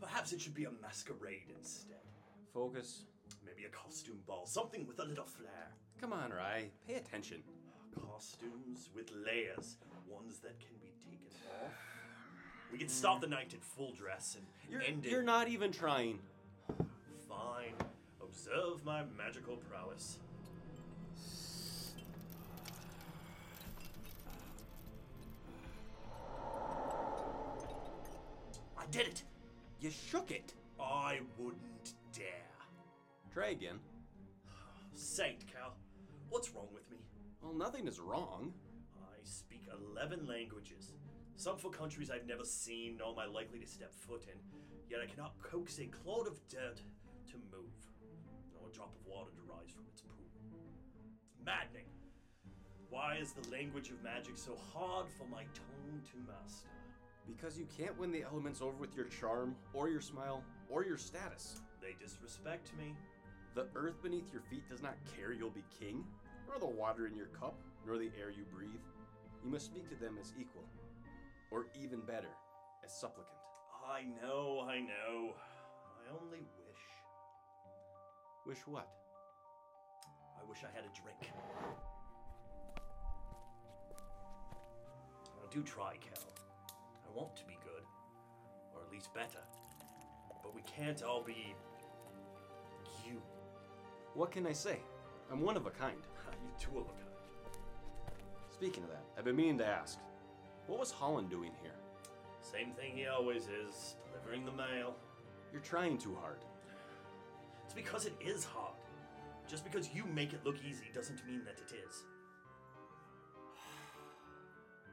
Perhaps it should be a masquerade instead. Focus. Maybe a costume ball. Something with a little flair. Come on, Rai. Pay attention. Costumes with layers. Ones that can be taken off. We could start the night in full dress and end it. You're not even trying. Fine. Observe my magical prowess. I did it! You shook it! I wouldn't dare. Try again. Saint Cal, what's wrong with me? Well, nothing is wrong. I speak 11 languages. Some for countries I've never seen nor am I likely to step foot in. Yet I cannot coax a clod of dirt to move, nor a drop of water to rise from its pool. It's maddening. Why is the language of magic so hard for my tongue to master? Because you can't win the elements over with your charm, or your smile, or your status. They disrespect me. The earth beneath your feet does not care you'll be king, nor the water in your cup, nor the air you breathe. You must speak to them as equal, or even better, as supplicant. I know. I only wish. Wish what? I wish I had a drink. Now do try, Cal. I want to be good, or at least better, but we can't all be you. What can I say? I'm one of a kind. You two of a kind. Speaking of that, I've been meaning to ask, what was Holland doing here? Same thing he always is, delivering the mail. You're trying too hard. It's because it is hard. Just because you make it look easy doesn't mean that it is.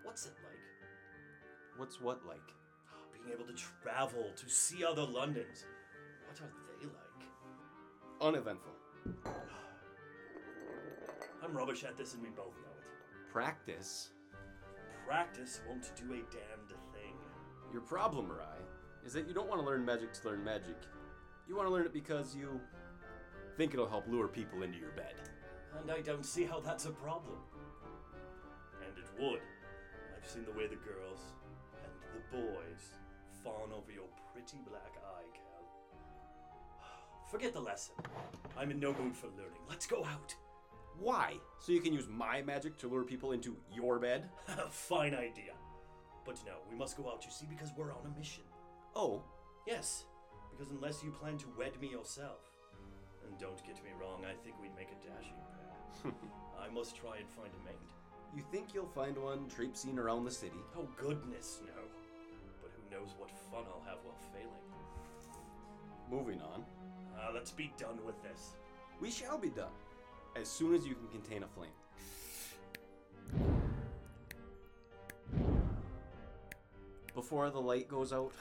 What's it like? What's what like? Being able to travel, to see other Londons. What are they like? Uneventful. I'm rubbish at this and we both know it. Practice? Practice won't do a damned thing. Your problem, Rai, is that you don't want to learn magic to learn magic. You want to learn it because you think it'll help lure people into your bed. And I don't see how that's a problem. And it would. I've seen the way the girls and the boys fawn over your pretty black eye, Cal. Forget the lesson. I'm in no mood for learning. Let's go out. Why? So you can use my magic to lure people into your bed? Fine idea. But no, we must go out, you see, because we're on a mission. Oh. Yes, because unless you plan to wed me yourself, and don't get me wrong, I think we'd make a dashing pair. I must try and find a mate. You think you'll find one traipsing around the city? Oh, goodness, no. But who knows what fun I'll have while failing. Moving on. Let's be done with this. We shall be done. As soon as you can contain a flame. Before the light goes out.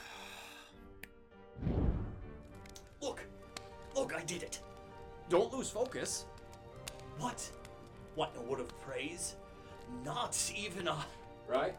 Look, I did it. Don't lose focus. What, a word of praise? Not even a... Right!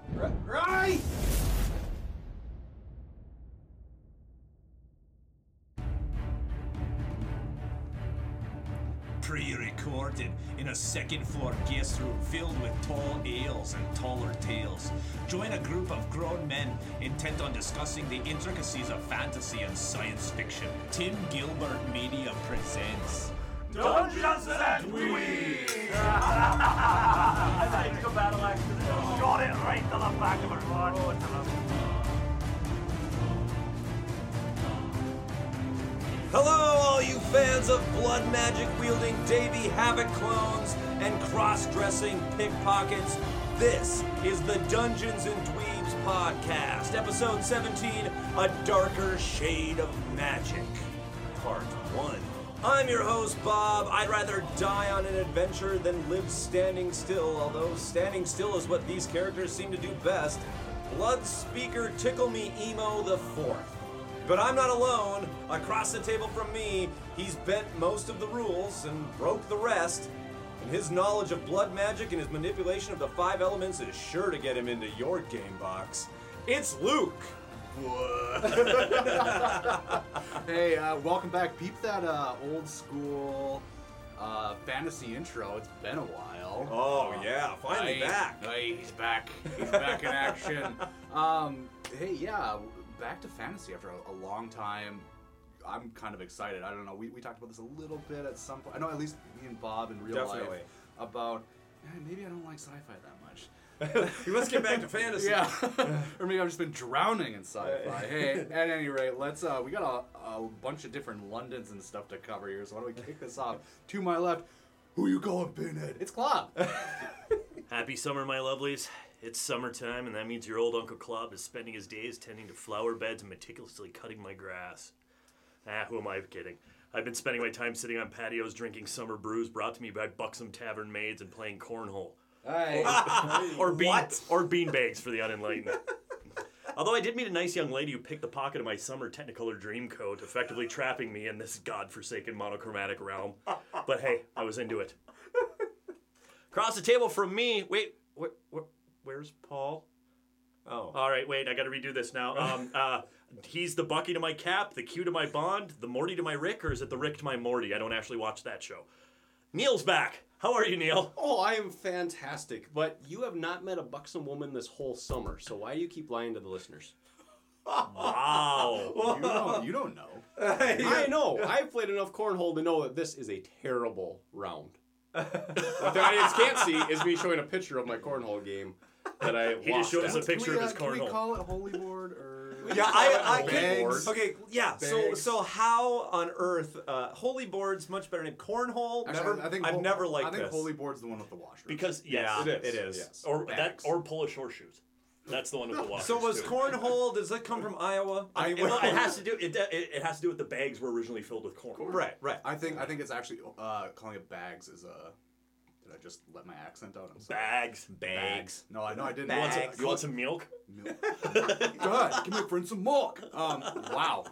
Pre-recorded in a second-floor guest room filled with tall ales and taller tales. Join a group of grown men intent on discussing the intricacies of fantasy and science fiction. Tim Gilbert Media presents... Dungeons and Weeds! I thought you took a battle axe to the door. Got it right to the back of her heart. Hello, all you fans of blood magic-wielding Davy Havoc clones and cross-dressing pickpockets. This is the Dungeons and Dweebs podcast, episode 17, A Darker Shade of Magic, part 1. I'm your host, Bob. I'd rather die on an adventure than live standing still, although standing still is what these characters seem to do best. Bloodspeaker Tickle Me Emo the Fourth. But I'm not alone. Across the table from me, he's bent most of the rules and broke the rest. And his knowledge of blood magic and his manipulation of the five elements is sure to get him into your game box. It's Luke! Hey, welcome back. Peep that old school fantasy intro. It's been a while. Oh, yeah. Finally back. He's back. He's back in action. Hey, yeah. back to fantasy after a long time. I'm kind of excited. I don't know. We talked about this a little bit at some point. I know at least me and Bob in real life about maybe I don't like sci-fi that much. You must get back to fantasy. Yeah. Or maybe I've just been drowning in sci-fi. Hey, at any rate, let's we got a bunch of different Londons and stuff to cover here, so why don't we kick this off? To my left, who you going, Pinhead? It's Klob. Happy summer, my lovelies. It's summertime, and that means your old Uncle Klob is spending his days tending to flower beds and meticulously cutting my grass. Ah, who am I kidding? I've been spending my time sitting on patios drinking summer brews brought to me by buxom tavern maids and playing cornhole. Or beanbags for the unenlightened. Although I did meet a nice young lady who picked the pocket of my summer Technicolor dream coat, effectively trapping me in this godforsaken monochromatic realm. But hey, I was into it. Across the table from me, where's Paul? Oh. All right, wait, I got to redo this now. He's the Bucky to my Cap, the Q to my Bond, the Morty to my Rick, or is it the Rick to my Morty? I don't actually watch that show. Neil's back. How are you, Neil? Oh, I am fantastic, but you have not met a buxom woman this whole summer, so why do you keep lying to the listeners? Wow. You don't know. I know. I've played enough cornhole to know that this is a terrible round. What the audience can't see is me showing a picture of my cornhole game that I lost. He just showed us a picture of his cornhole. Can we call it a holy board or... Yeah, I can. Okay, yeah. Bags. So how on earth? Holy board's much better than cornhole. Actually, I think holy board's the one with the washers. Because it is. Yes. Or bags. That or Polish horseshoes. That's the one with the washers. So was cornhole? Does that come from Iowa? It has to do. It has to do with the bags were originally filled with corn. Right. I think it's actually calling it bags is a. Did I just let my accent out? I'm sorry. Bags. No, I know I didn't. You want some milk? God, give my friend some milk. Wow.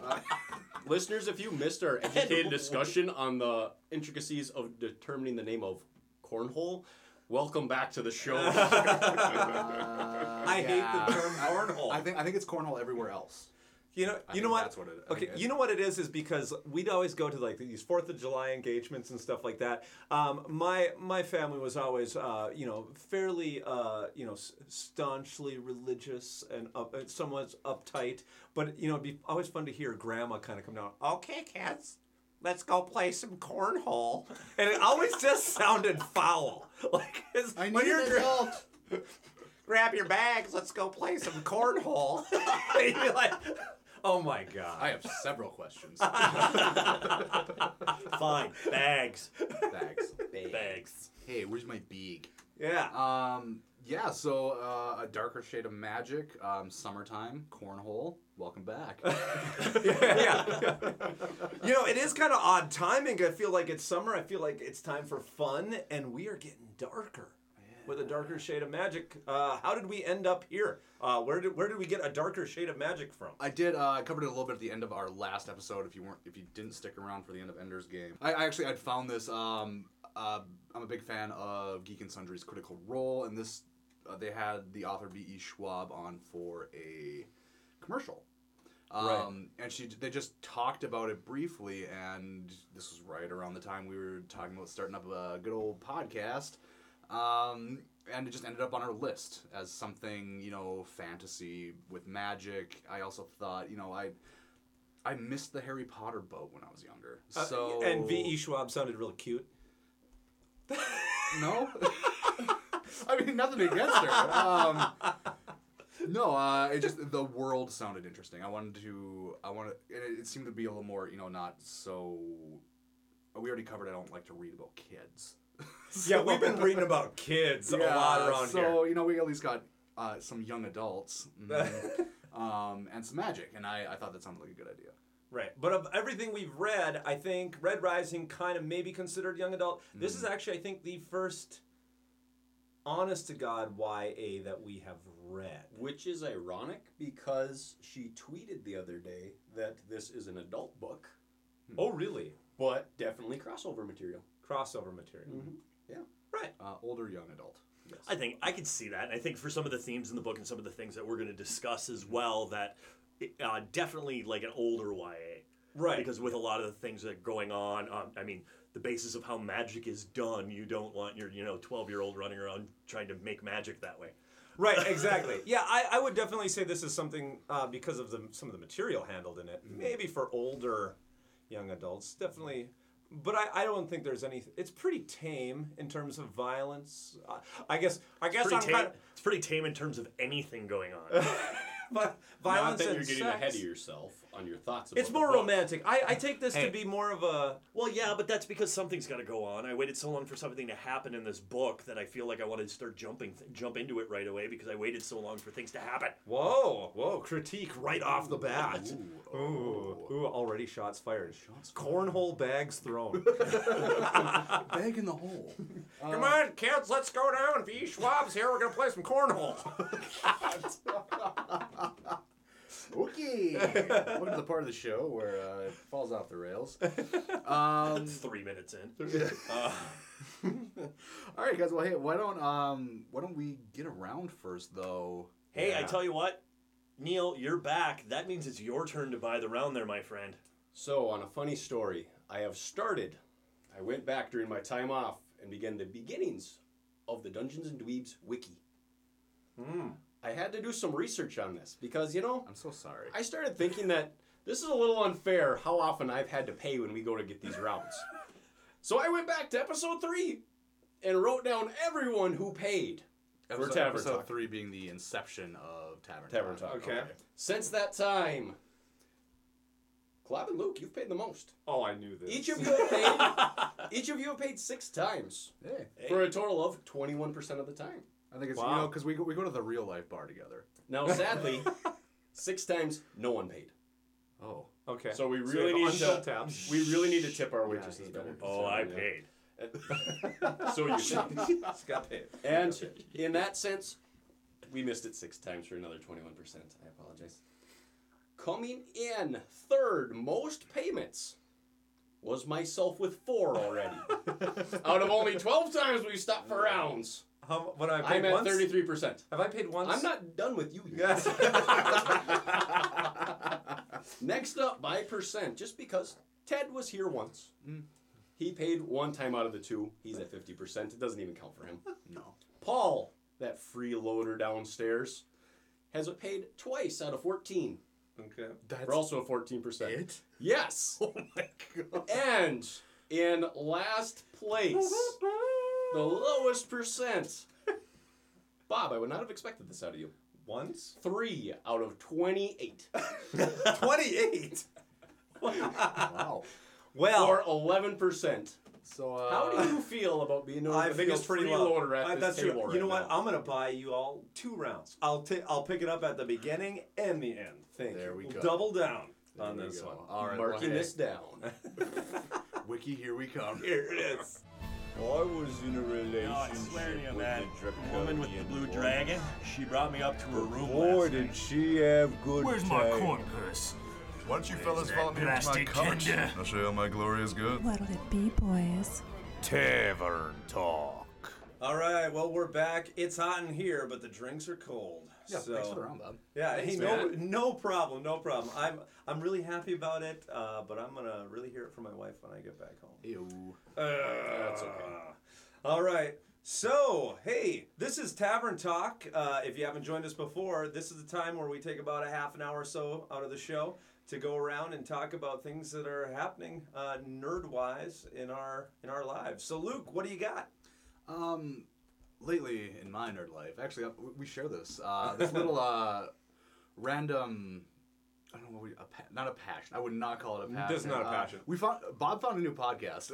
Listeners, if you missed our educated discussion on the intricacies of determining the name of cornhole, welcome back to the show. I hate the term cornhole. I think it's cornhole everywhere else. You know what? That's what it is. Okay, you know what it is because we'd always go to like these 4th of July engagements and stuff like that. My family was always fairly staunchly religious and somewhat uptight, but it'd be always fun to hear grandma kind of come down. Okay, kids. Let's go play some cornhole. And it always just sounded foul. Like I need an adult. Grab your bags. Let's go play some cornhole. And you're like, oh my God. I have several questions. Fine. Bags. Hey, where's my beag? Yeah. So A Darker Shade of Magic, summertime, cornhole, welcome back. Yeah. It is kind of odd timing. I feel like it's summer. I feel like it's time for fun, and we are getting darker. With A Darker Shade of Magic. How did we end up here? Where did we get A Darker Shade of Magic from? I did. I covered it a little bit at the end of our last episode. If you didn't stick around for the end of Ender's Game, I'd found this. I'm a big fan of Geek and Sundry's Critical Role, and this they had the author V.E. Schwab on for a commercial. Right. And they just talked about it briefly, and this was right around the time we were talking about starting up a good old podcast. And it just ended up on our list as something, fantasy with magic. I also thought, I missed the Harry Potter boat when I was younger. And V.E. Schwab sounded really cute. No? I mean, nothing against her. It just, the world sounded interesting. It seemed to be a little more, not so, we already covered I don't like to read about kids. So, yeah, we've been reading about kids a lot around here. So, we at least got some young adults and some magic, and I thought that sounded like a good idea. Right. But of everything we've read, I think Red Rising kind of may be considered young adult. Mm-hmm. This is actually, I think, the first honest-to-God YA that we have read. Which is ironic because she tweeted the other day that this is an adult book. Hmm. Oh, really? But definitely crossover material. Mm-hmm. Yeah. Right. Older, young adult. Yes. I think I could see that. I think for some of the themes in the book and some of the things that we're going to discuss as well, that definitely like an older YA. Right. Because with a lot of the things that are going on, the basis of how magic is done, you don't want your 12-year-old running around trying to make magic that way. Right, exactly. Yeah, I would definitely say this is something, because of some of the material handled in it, maybe for older young adults, definitely. But I don't think there's any... It's pretty tame in terms of violence. I guess I'm kind of... It's pretty tame in terms of anything going on. But violence and sex. Not that you're getting ahead of yourself on your thoughts about it. It's more romantic. I take this to be more of a... Well, yeah, but that's because something's got to go on. I waited so long for something to happen in this book that I feel like I wanted to start jump into it right away because I waited so long for things to happen. Whoa, critique right off the bat. Ooh, already shots fired. Cornhole bags thrown. Bag in the hole. Come on, kids, let's go down. V.E. Schwab's here. We're going to play some cornhole. Okay. Welcome to the part of the show where it falls off the rails. 3 minutes in. All right, guys. Well, hey, why don't we get around first, though? Hey, yeah. I tell you what, Neil, you're back. That means it's your turn to buy the round there, my friend. So, on a funny story, I went back during my time off and began the beginnings of the Dungeons and Dweebs wiki. I had to do some research on this because, I'm so sorry. I started thinking that this is a little unfair how often I've had to pay when we go to get these rounds. So I went back to episode 3 and wrote down everyone who paid for Tavern Talk. Episode 3 being the inception of Tavern Talk. Okay. Since that time, Claude and Luke, you've paid the most. Oh, I knew this. Each of you have paid 6 times for a total of 21% of the time. I think it's, because we go to the real life bar together. Now, sadly, 6 times, no one paid. Oh. Okay. So we really need to tip our waitresses better. Oh, I paid. So you paid. Scott paid. And in that sense, we missed it 6 times for another 21%. I apologize. Coming in third most payments was myself with 4 already. Out of only 12 times we stopped for rounds. When I'm at 33%. Have I paid once? I'm not done with you yet. Next up, by percent, just because Ted was here once. He paid one time out of the 2. He's at 50%. It doesn't even count for him. No. Paul, that freeloader downstairs, has paid twice out of 14. Okay. We're also at 14%. It? Yes. Oh my God. And in last place... The lowest percent. Bob, I would not have expected this out of you. Once? 3 out of 28. 28? Wow. Well. Or 11%. So, how do you feel about being the biggest freeloader at this table right now? You know what? I'm going to buy you all 2 rounds. I'll pick it up at the beginning and the end. Thank there you. We go. Double down on this one. All right, marking this down. Wiki, here we come. Here it is. I was in a relationship a woman with the blue dragon. She brought me up to her room. Boy, did she have good Where's time. My corn purse? Why don't you fellas volunteer to my couch? I'll show you my glorious good. What'll it be, boys? Tavern Talk. All right, well, we're back. It's hot in here, but the drinks are cold. Yeah, thanks for the round, Bob. Yeah, thanks, hey, no problem. I'm really happy about it, but I'm going to really hear it from my wife when I get back home. Ew. That's okay. All right. So, hey, this is Tavern Talk. If you haven't joined us before, this is the time where we take about a half an hour or so out of the show to go around and talk about things that are happening nerd-wise in our lives. So, Luke, what do you got? Lately, in my nerd life, actually, we share this. This little random, I don't know, not a passion. I would not call it a passion. This is not a passion. Bob found a new podcast.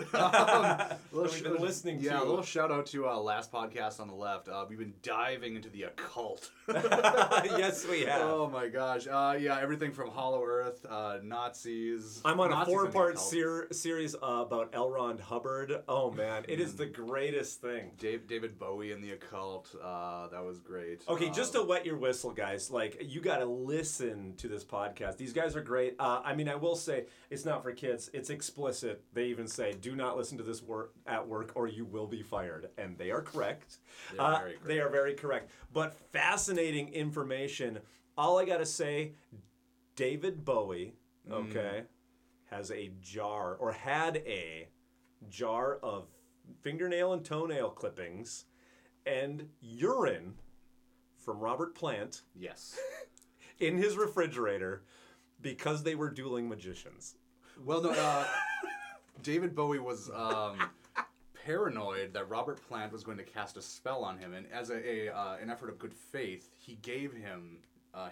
We've been listening to. Yeah, a little shout out to Last Podcast on the Left. We've been diving into the occult. Yes, we have. Oh, my gosh. Yeah, everything from Hollow Earth, Nazis. I'm on a 4-part series about L. Ron Hubbard. Oh, man. It is the greatest thing. David Bowie and the occult. That was great. Okay, just to wet your whistle, guys. You got to listen to this podcast. These guys are great. I will say it's not for kids. It's explicit. They even say, do not listen to this at work or you will be fired. And they are correct. They are very correct. But fascinating information. All I got to say, David Bowie, has had a jar of fingernail and toenail clippings and urine from Robert Plant. Yes. In his refrigerator because they were dueling magicians. Well, no, David Bowie was paranoid that Robert Plant was going to cast a spell on him, and as an effort of good faith, he gave him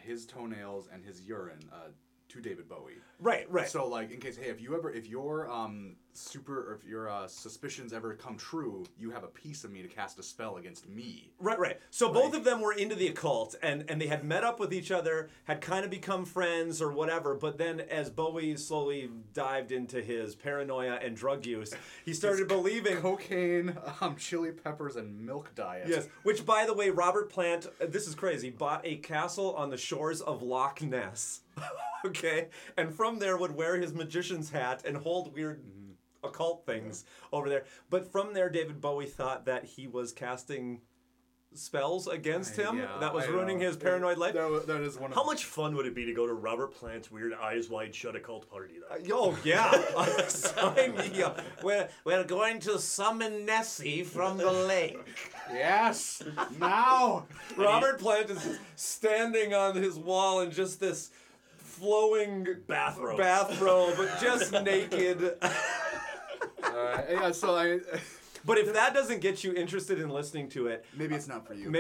his toenails and his urine to David Bowie. Right, right. So, like, in case, hey, if your suspicions ever come true, you have a piece of me to cast a spell against me. Right, right. So both of them were into the occult, and they had met up with each other, had kind of become friends or whatever, but then as Bowie slowly dived into his paranoia and drug use, he started believing... cocaine, chili peppers, and milk diet. Yes, which, by the way, Robert Plant, this is crazy, bought a castle on the shores of Loch Ness. Okay, and from there would wear his magician's hat and hold weird occult things over there. But from there, David Bowie thought that he was casting spells against him. Yeah, that was ruining his paranoid life. That is one. How much fun would it be to go to Robert Plant's weird Eyes Wide Shut occult party? Oh, yeah. Sign me up. We're going to summon Nessie from the lake. Yes, now. Robert Plant is standing on his wall in just this... flowing bathrobe, just naked. But if that doesn't get you interested in listening to it, maybe it's not for you.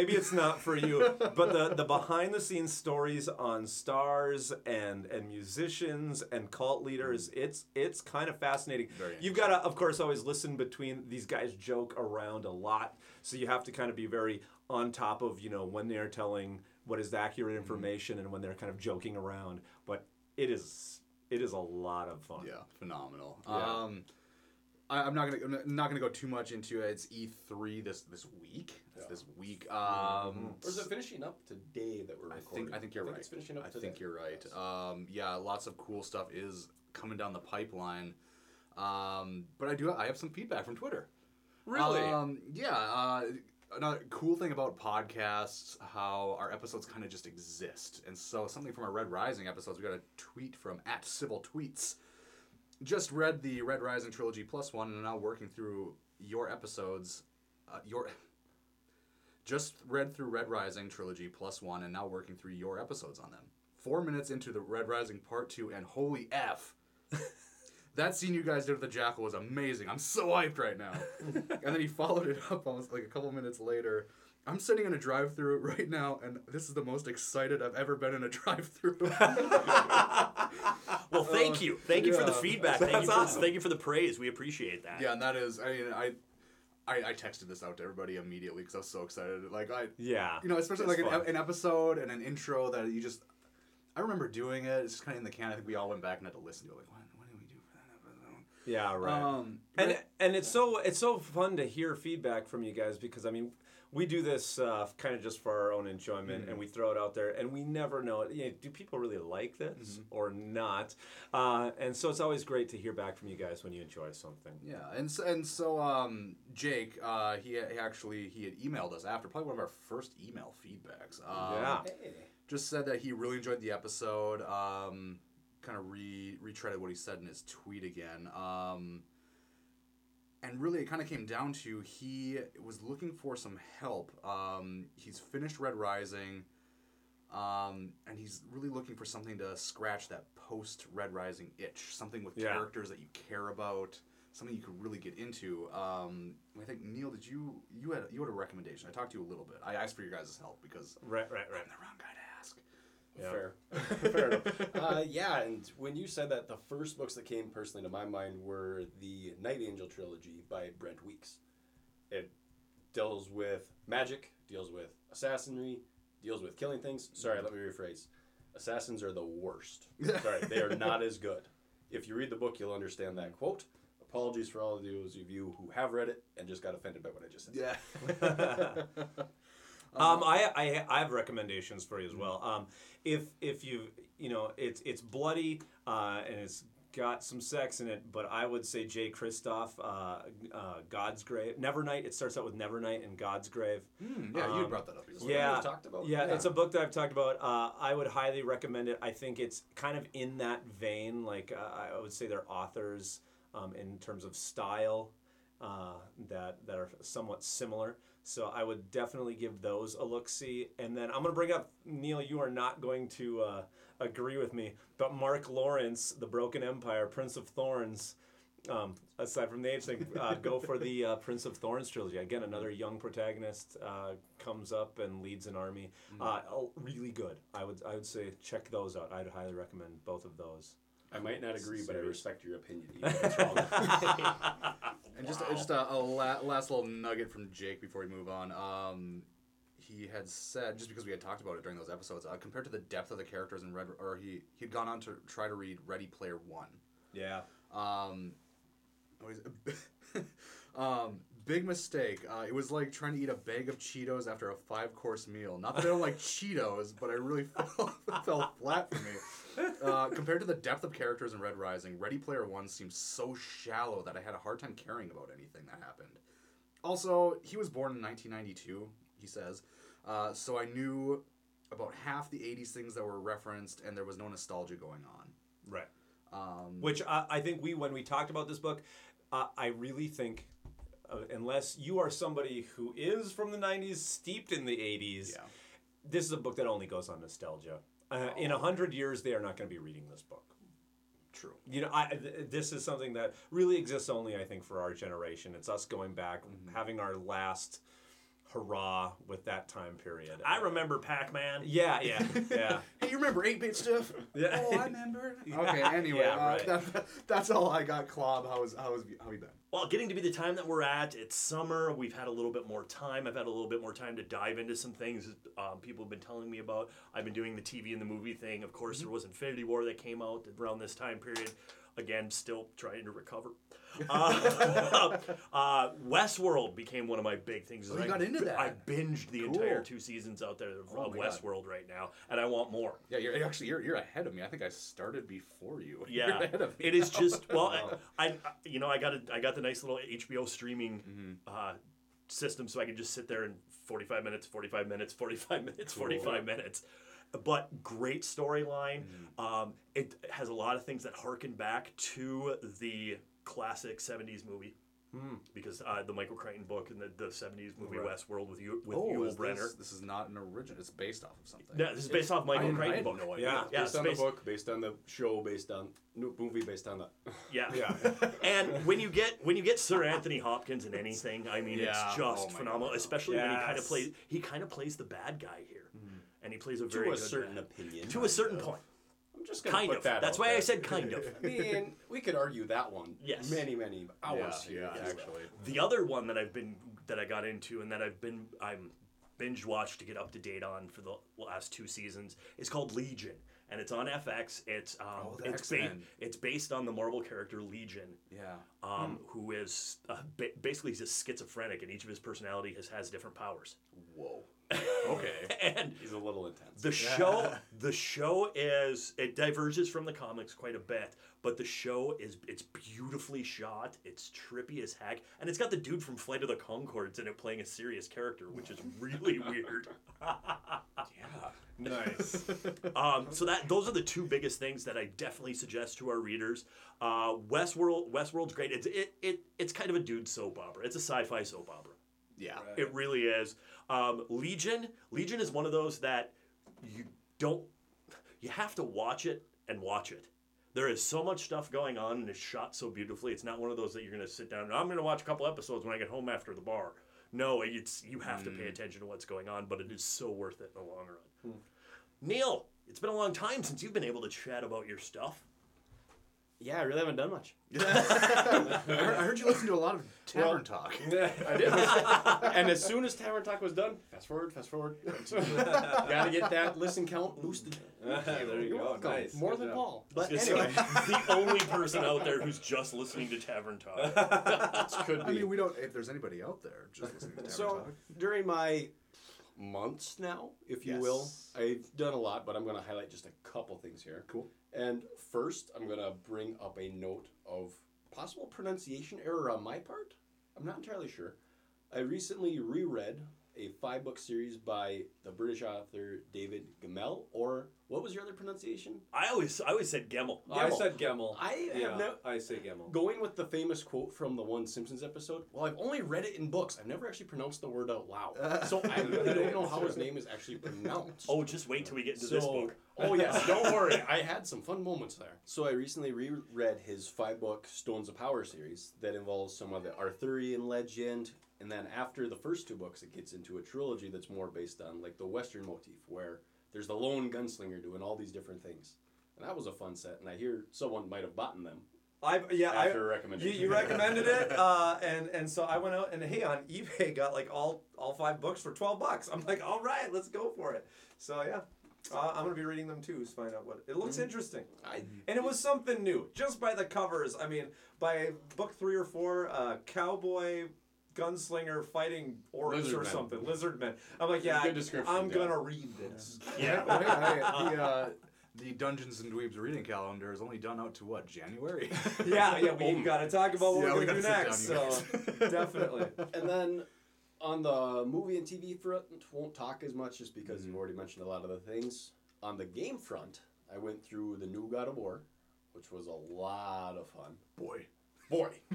But the behind the scenes stories on stars and musicians and cult leaders, it's kind of fascinating. You've got to, of course, always listen between these guys joke around a lot, so you have to kind of be very on top of, you know, when they're telling what is accurate information and when they're kind of joking around. But it is a lot of fun. Yeah, phenomenal. Yeah. I'm not gonna go too much into it. It's E3 this week. It's this week. Or is it finishing up today that we're recording? I think you're right. It's finishing up today. I think you're right. Yeah, lots of cool stuff is coming down the pipeline. But I have some feedback from Twitter. Really? Yeah. Another cool thing about podcasts, how our episodes kind of just exist. And so something from our Red Rising episodes, we got a tweet from @CivilTweets. Just read the Red Rising Trilogy Plus One and are now working through your episodes. Just read through Red Rising Trilogy Plus One and now working through your episodes on them. 4 minutes into the Red Rising Part 2 and holy F. That scene you guys did with the Jackal was amazing. I'm so hyped right now. And then he followed it up almost like a couple minutes later. I'm sitting in a drive-thru right now, and this is the most excited I've ever been in a drive-thru. Well, thank you. Thank you for the feedback. Thank you for the praise. We appreciate that. Yeah, and that is, I mean, I texted this out to everybody immediately because I was so excited. Like, you know, especially like an episode and an intro that you just, I remember doing it. It's just kind of in the can. I think we all went back and had to listen to it. Like, what? Yeah, right. And it's so fun to hear feedback from you guys because, I mean, we do this kind of just for our own enjoyment, and we throw it out there, and we never know, do people really like this or not? And so it's always great to hear back from you guys when you enjoy something. Yeah, and so Jake, he had emailed us after, probably one of our first email feedbacks. Just said that he really enjoyed the episode. Kind of retreaded what he said in his tweet again. And really it kind of came down to he was looking for some help. He's finished Red Rising, and he's really looking for something to scratch that post-Red Rising itch, something with characters that you care about, something you could really get into. I think, Neil, did you had a recommendation. I talked to you a little bit. I asked for your guys' help because right. I'm the wrong guy to ask. Yep. Fair enough. And when you said that, the first books that came personally to my mind were the Night Angel trilogy by Brent Weeks. It deals with magic, deals with assassinry, deals with killing things. Sorry, let me rephrase. Assassins are the worst. Sorry, they are not as good. If you read the book, you'll understand that quote. Apologies for all of those of you who have read it and just got offended by what I just said. Yeah. I have recommendations for you as well. If you it's bloody and it's got some sex in it, but I would say J. Kristoff, God's Grave, Nevernight. It starts out with Nevernight and God's Grave. You brought that up. It's a book that I've talked about. I would highly recommend it. I think it's kind of in that vein. Like I would say they're authors in terms of style that are somewhat similar. So I would definitely give those a look-see. And then I'm going to bring up, Neil, you are not going to agree with me, but Mark Lawrence, The Broken Empire, Prince of Thorns, aside from the age thing, go for the Prince of Thorns trilogy. Again, another young protagonist comes up and leads an army. Really good. I would say check those out. I'd highly recommend both of those. I might not agree, but I respect your opinion. And just a last little nugget from Jake before we move on. He had said, just because we had talked about it during those episodes, compared to the depth of the characters in he'd gone on to try to read Ready Player One. Yeah. Big mistake. It was like trying to eat a bag of Cheetos after a 5-course meal. Not that I don't like Cheetos, but I really fell flat for me. Compared to the depth of characters in Red Rising, Ready Player One seems so shallow that I had a hard time caring about anything that happened. Also, he was born in 1992, he says, so I knew about half the 80s things that were referenced, and there was no nostalgia going on. Right. Which I think when we talked about this book, I really think, unless you are somebody who is from the 90s, steeped in the 80s, yeah. This is a book that only goes on nostalgia. In 100 years, they are not going to be reading this book. True. You know, this is something that really exists only, I think, for our generation. It's us going back, having our last hurrah with that time period. I remember Pac-Man. Yeah. Hey, you remember 8-Bit stuff? Yeah. Oh, I remember. Okay, anyway, right. That's all I got, Klob. How you been? Well, getting to be the time that we're at, it's summer. We've had a little bit more time. I've had a little bit more time to dive into some things people have been telling me about. I've been doing the TV and the movie thing. Of course, there was Infinity War that came out around this time period. Again, still trying to recover. Westworld became one of my big things. Oh, you got into that. I binged the entire 2 seasons out there of Westworld right now, and I want more. Yeah, you're ahead of me. I think I started before you. Yeah, you're ahead of me. It is just I got the nice little HBO streaming system, so I could just sit there in 45 minutes. But great storyline. It has a lot of things that harken back to the classic 70s movie. Because the Michael Crichton book and the 70s movie Westworld with Yul Brynner. This is not an original. It's based off of something. Yeah, this is based off Michael Crichton book. No idea. Yeah, based on the book, based on the show, based on movie, based on the... Yeah. And when you get Sir Anthony Hopkins in anything, I mean, it's just phenomenal. God. Especially when he kind of plays the bad guy here. And he plays to a certain point. I'm just going to put that. That's why I said kind of. I mean, we could argue that one. Yes. Many hours here. Yeah, actually. The other one that I got into and that I'm binge watched to get up to date on for the last 2 seasons is called Legion, and it's on FX. It's it's based on the Marvel character Legion. Yeah. Who is basically he's a schizophrenic, and each of his personality has different powers. Whoa. Okay. And he's a little intense. The show is, it diverges from the comics quite a bit, but the show it's beautifully shot, it's trippy as heck, and it's got the dude from Flight of the Conchords in it playing a serious character, which is really weird. Nice. So those are the two biggest things that I definitely suggest to our readers. Westworld's great. It's kind of a dude soap opera. It's a sci-fi soap opera. Yeah, right. It really is. Legion is one of those that you have to watch it and watch it. There is so much stuff going on and it's shot so beautifully. It's not one of those that you're going to sit down and I'm going to watch a couple episodes when I get home after the bar. No, you have to pay attention to what's going on, but it is so worth it in the long run. Neil, it's been a long time since you've been able to chat about your stuff. Yeah, I really haven't done much. I heard you listen to a lot of Tavern Talk. Yeah, I did. And as soon as Tavern Talk was done, fast forward. Gotta get that listen count boosted. There you go. Nice. More than Paul. But anyway. The only person out there who's just listening to Tavern Talk. This could be. I mean, we don't, if there's anybody out there just listening to Tavern Talk. So, during my months now, if you will, I've done a lot, but I'm going to highlight just a couple things here. Cool. And first, I'm going to bring up a note of possible pronunciation error on my part. I'm not entirely sure. I recently reread a 5-book series by the British author David Gemmell, or what was your other pronunciation? I always said Gemmell. I said Gemmell. I say Gemmell. Going with the famous quote from the one Simpsons episode, well, I've only read it in books. I've never actually pronounced the word out loud. So I really don't know how his name is actually pronounced. Oh, just wait till we get into this book. Oh, yes. Don't worry. I had some fun moments there. So I recently reread his 5-book Stones of Power series that involves some of the Arthurian legend. And then after the first 2 books, it gets into a trilogy that's more based on like the Western motif, where there's the lone gunslinger doing all these different things. And that was a fun set, and I hear someone might have bought them. After a recommendation. You recommended it, and so I went out and, hey, on eBay, got like all 5 books for $12. I'm like, all right, let's go for it. So, yeah. I'm going to be reading them too to find out what... It looks interesting. And it was something new, just by the covers. I mean, by book 3 or 4, cowboy... gunslinger fighting orcs something. Lizard men. I'm like, yeah, I'm going to read this. Yeah. The Dungeons and Dweebs reading calendar is only done out to, what, January? We've got to talk about what we're going to do next. So, definitely. And then on the movie and TV front, won't talk as much just because you've already mentioned a lot of the things. On the game front, I went through the new God of War, which was a lot of fun. Boy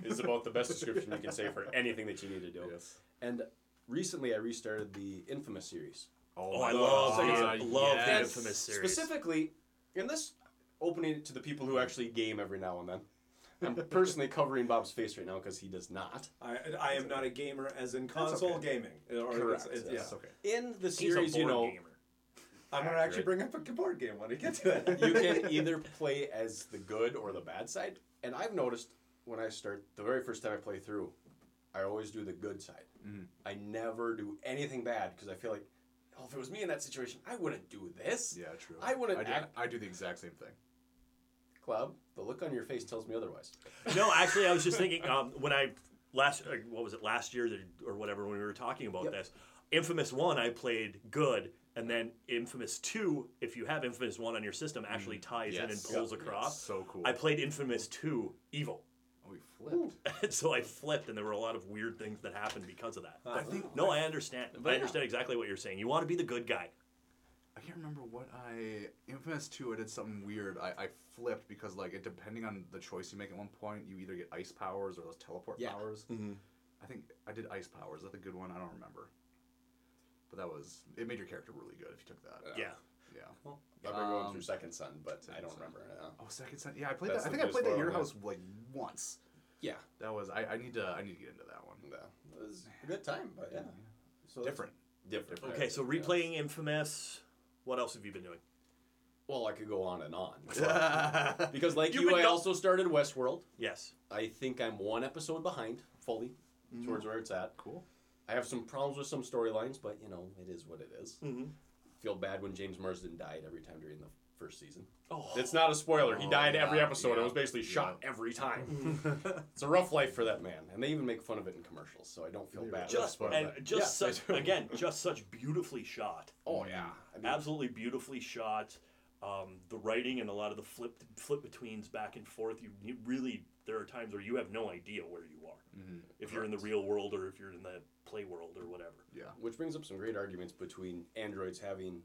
is about the best description you can say for anything that you need to do. Yes. And recently I restarted the Infamous series. I love the Infamous series. Specifically, and this opening to the people who actually game every now and then. I'm personally covering Bob's face right now because he does not. I am not a gamer as in console gaming. Correct. It's okay. In the series, gamer. I'm going to actually bring up a board game when I get to that. You can either play as the good or the bad side. And I've noticed... when I start, the very first time I play through, I always do the good side. Mm. I never do anything bad because I feel like, oh, if it was me in that situation, I wouldn't do this. Yeah, true. I do the exact same thing. Cloud, the look on your face tells me otherwise. No, actually, I was just thinking when I last year or whatever when we were talking about this, Infamous 1 I played good. And then Infamous 2, if you have Infamous 1 on your system, actually ties in and pulls across. So cool. I played Infamous 2 Evil. So I flipped, and there were a lot of weird things that happened because of that. I understand. I understand exactly what you're saying. You want to be the good guy. I can't remember what Infamous 2, I did something weird. I flipped because, like, it depending on the choice you make at one point, you either get ice powers or those teleport powers. Mm-hmm. I think I did ice powers. That's a good one. I don't remember. But it made your character really good if you took that. Yeah. Well, I've been going through Second Son, but I don't remember. Oh, Second Son. Yeah, I played that. I think I played that at your house, like, once. Yeah, that was. I need to get into that one. Yeah, it was a good time, but so different. Okay, so replaying Infamous. What else have you been doing? Well, I could go on and on. Because like I also started Westworld. Yes. I think I'm 1 episode behind, fully, towards where it's at. Cool. I have some problems with some storylines, but it is what it is. Mm-hmm. Feel bad when James Marsden died every time during the first season. Oh. It's not a spoiler. He died every episode. It was basically shot every time. It's a rough life for that man, and they even make fun of it in commercials. So I don't feel bad. Just such beautifully shot. Oh yeah, I mean, absolutely beautifully shot. The writing and a lot of the flip betweens back and forth. You really, there are times where you have no idea where you are if you're in the real world or if you're in the play world or whatever. Yeah, which brings up some great arguments between androids having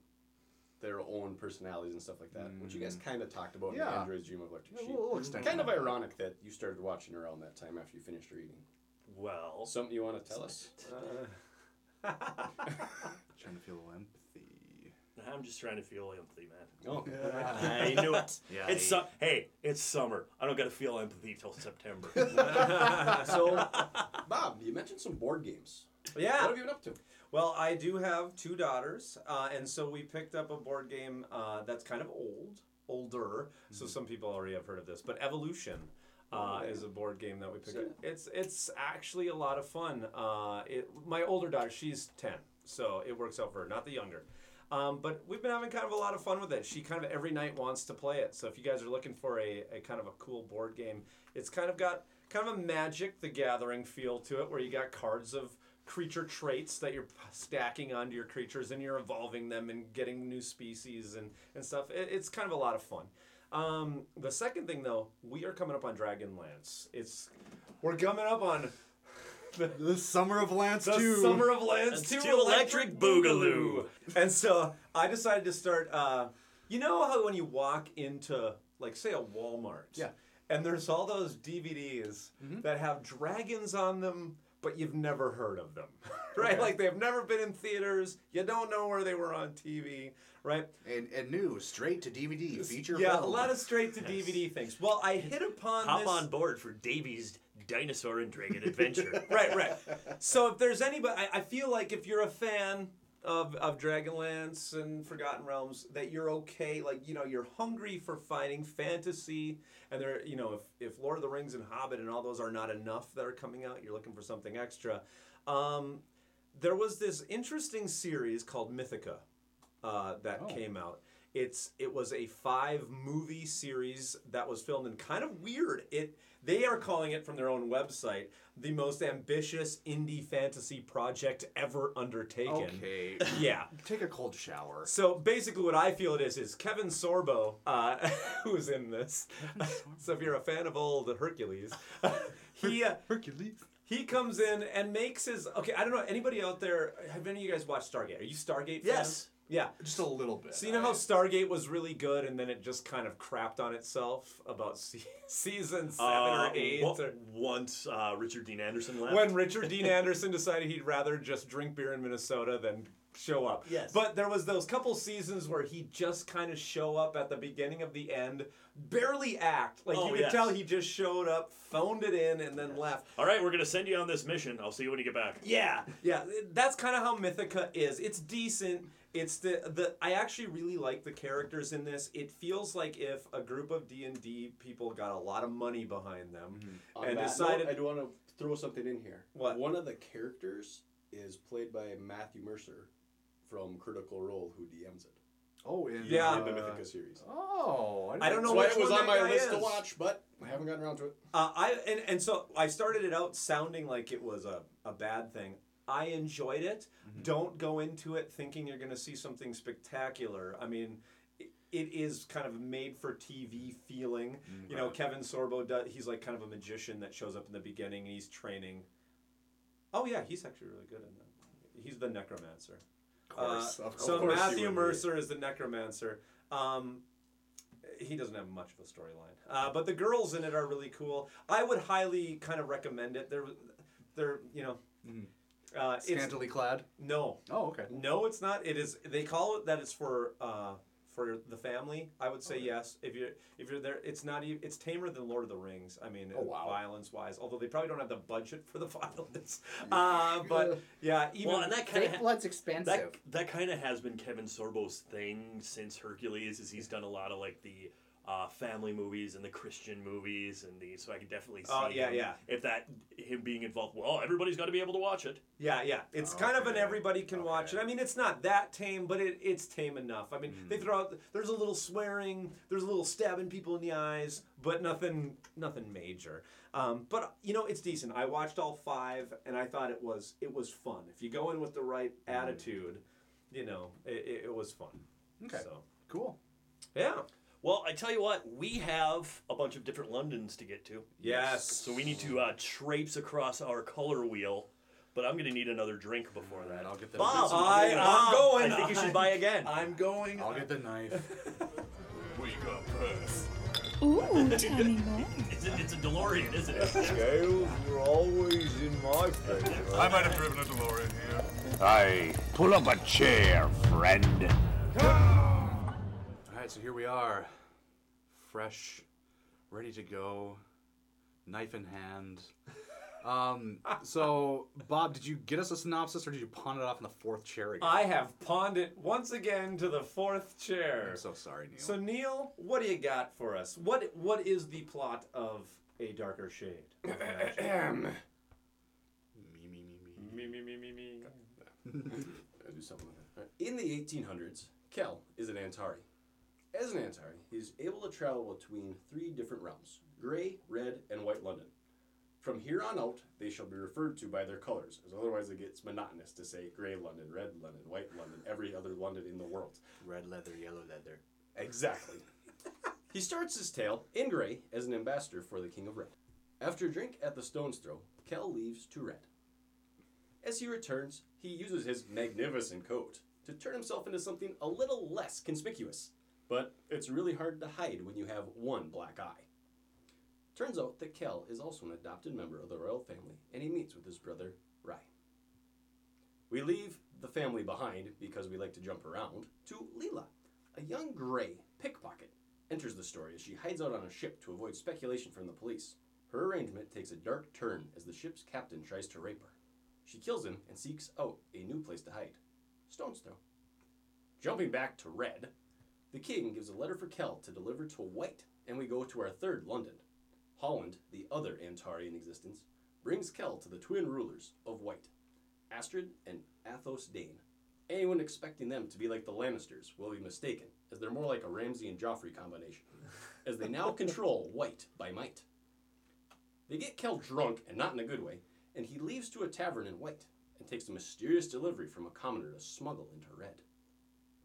their own personalities and stuff like that, which you guys kind of talked about in Android's Dream of Electric Sheep. Kind of ironic that you started watching around that time after you finished reading. Well... something you want to tell us? Trying to feel empathy. I'm just trying to feel empathy, man. Oh, yeah. I knew it. Yeah, it's summer. I don't got to feel empathy till September. So, Bob, you mentioned some board games. Yeah. What have you been up to? Well, I do have 2 daughters, and so we picked up a board game that's kind of older, so some people already have heard of this, but Evolution is a board game that we picked up. It's actually a lot of fun. My older daughter, she's 10, so it works out for her, not the younger. But we've been having kind of a lot of fun with it. She kind of every night wants to play it, so if you guys are looking for a kind of a cool board game, it's kind of got kind of a Magic the Gathering feel to it, where you got cards of creature traits that you're stacking onto your creatures and you're evolving them and getting new species and stuff. It's kind of a lot of fun. The second thing, though, we are coming up on Dragonlance. We're coming up on The Summer of Lance 2. The Summer of Lance 2 Electric Boogaloo. And so I decided to start, you know how when you walk into, like, say a Walmart. Yeah. And there's all those DVDs mm-hmm. that have dragons on them, but you've never heard of them, right? Okay. Like, they've never been in theaters. You don't know where they were on TV, right? And new, straight-to-DVD feature. Yeah, film. A lot of straight-to-DVD yes. things. Well, I hit upon Hop this... Hop on board for Davy's Dinosaur and Dragon Adventure. Right, right. So if there's anybody... I feel like if you're a fan of Dragonlance and Forgotten Realms, that you're okay, like, you know, you're hungry for fighting fantasy, and there, you know, if Lord of the Rings and Hobbit and all those are not enough that are coming out, you're looking for something extra. There was this interesting series called Mythica that came out. It was a 5-movie series that was filmed and kind of weird. They are calling it, from their own website, the most ambitious indie fantasy project ever undertaken. Okay. Yeah. Take a cold shower. So basically what I feel it is Kevin Sorbo, who's in this. So if you're a fan of old Hercules. Hercules? He comes in and makes his... Okay, I don't know, anybody out there... Have any of you guys watched Stargate? Are you Stargate fans? Yes. Yeah. Just a little bit. So you know how Stargate was really good and then it just kind of crapped on itself about season 7 or 8? Once Richard Dean Anderson left. When Richard Dean Anderson decided he'd rather just drink beer in Minnesota than show up. Yes. But there was those couple seasons where he'd just kind of show up at the beginning of the end, barely act. Like, you could tell he just showed up, phoned it in, and then left. All right, we're going to send you on this mission. I'll see you when you get back. Yeah. Yeah. That's kind of how Mythica is. It's decent. It's the I actually really like the characters in this. It feels like if a group of D&D people got a lot of money behind them mm-hmm. and decided... Note, I do want to throw something in here. What? One of the characters is played by Matthew Mercer from Critical Role, who DMs it. Oh, in the Mythica series. Oh, I don't know why it was on my list to watch, but I haven't gotten around to it. So I started it out sounding like it was a bad thing. I enjoyed it. Mm-hmm. Don't go into it thinking you're going to see something spectacular. I mean, it is kind of made-for-TV feeling. Mm-hmm. You know, Kevin Sorbo, he's like kind of a magician that shows up in the beginning, and he's training. Oh, yeah, he's actually really good in that. He's the necromancer. Of course. So Matthew Mercer is the necromancer. He doesn't have much of a storyline. But the girls in it are really cool. I would highly kind of recommend it. They're you know... Mm-hmm. Scantily clad? No. Oh, okay. No, it's not. It is. They call it that. It's for the family. I would say yes. If you're there, it's not even. It's tamer than Lord of the Rings. I mean, violence wise. Although they probably don't have the budget for the violence. But yeah, even well, and that kind of blood's expensive. That kind of has been Kevin Sorbo's thing since Hercules. Is he's done a lot of like the family movies and the Christian movies and the so I could definitely see if that him being involved. Well, everybody's got to be able to watch it. Yeah. It's kind of an everybody can watch it. I mean, it's not that tame, but it's tame enough. I mean, they throw out there's a little swearing, there's a little stabbing people in the eyes, but nothing major. But you know, it's decent. I watched all 5, and I thought it was fun. If you go in with the right attitude, you know, it was fun. Okay, so cool. Yeah. Well, I tell you what, we have a bunch of different Londons to get to. Yes. So we need to traipse across our color wheel, but I'm going to need another drink before that. I'll get the Bob, I'm going. I think you should buy again. I'm going. I'll get the knife. We got press. Ooh, tell me more. It's a DeLorean, isn't it? Scales are always in my favor. I might have driven a DeLorean here. Aye, pull up a chair, friend. Alright, so here we are, fresh, ready to go, knife in hand. So, Bob, did you get us a synopsis, or did you pawn it off in the 4th chair again? I have pawned it once again to the 4th chair. I'm so sorry, Neil. So, Neil, what do you got for us? What is the plot of A Darker Shade? Me. I do something like that. In the 1800s, Kel is an Antari. As an Antari, he's able to travel between 3 different realms, gray, red, and white London. From here on out, they shall be referred to by their colors, as otherwise it gets monotonous to say gray London, red London, white London, every other London in the world. Red leather, yellow leather. Exactly. He starts his tale in gray as an ambassador for the King of Red. After a drink at the Stone's Throw, Kel leaves to Red. As he returns, he uses his magnificent coat to turn himself into something a little less conspicuous, but it's really hard to hide when you have one black eye. Turns out that Kel is also an adopted member of the royal family, and he meets with his brother, Rai. We leave the family behind, because we like to jump around, to Leela. A young gray pickpocket enters the story as she hides out on a ship to avoid speculation from the police. Her arrangement takes a dark turn as the ship's captain tries to rape her. She kills him and seeks out a new place to hide. Stone's Throw. Jumping back to Red, the king gives a letter for Kel to deliver to White, and we go to our third London. Holland, the other Antari in existence, brings Kel to the twin rulers of White, Astrid and Athos Dane. Anyone expecting them to be like the Lannisters will be mistaken, as they're more like a Ramsay and Joffrey combination, as they now control White by might. They get Kel drunk, and not in a good way, and he leaves to a tavern in White and takes a mysterious delivery from a commoner to smuggle into Red.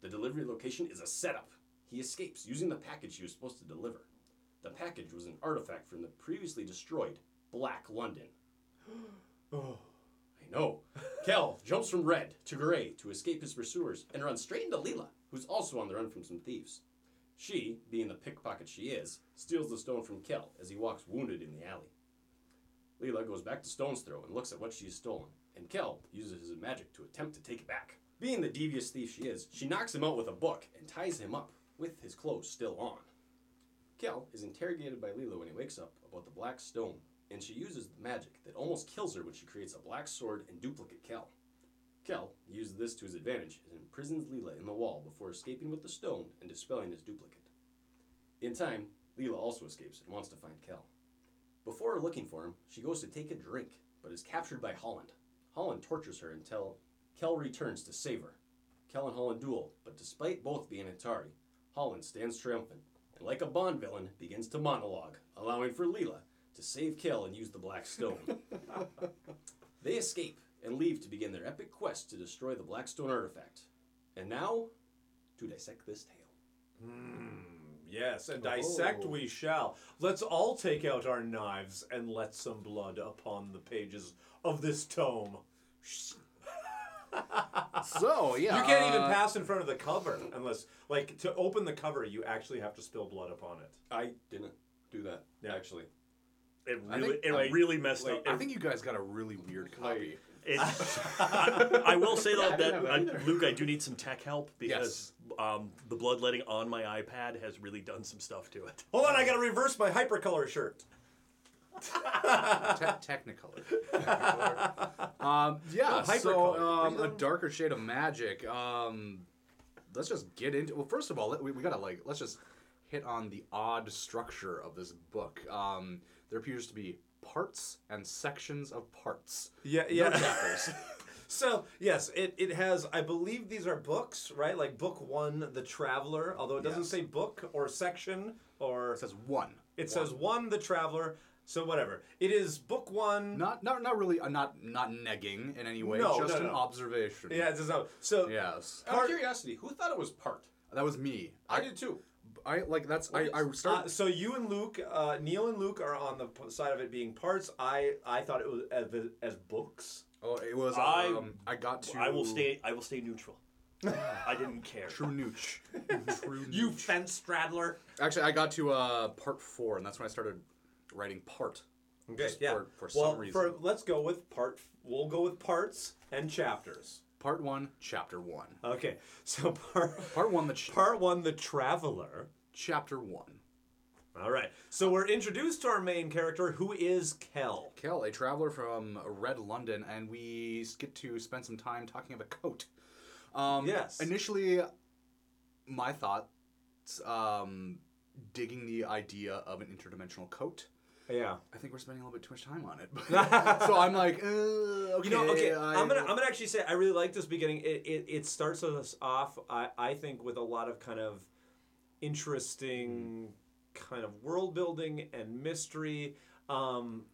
The delivery location is a setup. He escapes using the package he was supposed to deliver. The package was an artifact from the previously destroyed Black London. Oh, I know. Kel jumps from Red to Grey to escape his pursuers and runs straight into Leela, who's also on the run from some thieves. She, being the pickpocket she is, steals the stone from Kel as he walks wounded in the alley. Leela goes back to Stone's Throw and looks at what she has stolen, and Kel uses his magic to attempt to take it back. Being the devious thief she is, she knocks him out with a book and ties him up, with his clothes still on. Kel is interrogated by Leela when he wakes up about the black stone, and she uses the magic that almost kills her when she creates a black sword and duplicate Kel. Kel uses this to his advantage and imprisons Leela in the wall before escaping with the stone and dispelling his duplicate. In time, Leela also escapes and wants to find Kel. Before looking for him, she goes to take a drink, but is captured by Holland. Holland tortures her until Kel returns to save her. Kel and Holland duel, but despite both being Atari, Holland stands triumphant, and like a Bond villain, begins to monologue, allowing for Leela to save Kel and use the Black Stone. They escape and leave to begin their epic quest to destroy the Black Stone artifact. And now, to dissect this tale. Yes, and dissect we shall. Let's all take out our knives and let some blood upon the pages of this tome. So, yeah. You can't even pass in front of the cover unless, like, to open the cover, you actually have to spill blood upon it. I didn't do that, actually. It really messed up. I think you guys got a really weird copy. I will say, though, that Luke, I do need some tech help because the bloodletting on my iPad has really done some stuff to it. Hold on, I gotta reverse my hypercolor shirt. Technicolor. A darker shade of magic. Let's just get into. Well, first of all, we gotta let's just hit on the odd structure of this book. There appears to be parts and sections of parts. Yeah. No chapters. So, yes, it has, I believe these are books, right? Like book one, The Traveler, although it doesn't say book or section or... It says one. It says one, The Traveler, so whatever. It is book one... Not really, not negging in any way, an observation. Yeah, it's just not... So, yes. Out of curiosity, who thought it was part? That was me. I did too. So you and Luke, Neil and Luke are on the side of it being parts. I thought it was as books. Oh, it was. I will stay neutral. I didn't care. True nooch. You fence straddler. Actually, I got to part 4, and that's when I started writing part. Okay. Yeah. We'll go with parts and chapters. Part 1, Chapter 1. Okay, so Part 1, The Traveler. Chapter 1. All right, so we're introduced to our main character, who is Kel. Kel, a traveler from Red London, and we get to spend some time talking about a coat. Yes. Initially, my thoughts, digging the idea of an interdimensional coat. Yeah, I think we're spending a little bit too much time on it. So I'm like, okay. I'm gonna actually say I really like this beginning. It starts us off, I think, with a lot of kind of interesting kind of world building and mystery. I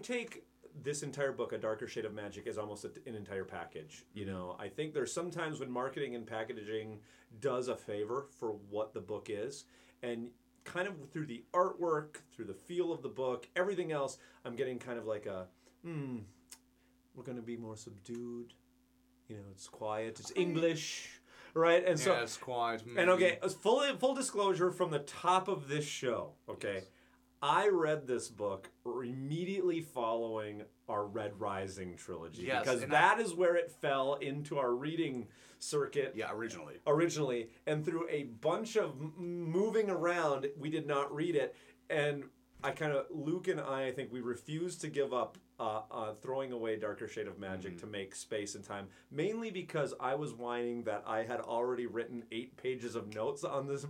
take this entire book, A Darker Shade of Magic, as almost an entire package. You know, I think there's sometimes when marketing and packaging does a favor for what the book is, and kind of through the artwork, through the feel of the book, everything else, I'm getting kind of like a we're going to be more subdued. You know, it's quiet. It's English, right? And so, yeah, it's quiet. Maybe. And okay, full disclosure from the top of this show, okay? Yes. I read this book immediately following our Red Rising trilogy. Yes, because that is where it fell into our reading circuit. Yeah, originally. Originally. And through a bunch of moving around, we did not read it. And I kind of, Luke and I think we refused to give up throwing away Darker Shade of Magic to make space and time, mainly because I was whining that I had already written 8 pages of notes on this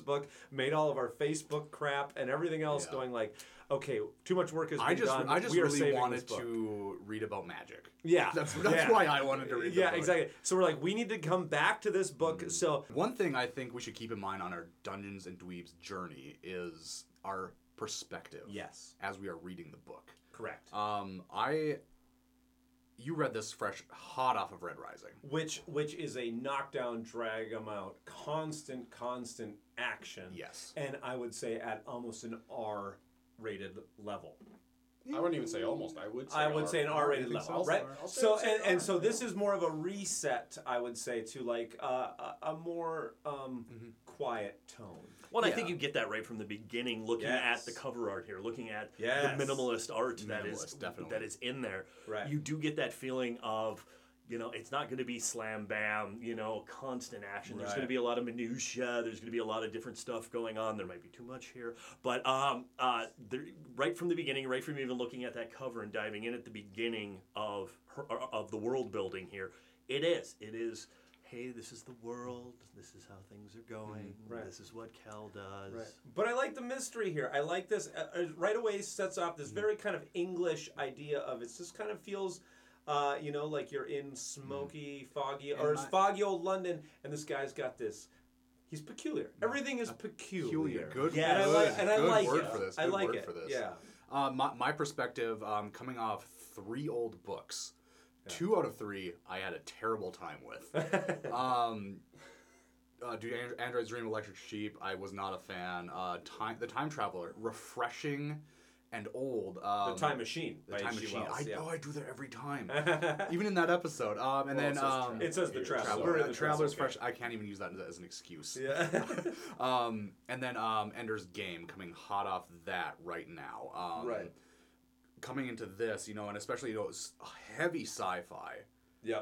book, made all of our Facebook crap and everything else, going like, okay, too much work has been done. I just really wanted to read about magic. Yeah, that's why I wanted to read. Yeah, the book. Exactly. So we're like, we need to come back to this book. So one thing I think we should keep in mind on our Dungeons and Dweebs journey is our perspective. Yes, as we are reading the book. Correct. You read this fresh, hot off of Red Rising, which is a knockdown, drag 'em out, constant action. Yes, and I would say at almost an R-rated level. I wouldn't even say almost. I would say an R-rated level, right? So and so this is more of a reset, I would say, to like a more quiet tone. Well, and I think you get that right from the beginning, looking at the cover art here, looking at the minimalist art that is in there. Right. You do get that feeling of, you know, it's not going to be slam bam, you know, constant action. Right. There's going to be a lot of minutia. There's going to be a lot of different stuff going on. There might be too much here. But right from the beginning, right from even looking at that cover and diving in at the beginning of the world building here, it is. Hey, this is the world, this is how things are going, this is what Cal does. Right. But I like the mystery here. I like this, right away sets off this very kind of English idea of, it just kind of feels, you know, like you're in smoky, foggy, or foggy old London, and this guy's got this, he's peculiar. Everything is peculiar. Good word for this. I like it. Yeah. My perspective, coming off 3 old books, 2 out of 3, I had a terrible time with. Android's Dream, Electric Sheep, I was not a fan. The Time Traveler, refreshing and old. The Time Machine. The Time Machine. I know I do that every time. Even in that episode. It says The Traveler. The Traveler's fresh. I can't even use that as an excuse. Yeah. And then Ender's Game, coming hot off that right now. Right. Coming into this, you know, and especially, you know, heavy sci-fi. Yeah.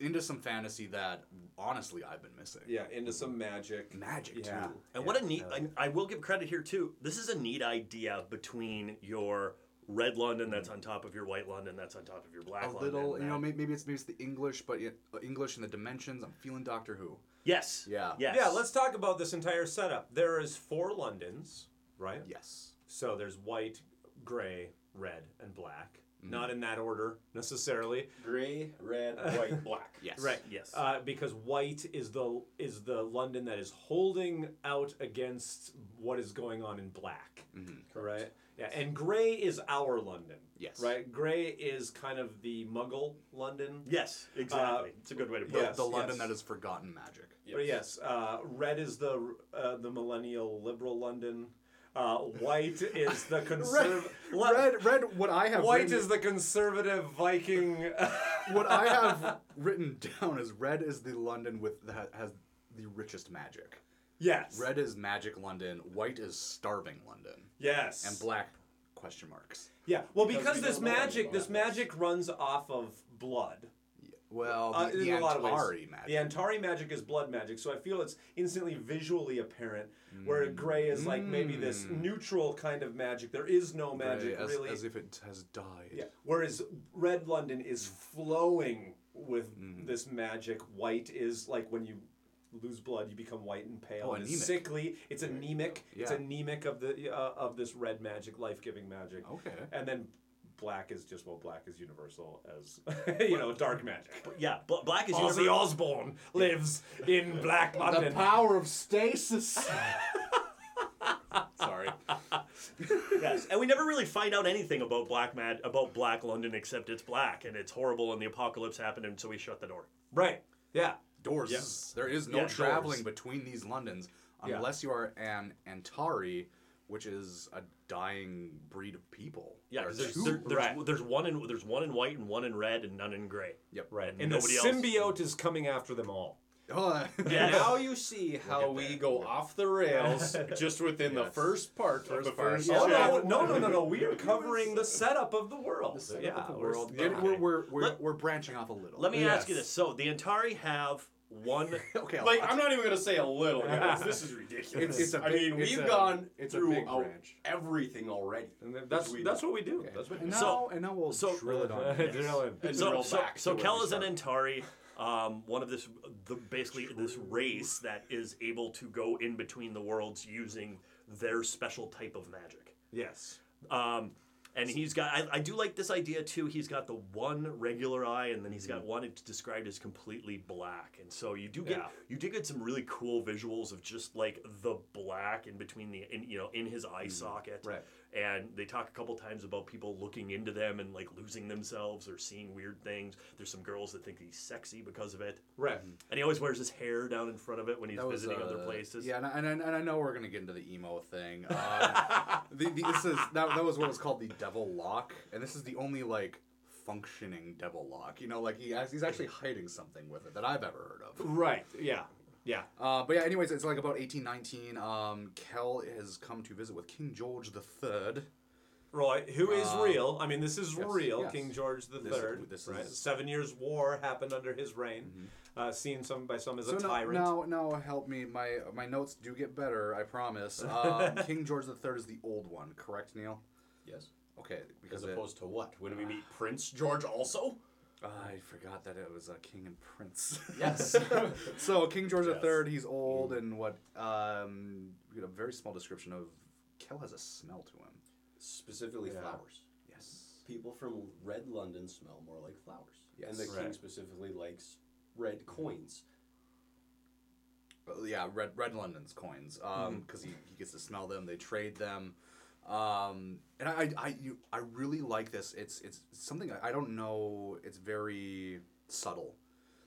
Into some fantasy that, honestly, I've been missing. Yeah, into some magic. Magic, too. And what a neat... I will give credit here, too. This is a neat idea between your red London that's on top of your white London that's on top of your black London. A little, London, you know, maybe it's the English, but English and the dimensions. I'm feeling Doctor Who. Yes. Yeah. Yes. Yeah, let's talk about this entire setup. There is 4 Londons, right? Yes. So there's white, gray... red and black, not in that order necessarily. Gray, red, white, black. Yes, right. Yes, because white is the London that is holding out against what is going on in black. Mm-hmm. Right. Yeah, and gray is our London. Yes. Right. Gray is kind of the Muggle London. Yes, exactly. It's a good way to put it. The London that is forgotten magic. Yes. But yes, red is the millennial liberal London. White is the conservative. Red. What I have. White written, is the conservative Viking. What I have written down is red is the London that has the richest magic. Yes. Red is magic London. White is starving London. Yes. And black, question marks. Yeah. Well, because this magic runs off of blood. Well, the Antari magic. The Antari magic is blood magic, so I feel it's instantly visually apparent, where gray is like maybe this neutral kind of magic. There is no magic, really. As if it has died. Yeah. Whereas red London is flowing with this magic. White is like when you lose blood, you become white and pale and sickly. It's anemic. Yeah. It's anemic of this red magic, life-giving magic. Okay. And then... black is universal as, you know, dark magic. Yeah, black is universal. Ozzy Osbourne lives in black London. The power of stasis. Sorry. Yes, and we never really find out anything about about black London, except it's black, and it's horrible, and the apocalypse happened, and so we shut the door. Right, yeah. Doors. Yes. There is no traveling between these Londons, unless you are an Antari, which is a dying breed of people. Yeah, there's one in white and one in red and none in gray. Yep, right. And the symbiote is coming after them all. Oh, yeah. Now you see how we go off the rails just within the first part of the first. Oh, no! We are covering the setup of the world. We're branching off a little. Let me ask you this: so the Antari have one. Okay, I'm not even going to say a little. Guys. This is ridiculous. We've gone through everything already. And that's what we do. Okay. That's what we do. And now we'll drill it on. So Kella's an Antari. One of this race that is able to go in between the worlds using their special type of magic. Yes. And he's got, I do like this idea too, he's got the one regular eye and then he's got one it's described as completely black. And so you do get some really cool visuals of just like the black in between in his eye socket. Right. And they talk a couple times about people looking into them and like losing themselves or seeing weird things. There's some girls that think he's sexy because of it. Right. And he always wears his hair down in front of it when he's visiting other places. Yeah, and I know we're gonna get into the emo thing. This was what was called the devil lock, and this is the only like functioning devil lock. You know, like he's actually hiding something with it that I've ever heard of. Right. Yeah. Yeah. But yeah, anyways, it's like about 1819. Kell has come to visit with King George III. Right, who is real. I mean, this is real, yes. King George III. This is 7 Years' War happened under his reign. Mm-hmm. Seen by some as a tyrant. No, help me. My notes do get better, I promise. King George III is the old one, correct, Neil? Yes. Okay. Because as opposed to what? When we meet Prince George also? I forgot that it was a king and prince. Yes. So King George III, he's old and what? We get a very small description of Kell has a smell to him. Specifically flowers. Yes. People from red London smell more like flowers. Yes. And the king specifically likes red coins. Yeah, red London's coins. Because he gets to smell them. They trade them. And I really like this. It's something I don't know. It's very subtle.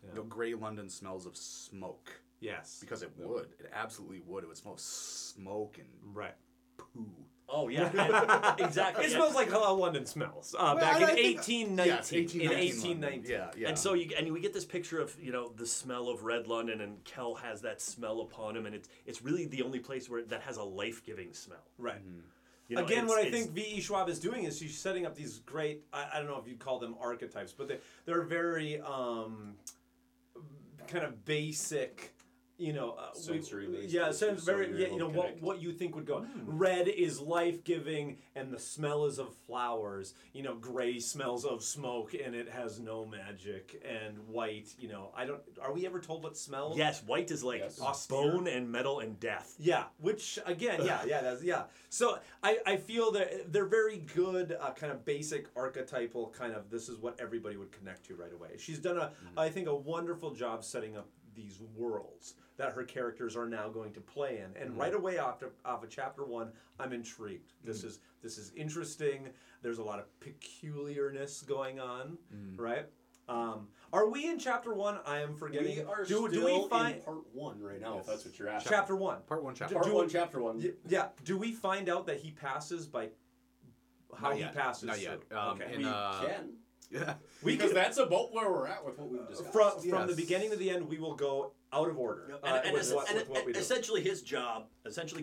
Yeah. The gray London smells of smoke. Yes, because it would. It absolutely would. It would smell of smoke and poo. Oh yeah, exactly. It smells like how London smells back in 1819. Yes, 1819. Yeah. And so we get this picture of the smell of red London, and Kell has that smell upon him, and it's really the only place where that has a life-giving smell. Right. Mm-hmm. Again, what I think V.E. Schwab is doing is she's setting up these great, I don't know if you'd call them archetypes, but they're very kind of basic, sensory-based. Yeah, what you think would go. Red is life-giving, and the smell is of flowers. Gray smells of smoke, and it has no magic. And white, are we ever told what smell? Yes, white is like bone and metal and death. Yeah, which again, yeah. So I feel that they're very good, kind of basic archetypal kind of. This is what everybody would connect to right away. She's done I think a wonderful job setting up these worlds that her characters are now going to play in, and right away off of chapter 1, I'm intrigued. This is interesting. There's a lot of peculiarness going on, right? Are we in chapter 1? I am forgetting. We are in part 1 right now. Yes. If that's what you're asking. Chapter 1. Part one, chapter one. Yeah. Do we find out that he passes by? How he passes? Not yet. Okay. We can. Yeah, because that's about where we're at with what we've discussed. From the beginning to the end, we will go out of order. Essentially,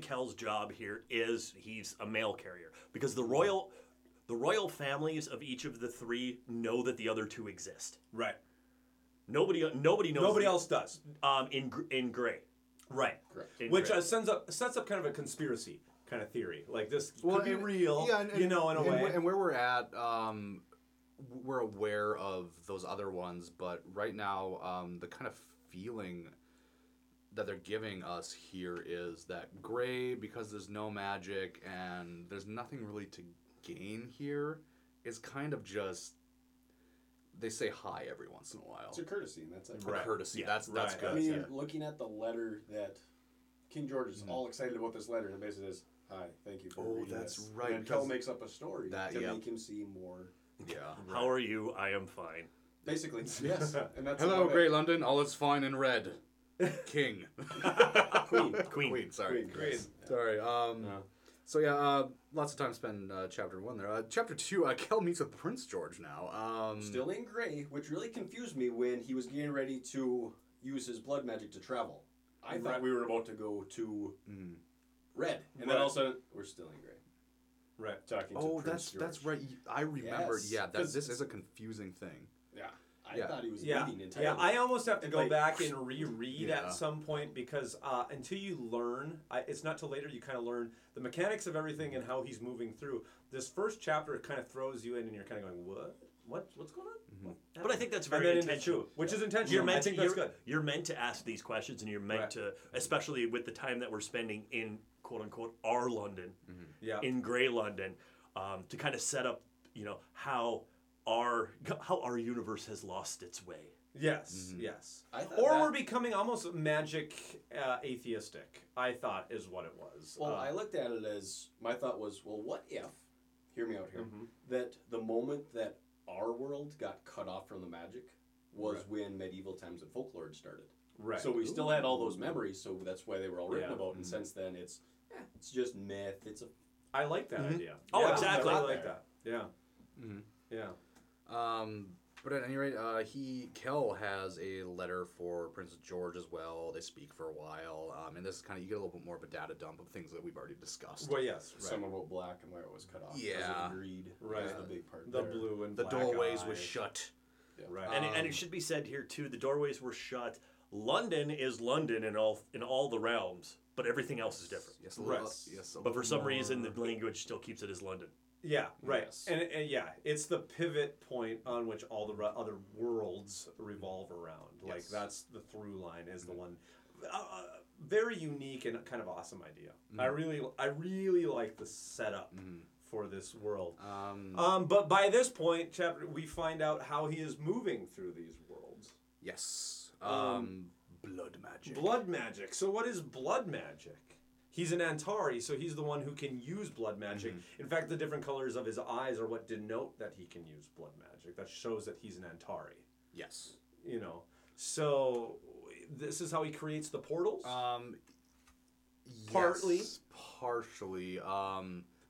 Kell's job here is he's a mail carrier because the royal families of each of the three know that the other two exist. Right. Nobody knows. Nobody else does. In gray. Right. Correct. Which sets up kind of a conspiracy kind of theory. Like this could be real. Yeah, in a way. And where we're at. We're aware of those other ones, but right now the kind of feeling that they're giving us here is that gray, because there's no magic and there's nothing really to gain here, is kind of just they say hi every once in a while. It's a courtesy, and that's like courtesy. Yeah. That's good. I mean, looking at the letter that King George is all excited about this letter, and basically says, "Hi, thank you for reading this." Oh, that's right. And Kell makes up a story to make him seem more. Yeah. Right. How are you? I am fine. Basically, yes. And that's hello, Grey London. All is fine in red. King. Queen. Sorry. Queen. Sorry. So yeah, lots of time spent in Chapter 1 there. Chapter 2, Kel meets with Prince George now. Still in gray, which really confused me when he was getting ready to use his blood magic to travel. I thought we were about to go to red. And then all of a sudden, we're still in gray. Right, talking to Prince George. Oh, that's right. I remembered, yeah, this is a confusing thing. Yeah. I thought he was leading entirely. Yeah, I almost have to go back and reread at some point because until you learn, it's not till later you kind of learn the mechanics of everything and how he's moving through. This first chapter kind of throws you in and you're kind of going, what? What's going on? Mm-hmm. What? But I think that's very intentional. Which is intentional. I think that's good. You're meant to ask these questions and you're meant to, especially with the time that we're spending in, quote-unquote, our London, in Grey London, to kind of set up, how our universe has lost its way. Yes, yes. We're becoming almost magic atheistic, I thought, is what it was. Well, I looked at it as, my thought was, what if, hear me out here, that the moment that our world got cut off from the magic was when medieval times and folklore had started. Right. So we still had all those memories, so that's why they were all written about, and since then it's just myth. I like that idea. Oh, yeah, exactly. I like that. Yeah. Mm-hmm. Yeah. But at any rate, Kel has a letter for Prince George as well. They speak for a while, and this is kind of, you get a little bit more of a data dump of things that we've already discussed. Well, yes, right. Some about black and where it was cut off. Yeah, greed. Right, the big part. The blue and the black doorways were shut. Yeah. Right, and it should be said here too: the doorways were shut. London is London in all the realms, but everything else is different. Yes, yes. But for some reason, the language still keeps it as London. Yeah, right. Yes. And yeah, it's the pivot point on which all the other worlds revolve around. Yes. Like, that's the through line is the one. Very unique and kind of awesome idea. Mm-hmm. I really like the setup for this world. But by this point, we find out how he is moving through these worlds. Yes. Blood magic. Blood magic. So what is blood magic? He's an Antari, so he's the one who can use blood magic. Mm-hmm. In fact, the different colors of his eyes are what denote that he can use blood magic. That shows that he's an Antari. Yes. So this is how he creates the portals? Partly? Yes, partially.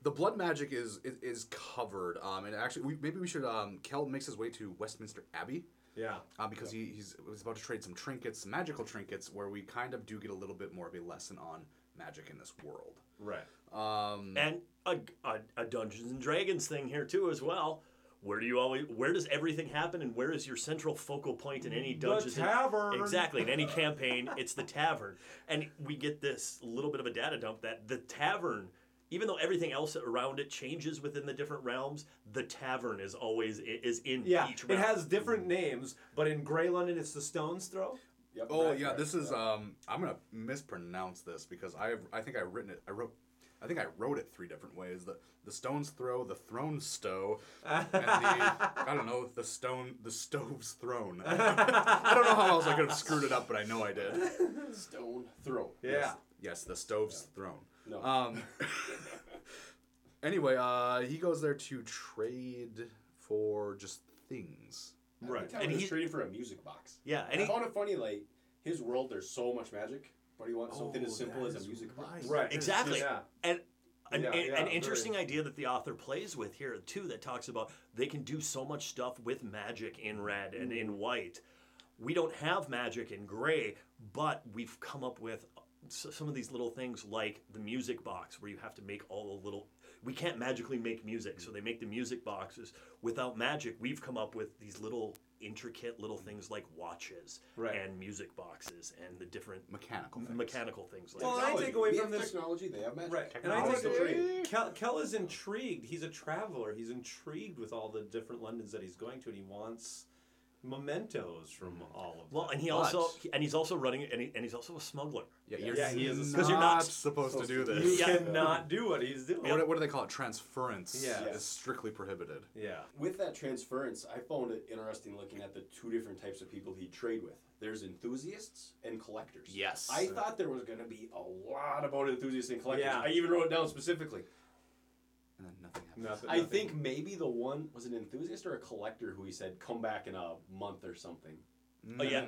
The blood magic is covered. And actually, we should... Kel makes his way to Westminster Abbey. Yeah. Because he's about to trade some trinkets, magical trinkets, where we kind of do get a little bit more of a lesson on magic in this world, right? And a Dungeons and Dragons thing here too, as well. Where does everything happen, and where is your central focal point in any Dungeons? The tavern, exactly. In any campaign, it's the tavern, and we get this little bit of a data dump that the tavern, even though everything else around it changes within the different realms, the tavern is always in each realm. It has different names, but in Grey London, it's the Stones Throw. Yep, this is I'm gonna mispronounce this because I think I wrote it three different ways. The Stone's Throw, the Throne Stow, and the Stove's Throne. I don't know how else I could have screwed it up, but I know I did. Stone Throw. Yeah. Yes, the Stove's Throne. No. Anyway, he goes there to trade for just things. Right, and he's trading for a music box. Yeah, and I found it funny, like, his world, there's so much magic, but he wants something as simple as a music box. Right, exactly. Yeah. And an interesting idea that the author plays with here too, that talks about they can do so much stuff with magic in red and in white. We don't have magic in gray, but we've come up with some of these little things like the music box, where you have to make all the little. We can't magically make music, so they make the music boxes. Without magic, we've come up with these little intricate little things like watches and music boxes and the different mechanical things. Well, I take away from this technology, they have magic. Right. Technology. And I take Kel is intrigued. He's a traveler. He's intrigued with all the different Londons that he's going to, and he wants mementos from all of them. Well, and he's also running, and he's also a smuggler. Yeah, he is a smuggler. Because you're not supposed to do this. You cannot do what he's doing. What do they call it? Transference. Yeah, it's strictly prohibited. Yeah. With that transference, I found it interesting looking at the two different types of people he trade with. There's enthusiasts and collectors. Yes. I thought there was going to be a lot about enthusiasts and collectors. Yeah. I even wrote it down specifically. And then nothing happens. I think maybe the one was an enthusiast or a collector who he said, come back in a month or something. Oh yeah,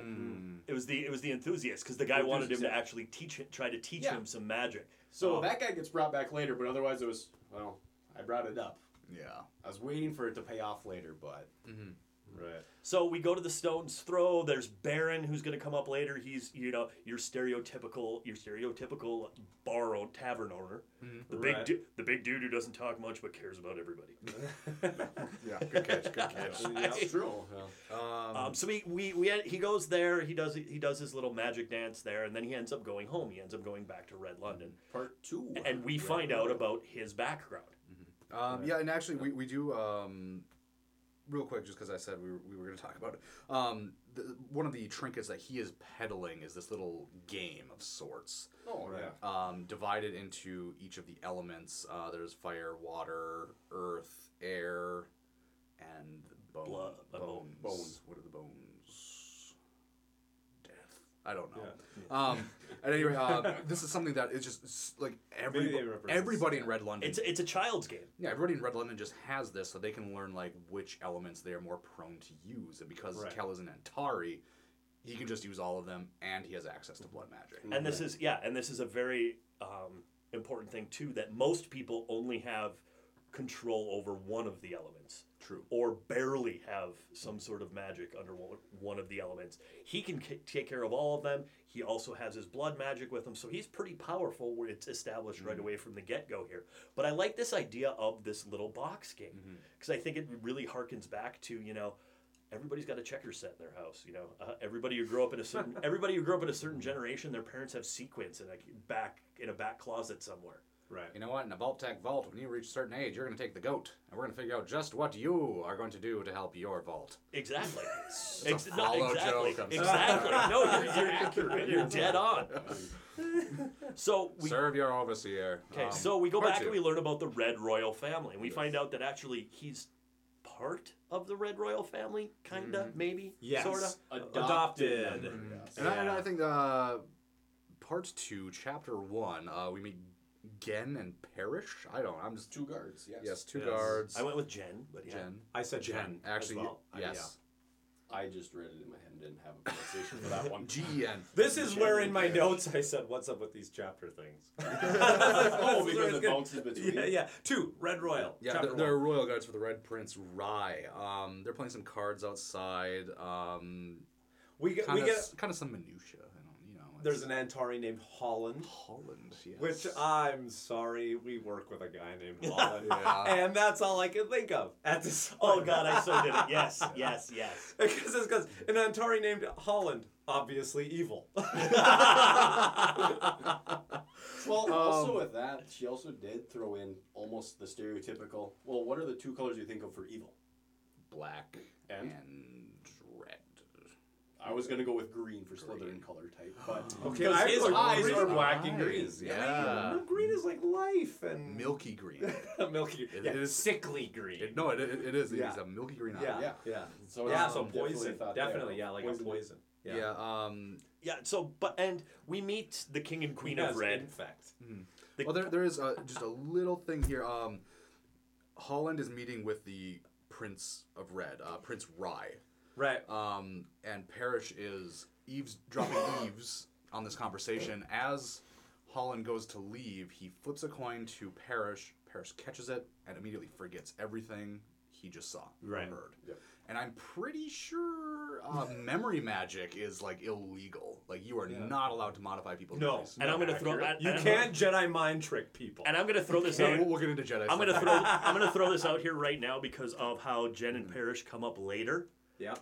it was the enthusiast, because the guy wanted him to actually try to teach him some magic. So that guy gets brought back later, but otherwise it was, well, I brought it up. Yeah, I was waiting for it to pay off later, but right. So we go to the Stone's Throw. There's Baron, who's going to come up later. He's, you know, your stereotypical borrowed tavern owner, the big dude who doesn't talk much but cares about everybody. Yeah, good catch. That's true. Yeah. So he goes there. He does his little magic dance there, and then he ends up going home. He ends up going back to Red London. Part 2, and we find out about his background. Yeah, and actually we do. Real quick, just because I said we were going to talk about it. One of the trinkets that he is peddling is this little game of sorts. Oh, yeah. Divided into each of the elements. There's fire, water, earth, air, and bones. Bones. What are the bones? Death. I don't know. Yeah. At any rate, this is something that is just like everybody in Red London. It's a child's game. Yeah, everybody in Red London just has this, so they can learn like which elements they are more prone to use. And because Kel is an Antari, he can just use all of them, and he has access to blood magic. And this is a very important thing too, that most people only have control over one of the elements. True. Or barely have some sort of magic under one of the elements. He can take care of all of them. He also has his blood magic with him, so he's pretty powerful where it's established right away from the get-go here. But I like this idea of this little box game, because I think it really harkens back to, you know, everybody's got a checker set in their house, you know. Everybody who grew up in a certain generation, their parents have sequins in a back closet somewhere. Right. You know what? In a Vault-Tec vault, when you reach a certain age, you're going to take the goat, and we're going to figure out just what you are going to do to help your vault. Exactly. Exactly. No, you're dead on. So serve your overseer. Okay. So we go back and we learn about the Red Royal family, and we find out that actually he's part of the Red Royal family, kinda, maybe, sorta, adopted. And I think part 2, chapter 1, we meet Gen and Parrish? I don't know. I'm just two guards. Yes, guards. I went with Jen, but yeah. Jen. I said Jen. Actually, as well. Yes. I just read it in my head and didn't have a pronunciation for that one. Gen. This is Gen where in my notes I said, "What's up with these chapter things?" Because it bounces between. Yeah. 2 Red Royal. Yeah, they're royal guards for the Red Prince Rai. They're playing some cards outside. We get kind of some minutia. There's an Antari named Holland. Holland, yes. Which, I'm sorry, we work with a guy named Holland. And that's all I could think of at this point. Oh, God, I so did it. Yes. Because an Antari named Holland, obviously evil. Well, also with that, she also did throw in almost the stereotypical, well, what are the 2 colors you think of for evil? Black and red. I was going to go with green for Slytherin color type, but his eyes are black and green. Yeah. Green is like life and milky green. It is sickly green. It is. Yeah. It's a milky green eye. Yeah. So poison. Definitely, like poison. A poison. Yeah. So we meet the King and Queen of Red. In fact. Well, there is just a little thing here. Holland is meeting with the Prince of Red, Prince Rai. Right. And Parrish is dropping eaves on this conversation. As Holland goes to leave, he flips a coin to Parrish. Parrish catches it and immediately forgets everything he just saw or heard. Yep. And I'm pretty sure memory magic is like illegal. Like you are not allowed to modify people's memories. No, and I'm going to throw that. You can't Jedi mind trick people. And I'm going to throw this out. We'll get into Jedi. I'm going to throw this out here right now because of how Jen and Parrish come up later. Yeah,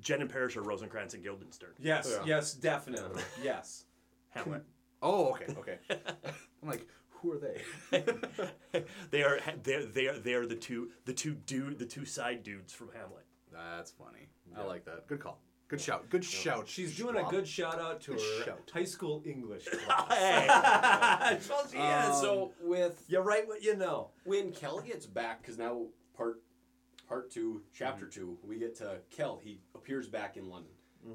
Jen and Parrish are Rosencrantz and Guildenstern. Yes, definitely. Yes, Hamlet. Okay. I'm like, who are they? They are the two side dudes from Hamlet. That's funny. Yeah. I like that. Good call. Good shout. Good shout. She's doing a good shout out to her high school English class. So with you write what you know. When Kel gets back, because now Part 2, chapter 2, we get to Kel. He appears back in London.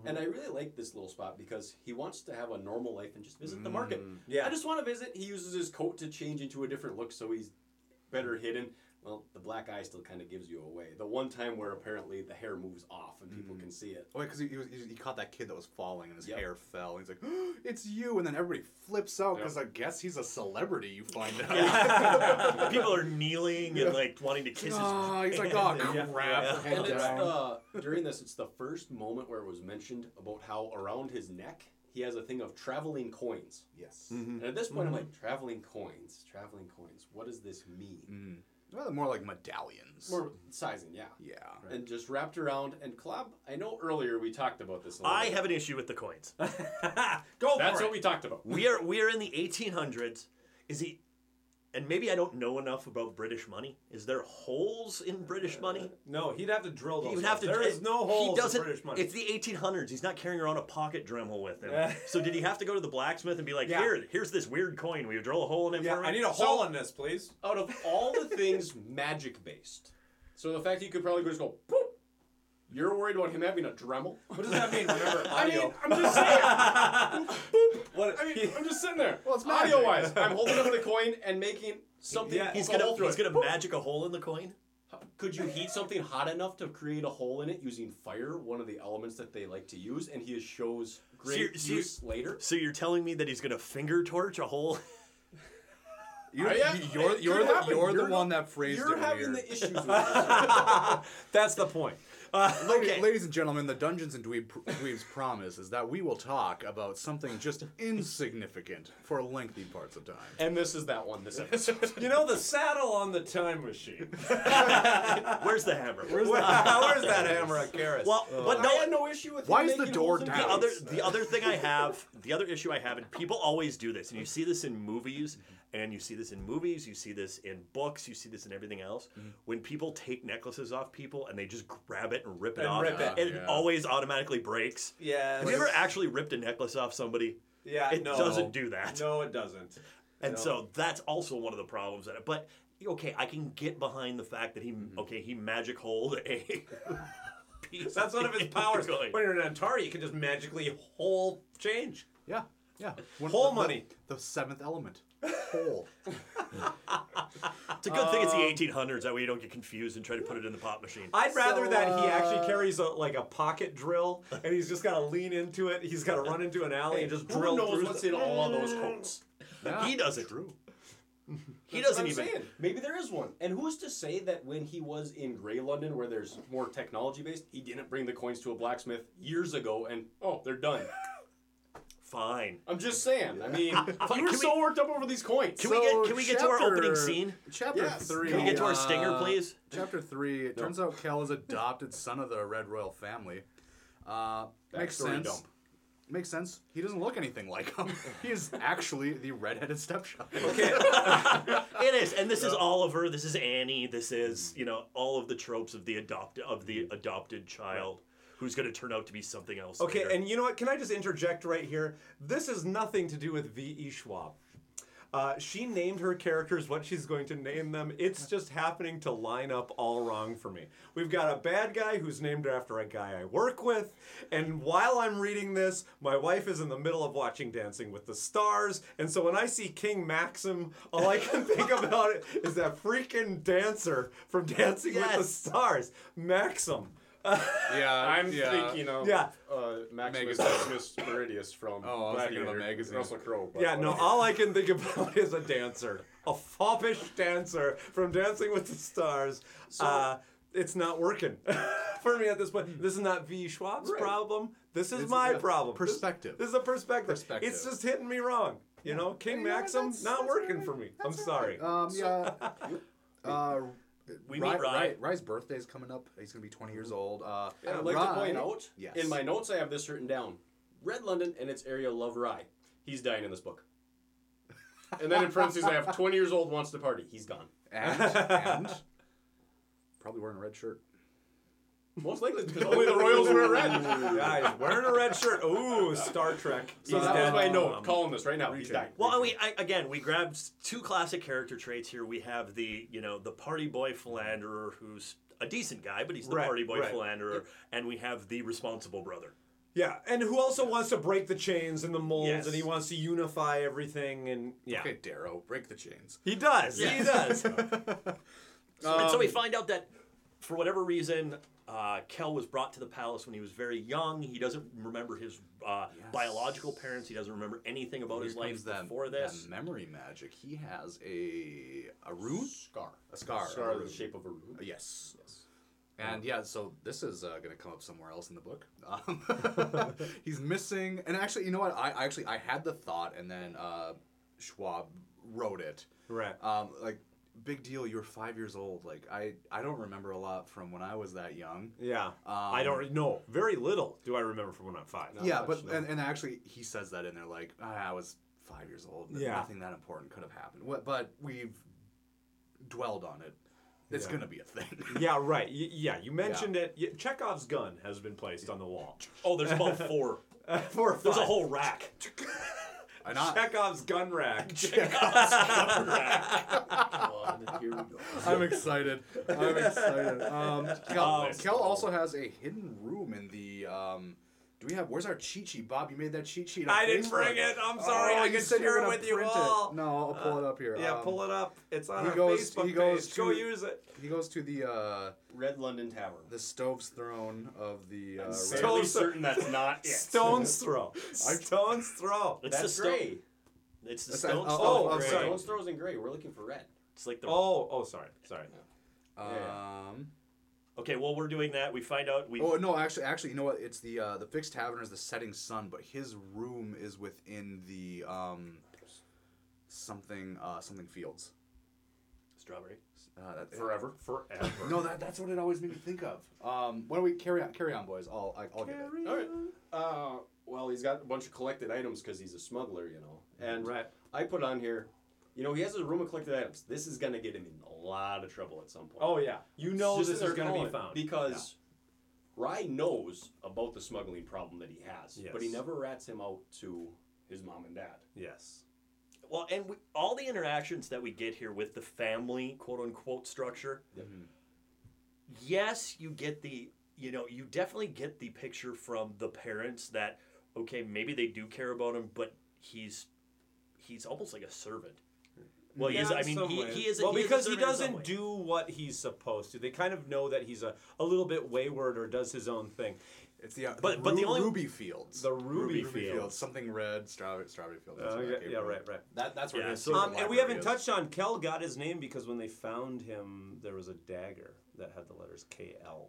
And I really like this little spot because he wants to have a normal life and just visit the market. Yeah. I just want to visit. He uses his coat to change into a different look so he's better hidden. Well, the black eye still kind of gives you away. The one time where apparently the hair moves off and people can see it. Oh, because he caught that kid that was falling and his hair fell. He's like, oh, it's you. And then everybody flips out because I guess he's a celebrity, you find out. People are kneeling and like wanting to kiss his He's like, oh, crap. And during this, it's the first moment where it was mentioned about how around his neck, he has a thing of traveling coins. Yes. Mm-hmm. And at this point, I'm like, traveling coins. What does this mean? Mm. Well, more like medallions. More sizing, yeah. Yeah. Right. And just wrapped around. And Klob, I know earlier we talked about this a little bit. I have an issue with the coins. Go for it. That's what we talked about. We are in the 1800s. Is he... And maybe I don't know enough about British money. Is there holes in British money? No, he'd have to drill those. There is no holes in British money. It's the 1800s. He's not carrying around a pocket Dremel with him. So did he have to go to the blacksmith and be like, here's this weird coin. Will you drill a hole in it for me? I need a hole in this, please. Out of all the things magic-based, so the fact that you could probably just go, boop. You're worried about him having a Dremel? What does that mean? Remember, audio. I mean, I'm just saying. I'm just sitting there. Well, it's magic. Audio-wise, I'm holding up the coin and making something. Yeah, he's gonna magic a hole in the coin. Could you heat something hot enough to create a hole in it using fire, one of the elements that they like to use, and he shows great use later? So you're telling me that he's gonna finger torch a hole? You're the one that phrased it. You're having the issues with this. That's the point. Okay. Ladies and gentlemen, the Dungeons and Dweebs promise is that we will talk about something just insignificant for lengthy parts of time. And this is that one, this episode. You know, the saddle on the time machine. Where's the hammer? Where's that hammer at Garrus? Well, but I had no issue with why him is the door down? The other issue I have, and people always do this, and you see this in movies, and you see this in movies, you see this in books, you see this in everything else, when people take necklaces off people and they just grab it and rip it off. It always automatically breaks. Yeah. Have you ever actually ripped a necklace off somebody? Yeah, It doesn't do that. No, it doesn't. And so that's also one of the problems. But, okay, I can get behind the fact that he magic holed a... piece. That's one of his powers. When you're an Atari, you can just magically hole change. Yeah, yeah. Hole money. The seventh element. Hole. It's a good thing it's the 1800s. That way you don't get confused and try to put it in the pop machine. I'd rather that he actually carries a pocket drill and he's just got to lean into it. He's got to run into an alley and just drill through. Who knows what's in all those coats? Yeah. He doesn't. True. He doesn't even. Saying. Maybe there is one. And who's to say that when he was in Grey London, where there's more technology based, he didn't bring the coins to a blacksmith years ago and they're done. Fine. I'm just saying. I mean, we're so worked up over these coins. Can we get to our opening scene? Chapter 3. Can we get to our stinger, please? Chapter 3. It turns out Cal is adopted son of the Red Royal family. Makes sense. Makes sense. He doesn't look anything like him. He is actually the redheaded stepchild. Okay. It is, and this is Oliver. This is Annie. This is all of the tropes of the adopted child. Right. Who's going to turn out to be something else. Okay, later. And you know what? Can I just interject right here? This is nothing to do with V.E. Schwab. She named her characters what she's going to name them. It's just happening to line up all wrong for me. We've got a bad guy who's named after a guy I work with, and while I'm reading this, my wife is in the middle of watching Dancing with the Stars, and so when I see King Maxim, all I can think about it is that freaking dancer from Dancing with the Stars, Maxim. I'm thinking of Maximus Meridius from Gladiator, Russell Crowe. All I can think about is a dancer. A foppish dancer from Dancing with the Stars. So, it's not working for me at this point. This is not V. Schwab's problem. This is my problem. Perspective. This is a perspective. It's just hitting me wrong. You know, King Maxim, not working for me. I'm sorry. We meet Rye. Rye's birthday is coming up. He's going to be 20 years old. And I'd like to point out, in my notes I have this written down. Red London and its area love Rye. He's dying in this book. And then in parentheses I have 20 years old wants to party. He's gone. And probably wearing a red shirt. Most likely, because only the Royals wear red. Yeah, he's wearing a red shirt. Ooh, Star Trek. So he's dead. I know. Calling this right now. He's dying. Well, we grabbed two classic character traits here. We have the party boy philanderer, who's a decent guy, but he's the party boy philanderer, and we have the responsible brother. Yeah, and who also wants to break the chains and the molds, and he wants to unify everything. And okay, Darrow, break the chains. He does. Yes. He does. So we find out that, for whatever reason, Kel was brought to the palace when he was very young. He doesn't remember his biological parents. He doesn't remember anything about his life before this. That memory magic. He has a rune? Scar. A scar. A scar in the shape of a rune. Yes. And so this is going to come up somewhere else in the book. He's missing, and actually, you know what? I had the thought, and then Schwab wrote it. Right. Big deal, you were 5 years old. I don't remember a lot from when I was that young. Yeah. I don't know. Very little do I remember from when I'm five. And actually he says that in there, I was 5 years old. And nothing that important could have happened. But we've dwelled on it. It's going to be a thing. Yeah, right. You mentioned it. Chekhov's gun has been placed on the wall. Oh, there's about four or five. There's a whole rack. Chekhov's gun rack. Chekhov's gun rack. God, here we go. I'm excited. Kel also has a hidden room in the... do we have... Where's our cheat sheet? Bob, you made that cheat sheet. I didn't bring it. I'm sorry. I can share it with you all. No, I'll pull it up here. Yeah, pull it up. It's on our Facebook page. Go use it. He goes to the... Red London Tower. The Stove's Throne of the... I'm certain that's not it. Stone's Throw. Stone's Throw. That's gray. It's the Stone's Throw. Oh, I'm sorry. Stone's Throw's in gray. We're looking for red. It's like the... Oh, sorry. Yeah. Okay, well, we're doing that. We find out... Oh, no, actually, you know what? It's the Fixed Tavern is the setting sun, but his room is within the something fields. Strawberry? Forever. No, that's what it always made me think of. Why don't we carry on, boys? I'll get it. All right. Well, he's got a bunch of collected items because he's a smuggler, you know. And right. I put on here... You know, he has a room of collected items. This is going to get him in a lot of trouble at some point. Oh, yeah. You know this is going to be found. Because Rye knows about the smuggling problem that he has, but he never rats him out to his mom and dad. Yes. Well, and all the interactions that we get here with the family, quote-unquote, structure, yes, you get the, you definitely get the picture from the parents that, okay, maybe they do care about him, but he's almost like a servant. Well, yeah, he is. Well, because he doesn't do what he's supposed to. They kind of know that he's a little bit wayward or does his own thing. It's the ruby fields. The ruby fields. Something red, strawberry fields. Right. That's where. Yeah, and we haven't touched on Kel got his name because when they found him, there was a dagger that had the letters KL.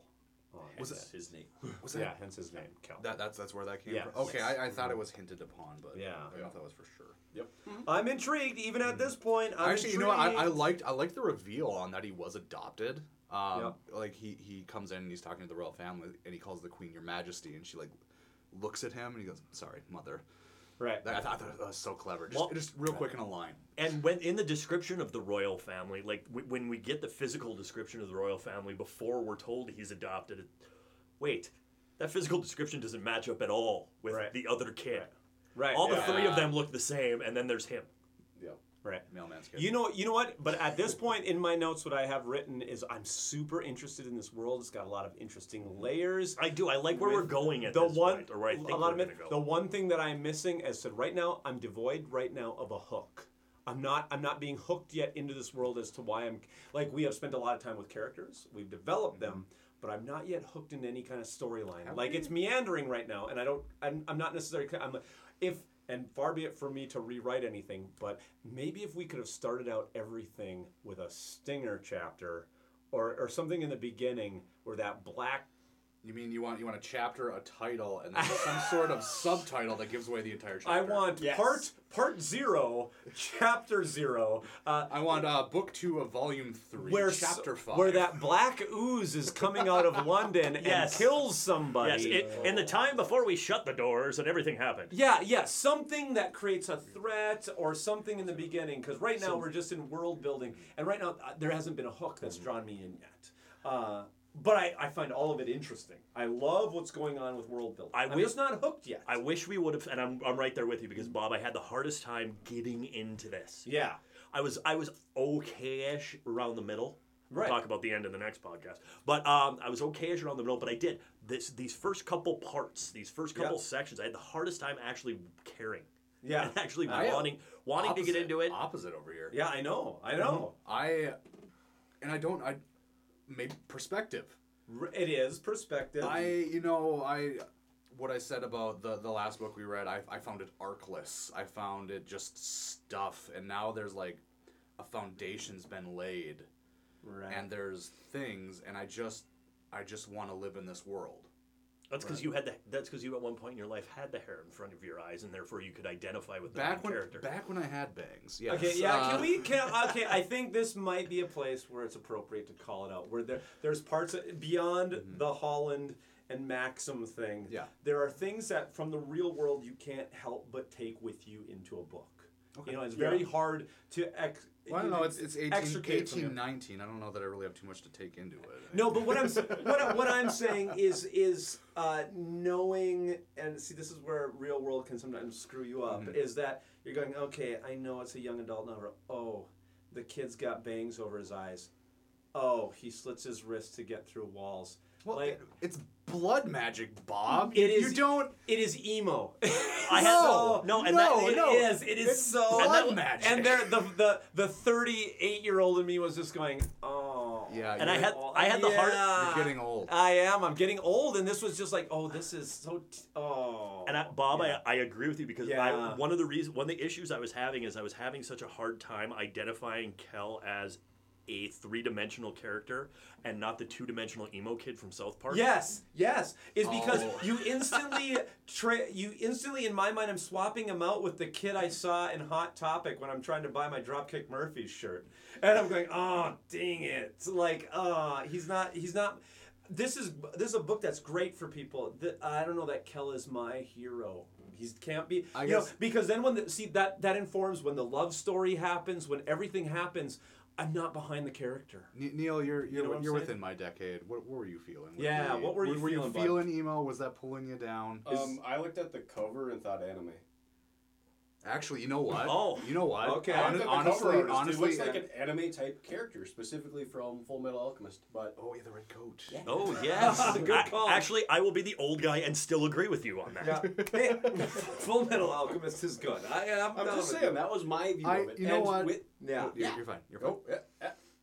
His name? Was that? Yeah, hence his name, Kel. That's where that came from? Okay, yes. I thought it was hinted upon, but I thought that was for sure. Yep. Mm-hmm. I'm intrigued, even at this point. You know what? I liked the reveal on that he was adopted. He comes in and he's talking to the royal family, and he calls the queen Your Majesty, and she, looks at him, and he goes, sorry, mother. Right. I thought that was so clever. Just real quick in a line. And when in the description of the royal family, when we get the physical description of the royal family before we're told he's adopted, wait, that physical description doesn't match up at all with the other kid. Right. All the three of them look the same, and then there's him. Yeah. Right. Mailman's kid. You know what? But at this point in my notes, what I have written is I'm super interested in this world. It's got a lot of interesting layers. I do. I like where we're going at this point, or where I think we're going to go. The one thing that I'm missing, as said, right now I'm devoid right now of a hook. I'm not being hooked yet into this world as to why I'm we have spent a lot of time with characters. We've developed them, but I'm not yet hooked into any kind of storyline. It's meandering right now, and I'm not necessarily. And far be it for me to rewrite anything, but maybe if we could have started out everything with a stinger chapter or something in the beginning where that black... You mean you want a chapter, a title, and then some sort of subtitle that gives away the entire chapter? I want part 0, chapter 0. I want book 2 of volume 3, where chapter 5. Where that black ooze is coming out of London and kills somebody. Yes, in the time before we shut the doors and everything happened. Yeah, something that creates a threat or something in the beginning. Because right now we're just in world building. And right now there hasn't been a hook that's drawn me in yet. But I find all of it interesting. I love what's going on with world building. I'm just not hooked yet. I wish we would have, and I'm right there with you because Bob, I had the hardest time getting into this. Yeah, I was okay-ish around the middle. Right. We'll talk about the end of the next podcast. But I was okay-ish around the middle. But I did these first couple parts, these first couple sections. I had the hardest time actually caring. Yeah, and actually wanting to get into it. Opposite over here. Yeah, I know. Mm-hmm. I. and I maybe perspective. It is perspective. What I said about the last book we read, I found it arcless. I found it just stuff, and now there's like a foundation's been laid, right? And there's things, and I just want to live in this world. That's because you had the. That's because you at one point in your life had the hair in front of your eyes, and therefore you could identify with that character. Back when I had bangs, yes. Okay, yeah. Okay, I think this might be a place where it's appropriate to call it out. Where there's parts of, beyond the Holland and Maxim thing. Yeah. There are things that from the real world you can't help but take with you into a book. Okay. You know, it's very hard to. Well, I don't know. It's 18, 19. I don't know that I really have too much to take into it. No, but what I'm saying is knowing, and see, this is where real world can sometimes screw you up. Mm-hmm. Is that you're going, okay, I know it's a young adult novel. Oh, the kid's got bangs over his eyes. Oh, he slits his wrists to get through walls. Well, like, it's blood magic, Bob. It is. You don't. It is emo. It is. It is, it's so blood magic. And there, the 38-year-old in me was just going, oh. Yeah. And I had the heart. You're getting old. I am. I'm getting old, and this was just like, oh, this is so. Oh. And Bob, yeah. I agree with you because one of the issues I was having is I was having such a hard time identifying Kel as a three-dimensional character and not the two-dimensional emo kid from South Park. Yes, is because you instantly in my mind I'm swapping him out with the kid I saw in Hot Topic when I'm trying to buy my Dropkick Murphys shirt, and I'm going, oh, dang it! Like, he's not. This is a book that's great for people. I don't know that Kel is my hero. He can't be, I guess, because then that informs when the love story happens, when everything happens. I'm not behind the character. Neil, you're within my decade. What were you feeling? What were you feeling? Were you feeling emo? Was that pulling you down? I looked at the cover and thought anime. Actually, you know what? Okay. Honestly, it looks like an anime type character, specifically from Full Metal Alchemist. But the red coat. Yeah. Oh yes, good call. Actually, I will be the old guy and still agree with you on that. Yeah. Full Metal Alchemist is good. I'm just saying that was my view of it. You know what? You're fine. You're fine.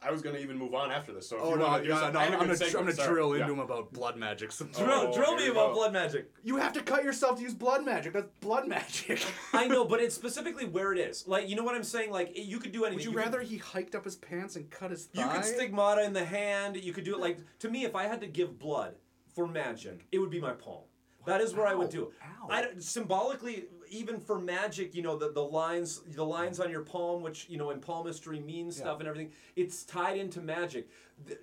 I was going to even move on after this. So I'm going to drill into him about blood magic. Drill me about blood magic. You have to cut yourself to use blood magic. That's blood magic. I know, but it's specifically where it is. Like, you know what I'm saying? Like, you could do anything. Would you rather he hiked up his pants and cut his thigh? You could stigmata in the hand. You could do it like... To me, if I had to give blood for magic, it would be my palm. That is where I would do it. Symbolically, even for magic, you know, the lines on your palm, which, you know, in palmistry means stuff and everything, it's tied into magic.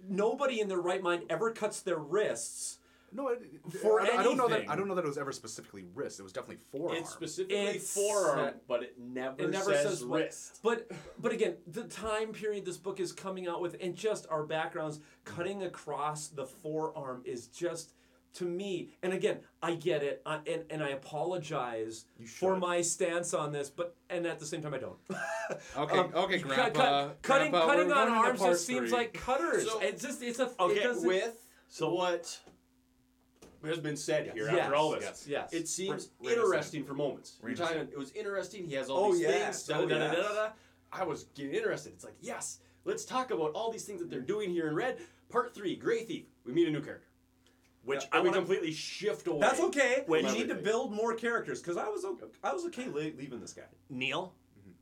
Nobody in their right mind ever cuts their wrists. No, for anything. I don't know that it was ever specifically wrist. It was definitely forearm. It's forearm, but it never says wrist. But again, the time period this book is coming out with, and just our backgrounds, cutting across the forearm is just... To me, and again, I get it, and I apologize for my stance on this, but and at the same time, I don't. Okay, Grandpa. Cutting on arms just seems like cutters. So, what has been said here after all this. Yes. It seems interesting for moments. It was interesting. He has all these things. I was getting interested. It's like, yes, let's talk about all these things that they're doing here in Red. Part 3, Grey Thief. We meet a new character. Which I would completely shift away. That's okay. We need to build more characters because I was okay leaving this guy. Neil,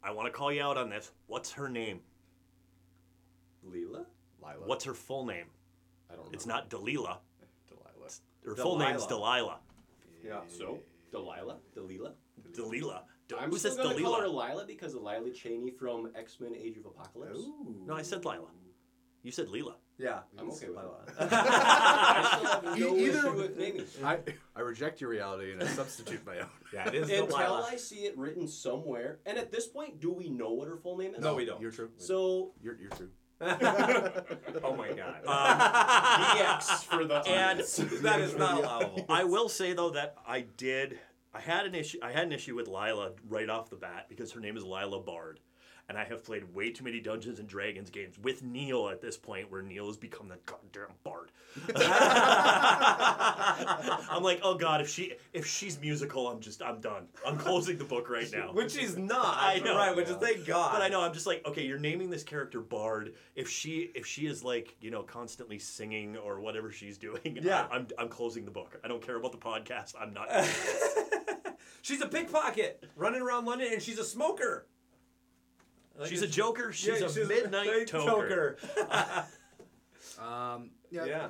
I want to call you out on this. What's her name? Lila. What's her full name? I don't know. It's not Delilah. Delilah. Her full name's Delilah. Yeah. So Delilah. I'm just going to call her Lila because of Lila Cheney from X-Men: Age of Apocalypse. Ooh. No, I said Lila. You said Lila. Yeah, I'm okay with that. I still have no issue with naming. I reject your reality and I substitute my own. Yeah, it is Delilah. Until I see it written somewhere. And at this point, do we know what her full name is? No, we don't. You're true. So you're true. Oh my God. DX for the audience. And that is not allowable. I will say though that I had an issue with Lila right off the bat because her name is Lila Bard. And I have played way too many Dungeons and Dragons games with Neil at this point, where Neil has become the goddamn bard. I'm like, oh god, if she's musical, I'm done. I'm closing the book right now. Which she's not. I know. Right, which is thank God. But I know, I'm just like, okay, you're naming this character Bard. If she is like, you know, constantly singing or whatever she's doing, yeah. I'm closing the book. I don't care about the podcast. I'm not doing this. She's a pickpocket running around London, and she's a smoker. Like she's a joker. She's a midnight toker.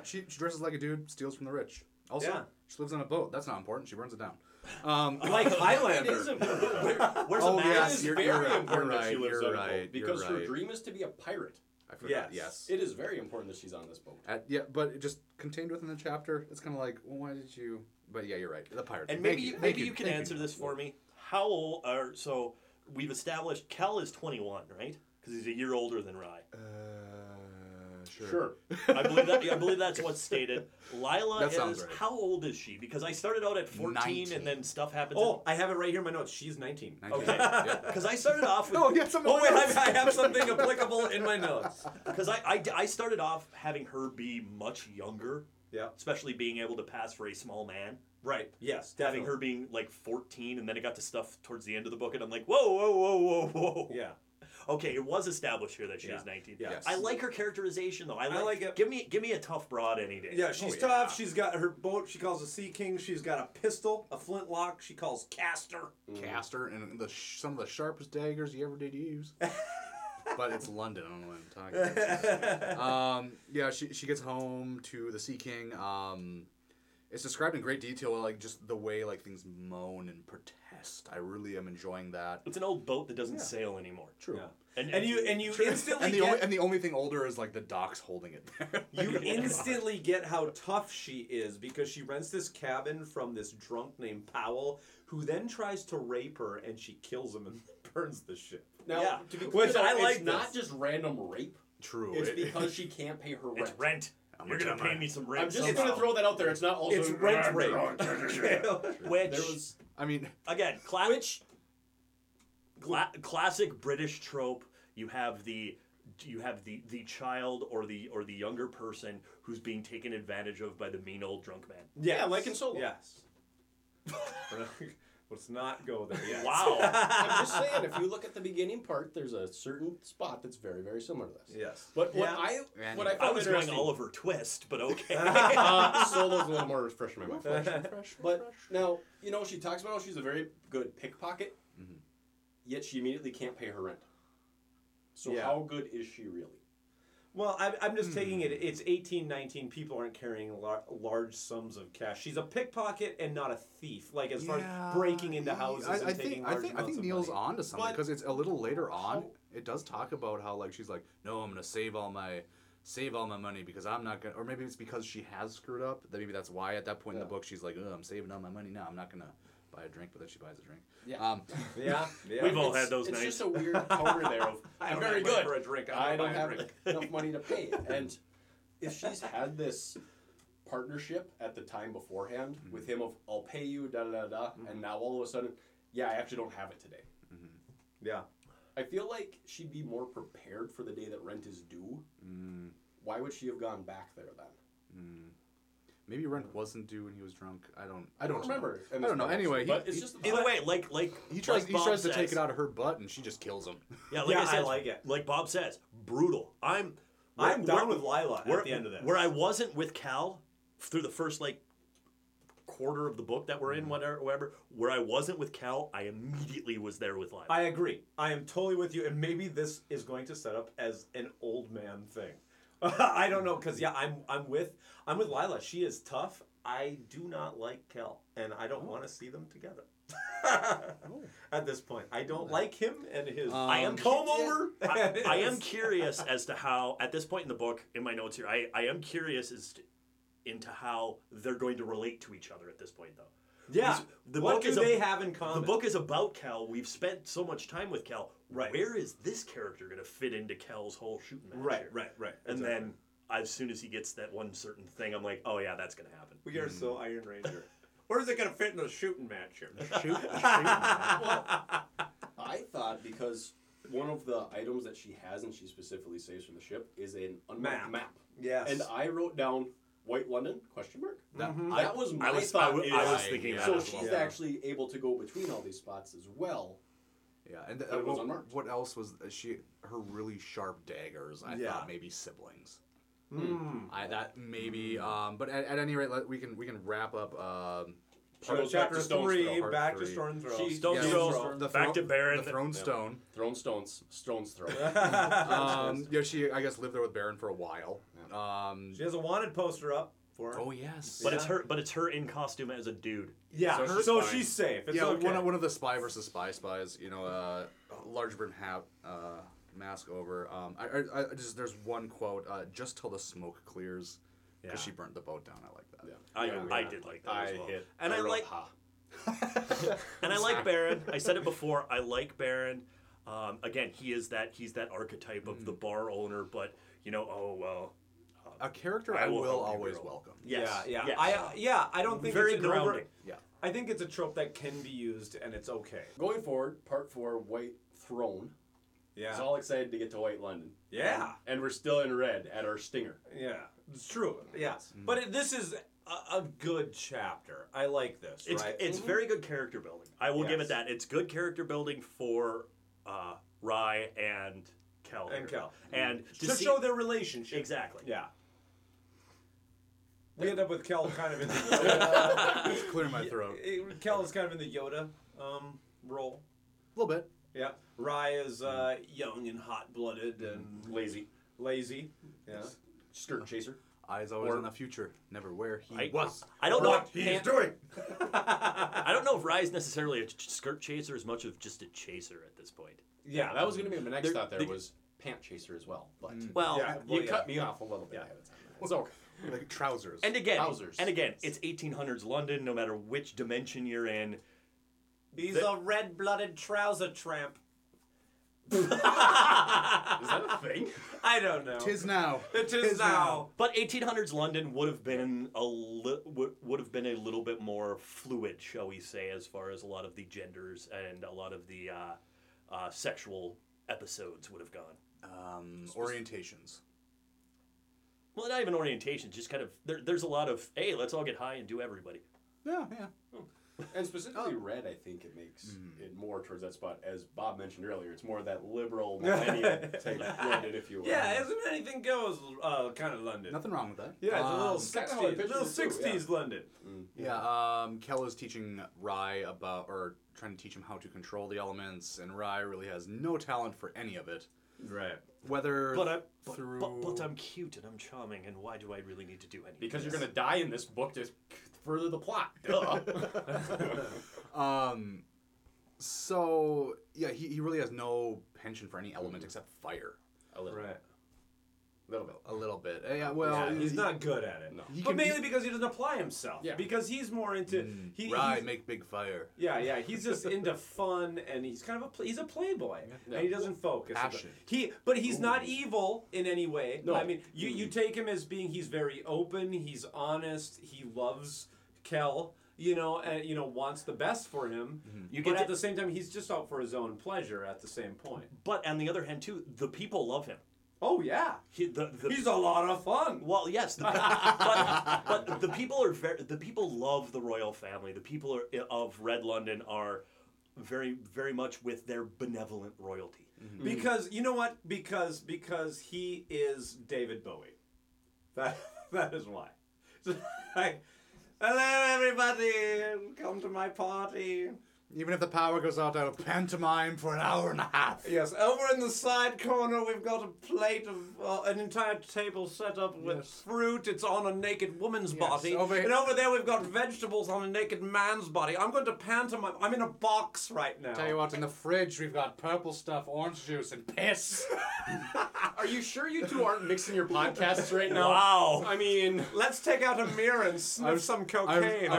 She dresses like a dude, steals from the rich. Also, she lives on a boat. That's not important. She burns it down. Like Highlander. Where's the man? It's very important that she lives on a boat because her dream is to be a pirate. I forgot. Yes. It is very important that she's on this boat. But just contained within the chapter, it's kind of like, well, why did you? But yeah, you're right. The pirate. And maybe you can answer this for me. How old are so? We've established Kel is 21, right? Because he's a year older than Rye. Sure. I believe that's what's stated. Lila is right. How old is she? Because I started out at 14, 19. And then stuff happens. Oh, I have it right here in my notes. She's 19. 19. Okay. Because I started off with... I have something applicable in my notes. Because I started off having her be much younger. Yeah. Especially being able to pass for a small man. Right. Yes. Definitely. Having her being like 14, and then it got to stuff towards the end of the book, and I'm like, whoa. Yeah. Okay, it was established here that she is 19. Yeah. Yes. I like her characterization though. I like it. Give me a tough broad any day. Yeah, she's tough. She's got her boat. She calls a Sea King. She's got a pistol, a flintlock. She calls Caster. Mm. Caster, and some of the sharpest daggers you ever did use. But it's London. I don't know what I'm talking about. She gets home to the Sea King. It's described in great detail, like just the way like things moan and protest. I really am enjoying that. It's an old boat that doesn't sail anymore. True. Yeah. And you instantly and the only thing older is like the docks holding it there. You instantly get how tough she is because she rents this cabin from this drunk named Powell, who then tries to rape her and she kills him and burns the ship. Now, to be clear, it's not just random rape. True. It's because she can't pay her rent. It's rent. You're going to pay me some rent. I'm just going to throw that out there. It's not also... It's rent rape. Which... There was, I mean... Again, classic British trope. You have the child or the younger person who's being taken advantage of by the mean old drunk man. Yeah, like in Solo. Yes. Let's not go there yet. Wow. I'm just saying, if you look at the beginning part, there's a certain spot that's very, very similar to this. Yes. But what I was going Oliver Twist, but okay. Solo's a little more fresh in my mind. Fresh. Now, you know, she talks about how she's a very good pickpocket, mm-hmm. yet she immediately can't pay her rent. So how good is she really? Well, I'm just taking it. It's 18, 19. People aren't carrying large sums of cash. She's a pickpocket and not a thief. Like, as far as breaking into houses and taking large amounts of money. I think Neil's on to something, because it's a little later on. It does talk about how, like, she's like, no, I'm going to save all my money because I'm not going to... Or maybe it's because she has screwed up. That maybe that's why at that point in the book she's like, I'm saving all my money now. I'm not going to buy a drink, but then she buys a drink. Yeah. We've all had those nights. It's just a weird cover there of, I'm very good for a drink. I don't have enough money to pay. And if she's had this partnership at the time beforehand mm-hmm. with him of, I'll pay you, da-da-da-da, mm-hmm. and now all of a sudden, I actually don't have it today. Mm-hmm. Yeah. I feel like she'd be more prepared for the day that rent is due. Mm. Why would she have gone back there then? Mm. Maybe rent wasn't due when he was drunk. I don't remember. I don't know. Anyway, he tries to take it out of her butt, and she just kills him. Yeah, like Bob says, brutal. I'm down with Lila at the end of that. Where I wasn't with Cal through the first quarter of the book that we're in, whatever. Where I wasn't with Cal, I immediately was there with Lila. I agree. I am totally with you, and maybe this is going to set up as an old man thing. I don't know, because I'm with Lila. She is tough. I do not like Kel, and I don't want to see them together. At this point, I don't like him and his comb over. I am curious as to how, at this point in the book, in my notes here, I am curious into how they're going to relate to each other at this point, though. Yeah, what do they have in common? The book is about Kel. We've spent so much time with Kel. Right. Where is this character going to fit into Kel's whole shooting match? Right. And exactly. Then as soon as he gets that one certain thing, I'm like, oh yeah, that's going to happen. We are so Iron Ranger. Where is it going to fit in a shooting match here? Shooting match. Well, I thought because one of the items that she has and she specifically saves from the ship is an unmarked map. Yes. And I wrote down White London, question mark. Mm-hmm. That was my thought. I was thinking that. So as well. She's actually able to go between all these spots as well. Yeah, and it was unmarked. What else was she? Her really sharp daggers. I thought maybe siblings. But at any rate, we can wrap up. She goes back to Stone Throw. Back to Baron. The Throne Stone. Throne Stones. Stone's Throw. She, I guess, lived there with Baron for a while. Yeah. She has a wanted poster up for her. Oh, yes. But it's her in costume as a dude. Yeah, so she's safe. It's okay. One of the spy versus spies, large brim hat, mask over. I just, there's one quote, just till the smoke clears. Because she burnt the boat down. I like that. Yeah. I did like that as well. And I like Baron. I said it before. I like Baron. Again, he's that archetype of the bar owner, but a character I will always welcome. Yes. Yeah. I don't think very it's grounding. Yeah. I think it's a trope that can be used and it's okay. Going forward, part 4, White Throne. Yeah. It's all excited to get to White London. Yeah. And we're still in red at our stinger. Yeah. It's true. Yeah. Mm-hmm. But this is a good chapter. I like this. It's very good character building. I will give it that. It's good character building for Rye and Kel. And to show their relationship. Exactly. Yeah. We end up with Kel kind of in the Yoda. It's clearing my throat. Kel is kind of in the Yoda role. A little bit. Yeah, Rye is young and hot-blooded and lazy. Yeah, skirt chaser. Eyes always on the future, never where he was. I don't know what he's doing. I don't know if Rye's necessarily a skirt chaser as much of just a chaser at this point. Yeah, that was going to be my next thought. There was pant chaser as well, but you cut me off a little bit ahead of time. It's okay. Like trousers. And again, it's 1800s London. No matter which dimension you're in. He's a red-blooded trouser tramp. Is that a thing? I don't know. Tis now. It is now. But 1800s London would have been a little bit more fluid, shall we say, as far as a lot of the genders and a lot of the sexual episodes would have gone. Orientations. Well, not even orientations. Just kind of there's a lot of let's all get high and do everybody. Yeah. Yeah. Oh. And specifically red, I think it makes it more towards that spot. As Bob mentioned earlier, it's more that liberal millennial type London, if you will. Yeah, isn't anything goes kind of London. Nothing wrong with that. Yeah, it's a little 60s London. Mm. Yeah, Kel is teaching Rye trying to teach him how to control the elements, and Rye really has no talent for any of it. Right. But I'm cute and I'm charming, and why do I really need to do anything? Because you're going to die in this book to further the plot. So, yeah, he really has no penchant for any element except fire. A little bit. Yeah, well, he's not good at it. No. But mainly because he doesn't apply himself. Yeah. Because he's more into make big fire. Yeah. He's just into fun, and he's kind of he's a playboy, and he doesn't focus. Passion. But he's not evil in any way. No, I mean you take him as being he's very open, he's honest, he loves Kel. Wants the best for him. Mm-hmm. But at the same time, he's just out for his own pleasure. At the same point. But on the other hand, too, the people love him. Oh, yeah. He's a lot of fun. Well, yes. But the people love the royal family. The people of Red London are very, very much with their benevolent royalty. Mm-hmm. Because, you know what? Because he is David Bowie. That is why. So, like, hello, everybody. Come to my party. Even if the power goes out, I'll pantomime for an hour and a half. Yes, over in the side corner, we've got a plate of an entire table set up with fruit. It's on a naked woman's body. And over there, we've got vegetables on a naked man's body. I'm going to pantomime. I'm in a box right now. Tell you what, in the fridge, we've got purple stuff, orange juice, and piss. Are you sure you two aren't mixing your podcasts right now? Wow. I mean, let's take out a mirror and sniff some cocaine.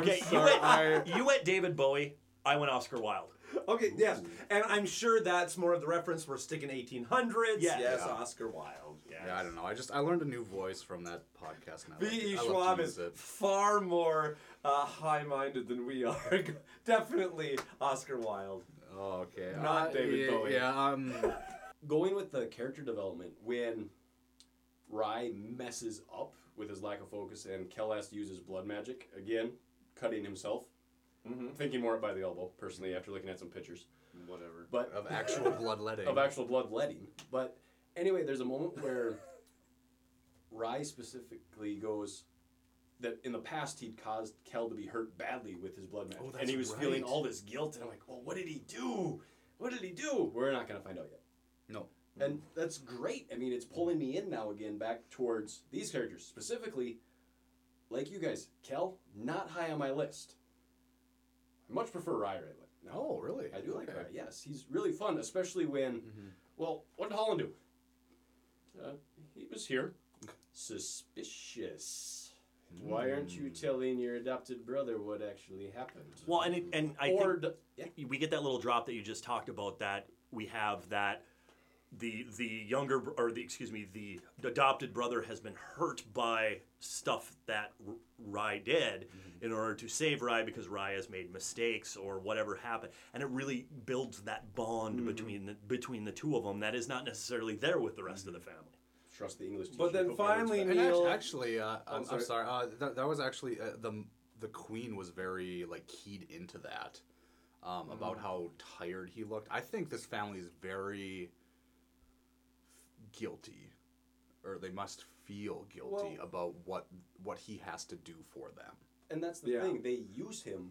You went David Bowie. I went Oscar Wilde. Okay, yes. And I'm sure that's more of the reference. We're sticking 1800s. Yes, Oscar Wilde. Yes. Yeah, I don't know. I learned a new voice from that podcast. V.E. Schwab is far more high-minded than we are. Definitely Oscar Wilde. Oh, okay. Not David Bowie. Yeah, going with the character development, when Rai messes up with his lack of focus and Kell-Ass uses blood magic, again, cutting himself. Mm-hmm. Thinking more by the elbow, personally, after looking at some pictures. Whatever. But of actual bloodletting. Of actual bloodletting. But anyway, there's a moment where Rai specifically goes that in the past he'd caused Kell to be hurt badly with his blood magic. Oh, and he was feeling all this guilt, and I'm like, well, what did he do? What did he do? We're not going to find out yet. No. And that's great. I mean, it's pulling me in now again back towards these characters. Specifically, like you guys, Kell, not high on my list. I much prefer Rai right now. Oh, really? I do like Rai, yes. He's really fun, especially when, well, what did Holland do? He was here. Suspicious. Why aren't you telling your adopted brother what actually happened? Well, and I think we get that little drop that you just talked about, that we have that the adopted brother has been hurt by stuff that Rai did in order to save Rai, because Rai has made mistakes or whatever happened, and it really builds that bond between the two of them that is not necessarily there with the rest of the family. Trust the English teacher. But then finally, Neil. Actually, I'm sorry. That was actually the Queen was very like keyed into that about how tired he looked. I think this family is very guilty, or they must feel guilty about what he has to do for them. And that's the thing. They use him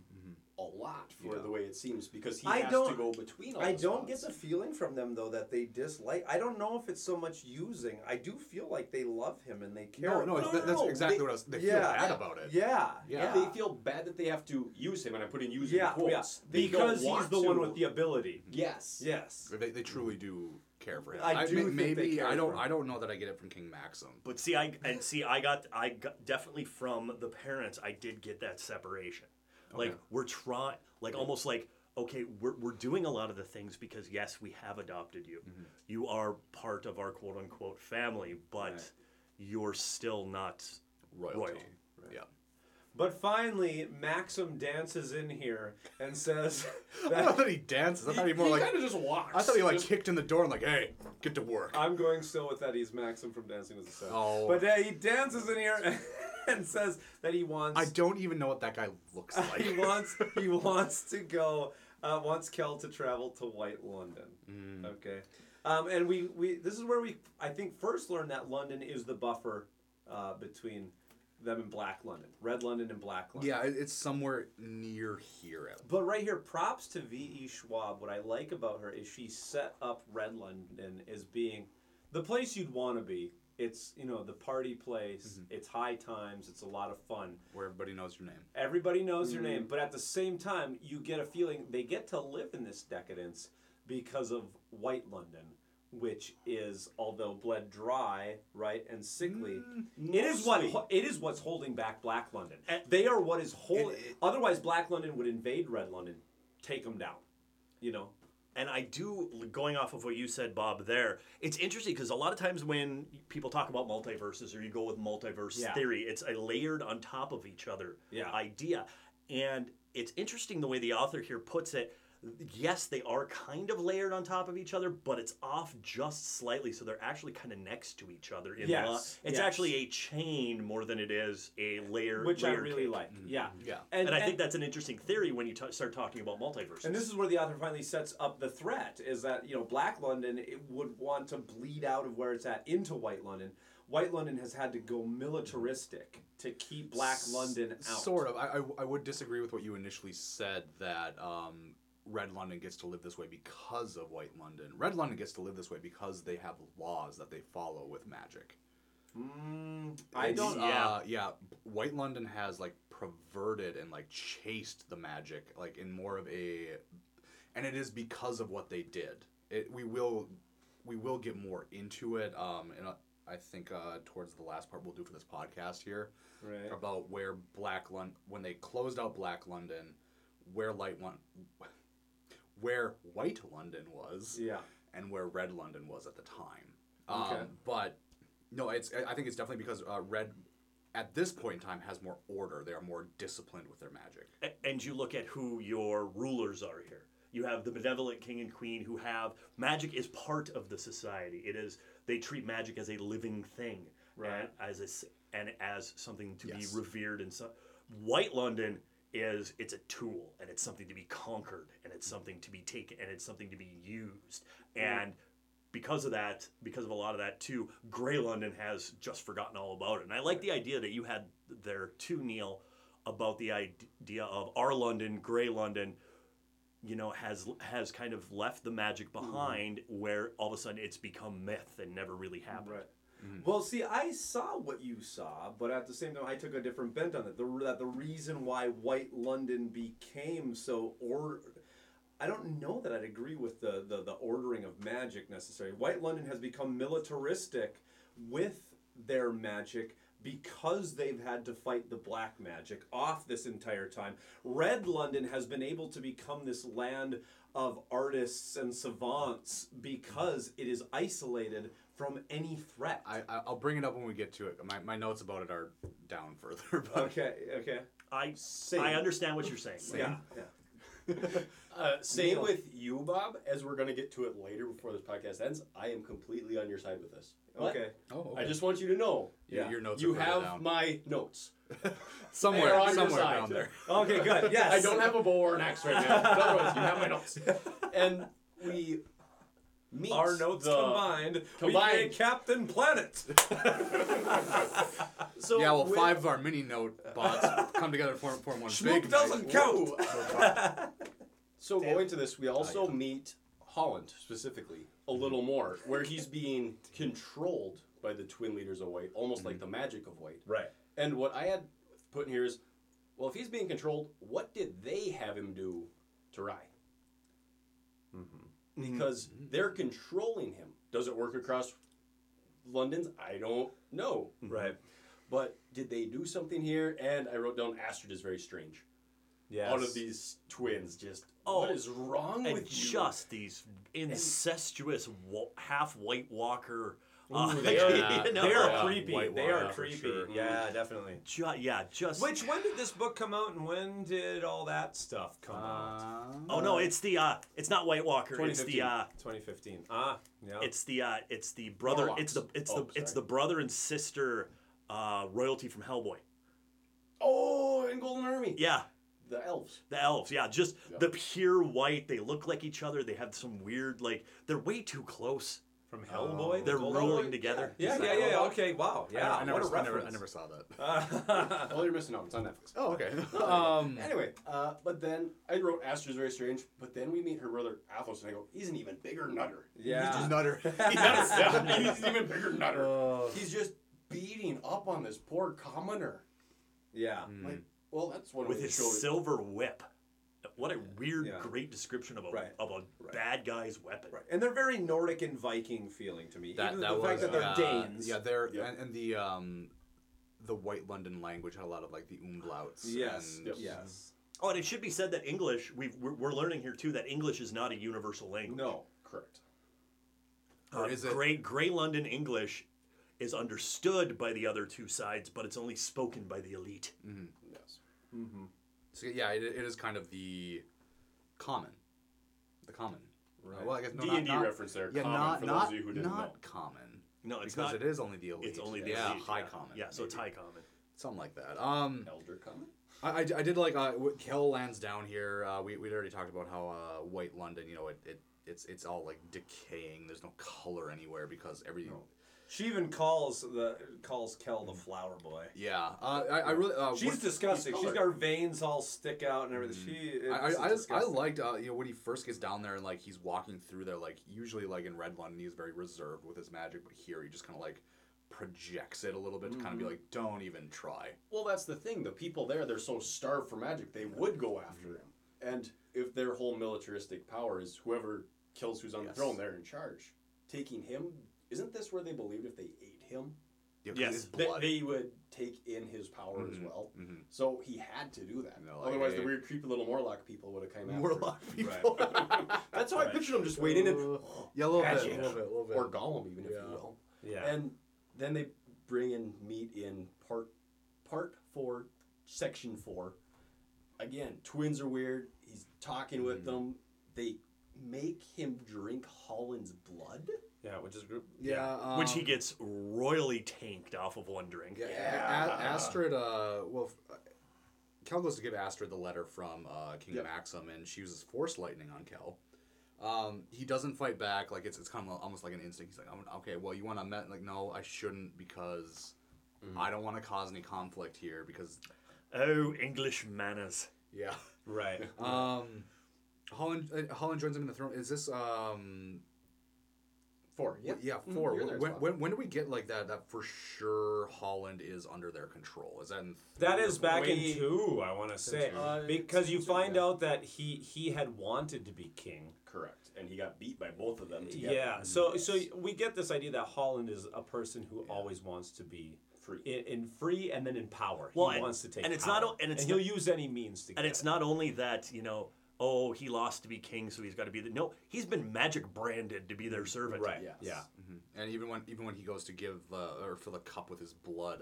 a lot for the way it seems, because he has to go between all those spots. Get the feeling from them, though, that they dislike. I don't know if it's so much using. I do feel like they love him and they care. No, that's exactly what I was... They feel bad about it. Yeah. They feel bad that they have to use him, and I put in using quotes. Yeah. Because he's the one with the ability. Yes. They truly do care for him. I don't know that I get it from King Maxim. But see, I got definitely from the parents. I did get that separation. Like we're trying, like almost like we're doing a lot of the things because yes, we have adopted you. Mm-hmm. You are part of our quote unquote family, but you're still not royal. Right. Yeah. But finally, Maxim dances in here and says... I don't think he dances. I thought he more like... He kind of just walks. I thought he just kicked in the door and like, hey, get to work. I'm going still with that. He's Maxim from Dancing with the Stars. Oh. But he dances in here and says that he wants... I don't even know what that guy looks like. He wants Kell to travel to White London. Mm. Okay. And we this is where we, I think, first learned that London is the buffer between... them in Black London. Red London and Black London. Yeah, it's somewhere near here. But right here, props to V.E. Schwab. What I like about her is she set up Red London as being the place you'd want to be. It's, the party place. Mm-hmm. It's high times. It's a lot of fun. Where everybody knows your name. Everybody knows your name. But at the same time, you get a feeling they get to live in this decadence because of White London, which is, although bled dry, right, and sickly, it is what's holding back Black London. They are what is holding. Otherwise, Black London would invade Red London, take them down, And I do, going off of what you said, Bob, there, it's interesting because a lot of times when people talk about multiverses or you go with multiverse theory, it's a layered on top of each other idea. And it's interesting the way the author here puts it. Yes, they are kind of layered on top of each other, but it's off just slightly, so they're actually kind of next to each other. It's actually a chain more than it is a layer. Which I really like. Mm-hmm. Yeah. And I think that's an interesting theory when you start talking about multiverses. And this is where the author finally sets up the threat, is that Black London, it would want to bleed out of where it's at into White London. White London has had to go militaristic to keep Black London out. Sort of. I would disagree with what you initially said, that... Red London gets to live this way because of White London. Red London gets to live this way because they have laws that they follow with magic. White London has perverted and chased the magic in more of a, and it is because of what they did. We will get more into it. I think towards the last part we'll do for this podcast here about where Black London, when they closed out Black London, where White London was, and where Red London was at the time. Okay. But no, I think it's definitely because Red, at this point in time, has more order. They are more disciplined with their magic. And you look at who your rulers are here. You have the benevolent king and queen who have... Magic is part of the society. It is... They treat magic as a living thing. Right. And as something to be revered. And so, White London is... It's a tool. And it's something to be conquered. And it's something to be taken. And it's something to be used. And... Because of that, because of a lot of that too, Grey London has just forgotten all about it. And I like the idea that you had there too, Neil, about the idea of our London, Grey London, you know, has kind of left the magic behind, where all of a sudden it's become myth and never really happened. Right. Mm-hmm. Well, see, I saw what you saw, but at the same time, I took a different bent on it. The reason why White London became so I don't know that I'd agree with the ordering of magic necessarily. White London has become militaristic with their magic because they've had to fight the black magic off this entire time. Red London has been able to become this land of artists and savants because it is isolated from any threat. I'll bring it up when we get to it. My notes about it are down further. Okay. I understand what you're saying. Same. Yeah. Same with you, Bob, as we're going to get to it later before this podcast ends. I am completely on your side with this. But okay. Oh, okay. I just want you to know. Yeah. Your notes. You have down. My notes. somewhere down there. Okay, good. Yes. I don't have a bow or an axe right now. But otherwise, you have my notes. And we meet. Our notes combined. We made Captain Planet. So yeah, well, five of our mini note bots come together to form one. Schmook big doesn't count. So going to this, we also meet Holland, specifically, a little more, where he's being controlled by the twin leaders of White, almost like the magic of White. Right. And what I had put in here is, well, if he's being controlled, what did they have him do to Rye? Mm-hmm. Because they're controlling him. Does it work across London's? I don't know. Right. But did they do something here? And I wrote down Astrid is very strange. Yes. Out of these twins, just what is wrong with you? Just these incestuous half-white walker. They are creepy. They are creepy. Sure. Yeah, definitely. Just. Which when did this book come out, and when did all that stuff come out? Oh no, it's the it's not White Walker. 2015. It's the 2015. Yeah. It's the brother. Warlocks. It's the brother and sister. Royalty from Hellboy. Oh, and Golden Army. Yeah. The elves, yeah. Just the pure white. They look like each other. They have some weird, like, they're way too close. From Hellboy? They're rolling together. Yeah. Okay, wow. Yeah, I never saw that. Well, you're missing out. It's on Netflix. Oh, okay. Anyway, but then I wrote Astrid's very strange, but then we meet her brother Athos, and I go, he's an even bigger nutter. Yeah. He's just nutter. He's an even bigger nutter. He's just beating up on this poor commoner. Yeah. Like, well, that's what with his silver whip. What a weird, great description of a bad guy's weapon. Right. And they're very Nordic and Viking feeling to me. Even the fact that they're Danes. Yeah, they're and the White London language had a lot of like the umlauts. Yes. Oh, and it should be said that English we're learning here too that English is not a universal language. No, correct. Grey London English is understood by the other two sides, but it's only spoken by the elite. Mm-hmm. Yes. Mm-hmm. So, yeah, it is kind of the common. Right. Well, I guess D&D reference there. Yeah, common, for those of you who didn't know. Common. No, it's not. Because it is only the elite. It's only the elite. High common. Yeah, so maybe. It's high common. Something like that. Elder common. I did like Kel lands down here. We'd already talked about how White London. You know, it's all like decaying. There's no color anywhere because everything. No. She even calls Kel the flower boy. Yeah, I really. She's disgusting. She's got her veins all stick out and everything. I liked when he first gets down there and like he's walking through there like usually like in Red London he's very reserved with his magic, but here he just kind of like projects it a little bit to kind of be like don't even try. Well, that's the thing. The people there they're so starved for magic they would go after him, and if their whole militaristic power is whoever kills who's on the throne they're in charge, taking him. Isn't this where they believed if they ate him, yes, they would take in his power as well? Mm-hmm. So he had to do that. No, otherwise, the weird, creepy little Morlock people would have come out. Morlock people. Right. That's how I pictured him, just waiting in a little bit. Or Gollum, even if you will. Yeah. And then they bring in meat in part 4, section 4. Again, twins are weird. He's talking with them. they make him drink Holland's blood. Yeah, which is group. Yeah, which he gets royally tanked off of one drink. Yeah, yeah. Astrid. Well, Kel goes to give Astrid the letter from Kingdom Axum, and she uses Force Lightning on Kel. He doesn't fight back. Like it's kind of almost like an instinct. He's like, okay, well, you want to met? Like, no, I shouldn't because I don't want to cause any conflict here because. Oh, English manners. Yeah. Right. Holland joins him in the throne. Is this Four. Yeah. Yeah, four. When do we get like that for sure Holland is under their control? Is that in that is back in two, I want to say. Because you find out that he had wanted to be king. Correct. And he got beat by both of them together. Yeah. So we get this idea that Holland is a person who always wants to be free. In free and then in power. Well, he wants to take power. And he'll use any means to get it. And it's not only that, you know, oh, he lost to be king, so he's got to be the... No, he's been magic branded to be their servant. Right, yes. Yeah. Mm-hmm. And even when he goes to give or fill the cup with his blood,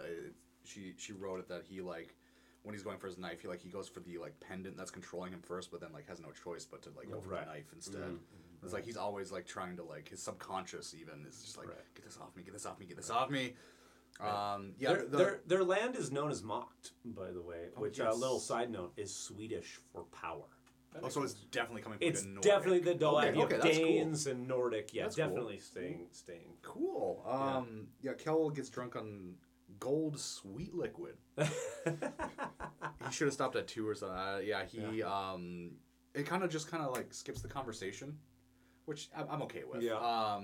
she wrote it that he, like, when he's going for his knife, he goes for the, like, pendant that's controlling him first, but then, like, has no choice but to, like, go for the knife instead. Mm-hmm. It's like he's always, like, trying to, like, his subconscious even is just like, get this off me, get this off me, get this off me. Right. Their land is known as Macht, by the way, which, little side note, is Swedish for power. So it's definitely coming from Nordic. It's definitely the idea of Danes and Nordic. Yeah, that's definitely cool. Staying. Cool. Yeah, Kel gets drunk on gold sweet liquid. He should have stopped at two or something. It kind of like skips the conversation, which I'm okay with. Yeah.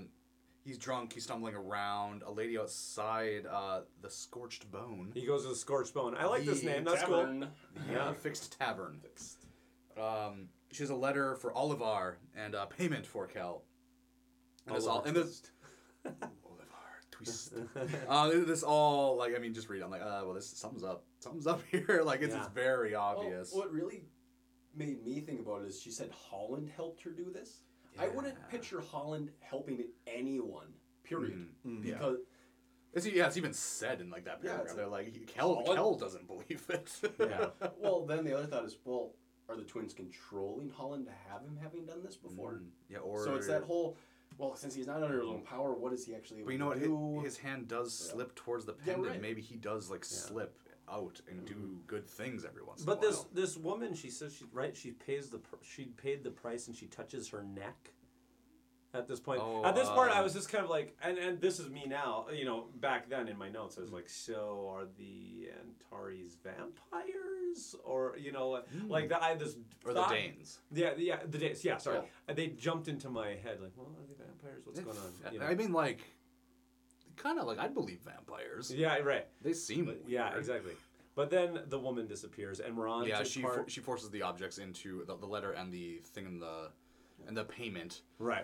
He's drunk, he's stumbling around. A lady outside, the Scorched Bone. He goes to the Scorched Bone. I like this name, that's cool. Yeah, Fixed Tavern. She has a letter for Olivar and payment for Kel. And this all and this Olivar twist. This all like just read it. I'm like, well, this something's up here. Like it's very obvious. Well, what really made me think about it is she said Holland helped her do this. Yeah. I wouldn't picture Holland helping anyone. Period. Mm-hmm. Because. It's even said in like that paragraph. They're like Kel doesn't believe it. Yeah. Well, then the other thought is Are the twins controlling Holland to have him having done this before? Yeah, or so it's that whole. Well, since he's not under his own power, what is he actually? Able but you know to what? His hand does slip towards the pendant. Yeah, right. Maybe he does slip out and do good things every once in a while. But this woman, she says she paid the price and she touches her neck. At this point, part, I was just kind of like, and this is me now. You know, back then in my notes, I was like, so are the Antares vampires, or like that? I had this or thought, the Danes. Yeah, the Danes. Yeah, sorry, they jumped into my head like, well, are they vampires? What's going on? You know? I mean, like, kind of like I'd believe vampires. Yeah, right. They seem weird. Yeah, exactly. But then the woman disappears, and we're on. Yeah, she forces the objects into the letter and the thing in the. And the payment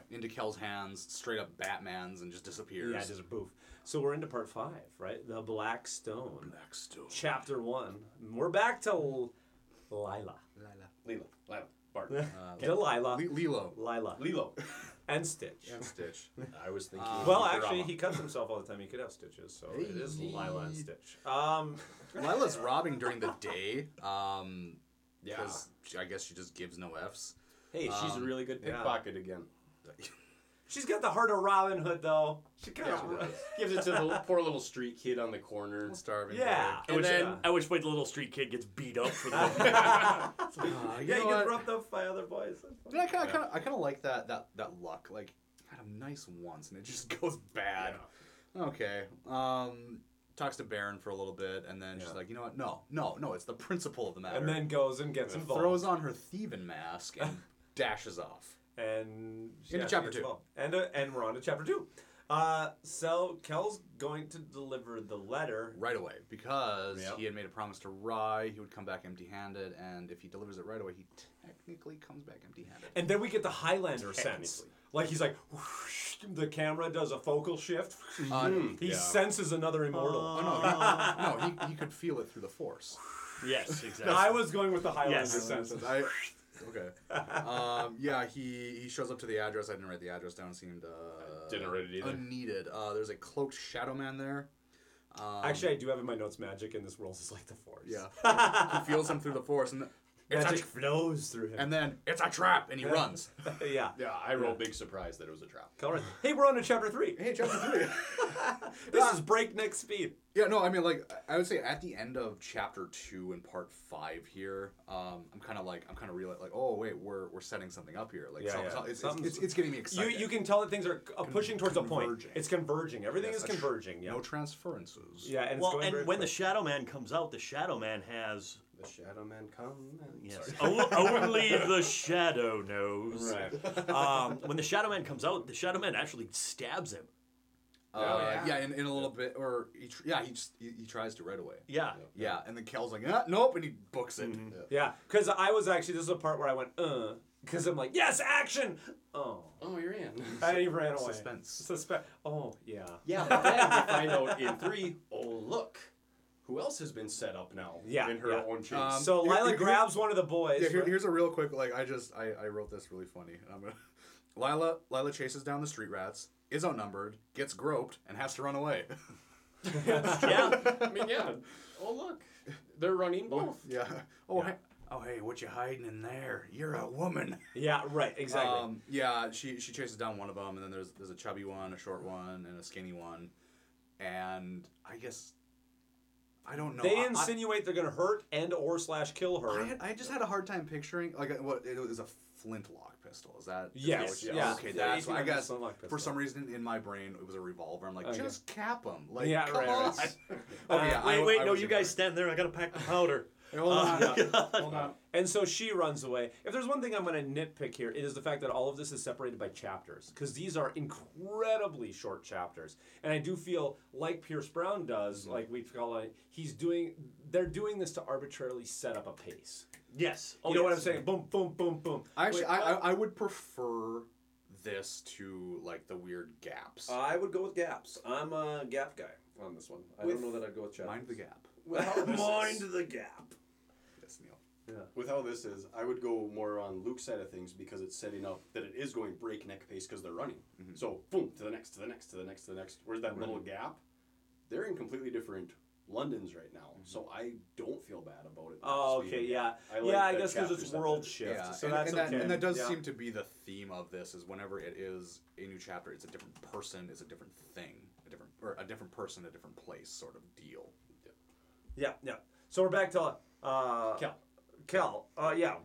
into Kel's hands, straight up Batman's, and just disappears. Yeah, just a poof. So we're into part 5, right? The Black Stone. Chapter 1. We're back to Lila. Bart. Delilah. Lilo. And Stitch. I was thinking. Well, actually, he cuts himself all the time. He could have stitches, so it is Lila and Stitch. Lila's robbing during the day. Because I guess she just gives no F's. Hey, she's a really good pickpocket again. She's got the heart of Robin Hood, though. She kind of gives it to the poor little street kid on the corner and starving. Yeah. At which point the little street kid gets beat up for that. He gets roughed up by other boys. Yeah, I kind of like that luck. Like, had a nice once, and it just goes bad. Yeah. Okay. Talks to Baron for a little bit, and then she's like, you know what? No, it's the principle of the matter. And then goes and gets involved. Throws on her thieving mask, and... dashes off. And into chapter 2. And we're on to chapter 2. So Kel's going to deliver the letter. Right away. Because he had made a promise to Rye. He would come back empty-handed. And if he delivers it right away, he technically comes back empty-handed. And then we get the Highlander sense. Like he's like, whoosh, the camera does a focal shift. He senses another immortal. He could feel it through the force. Yes, exactly. I was going with the Highlander senses. Okay. He shows up to the address. I didn't write the address down. It seemed didn't write it either. Unneeded. There's a cloaked shadow man there. Actually, I do have in my notes magic, and this world is like the force. Yeah. He feels him through the force, and Magic flows through him. And then, it's a trap, and he runs. Yeah. Yeah, I roll big surprise that it was a trap. Hey, we're on to chapter 3. Hey, chapter 3. This is breakneck speed. Yeah, no, I mean, like, I would say at the end of chapter 2 and part 5 here, I'm kind of realizing, like, oh, wait, we're setting something up here. Like, it's getting me excited. You can tell that things are pushing towards a point. It's converging. Everything is converging. No transferences. Yeah, and it's going and when the Shadow Man comes out, the Shadow Man has... The Shadow Man comes. Yes. Only the Shadow knows. Right. When the Shadow Man comes out, the Shadow Man actually stabs him. In a little bit, or he tries to right away. Yeah, and then Kel's like, nope, and he books it. Mm-hmm. Yeah, because I was actually, this is a part where I went, because I'm like, yes, action! Oh, you're in. And he ran away. Suspense. Oh, yeah. Yeah, but then you find out in 3, oh, look. Who else has been set up now in her own chase? So Lila grabs one of the boys. Yeah, here's a real quick, like, I wrote this really funny. And I'm gonna... Lila chases down the street rats, is outnumbered, gets groped, and has to run away. Yeah. I mean, yeah. Oh, look. They're running both. Yeah. Oh, yeah. Oh, hey, what you hiding in there? You're a woman. Yeah, right, exactly. Yeah, she chases down one of them, and then there's a chubby one, a short one, and a skinny one. And I guess... I don't know. They insinuate they're going to hurt and or / kill her. I just had a hard time picturing, like, what it was, a flintlock pistol. Is that? Yes. Yeah. Okay, that's what I guess. For some reason in my brain, it was a revolver. I'm like, just cap them. Like, yeah, come on. No, you guys stand there. I got to pack the powder. Hold on. And so she runs away. If there's one thing I'm going to nitpick here, it is the fact that all of this is separated by chapters, because these are incredibly short chapters. And I do feel like Pierce Brown does, like we call it, they're doing this to arbitrarily set up a pace. Yes. You know what I'm saying? Boom, boom, boom, boom. I would prefer this to like the weird gaps. I would go with gaps. I'm a gap guy on this one. I don't know that I'd go with chapters. Mind the gap. Mind the gap. Yes, Neil. Yeah. With how this is, I would go more on Luke's side of things because it's setting up that it is going breakneck pace because they're running. Mm-hmm. So, boom, to the next, to the next, to the next, to the next. Where's that little gap? They're in completely different Londons right now, so I don't feel bad about it. Oh, okay, yeah. I guess because it's world shift, so that's okay. And that does seem to be the theme of this, is whenever it is a new chapter, it's a different person, it's a different thing, a different person, a different place sort of deal. Yeah. So we're back to Kel.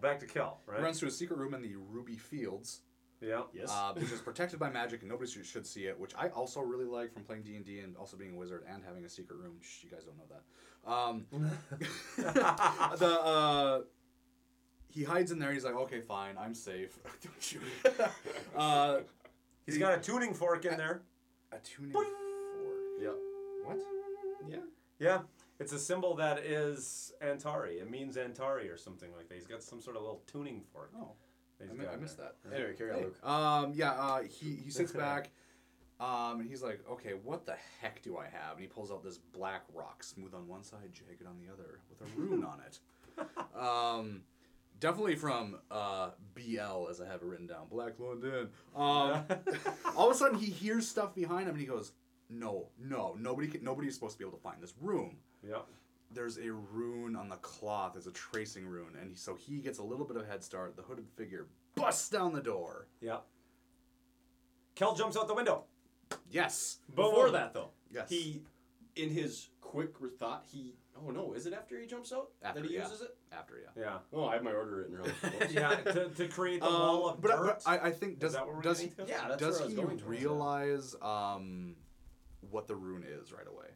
Back to Kel, right? He runs to a secret room in the Ruby Fields. Yeah. Yes. Which is protected by magic and nobody should see it, which I also really like from playing D&D and also being a wizard and having a secret room. Shh, you guys don't know that. He hides in there. He's like, okay, fine, I'm safe. Don't shoot me. He's got a tuning fork in there. A tuning fork. Yeah. What? Yeah. Yeah. It's a symbol that is Antari. It means Antari or something like that. He's got some sort of little tuning fork. Oh. I missed that. Anyway, carry on, Luke. He sits back, and he's like, okay, what the heck do I have? And he pulls out this black rock, smooth on one side, jagged on the other, with a rune on it. Definitely from BL, as I have it written down. Black London. All of a sudden, he hears stuff behind him, and he goes, no, nobody is supposed to be able to find this room. Yeah. There's a rune on the cloth. There's a tracing rune. And so he gets a little bit of a head start. The hooded figure busts down the door. Yeah. Kel jumps out the window. Yes. Before that, though. Yes. He, in his quick thought, is it after he jumps out that he uses it? After, yeah. Yeah. Oh, I have my order written early. Yeah, to create the wall of dirt. But I think, does he realize what the rune is right away?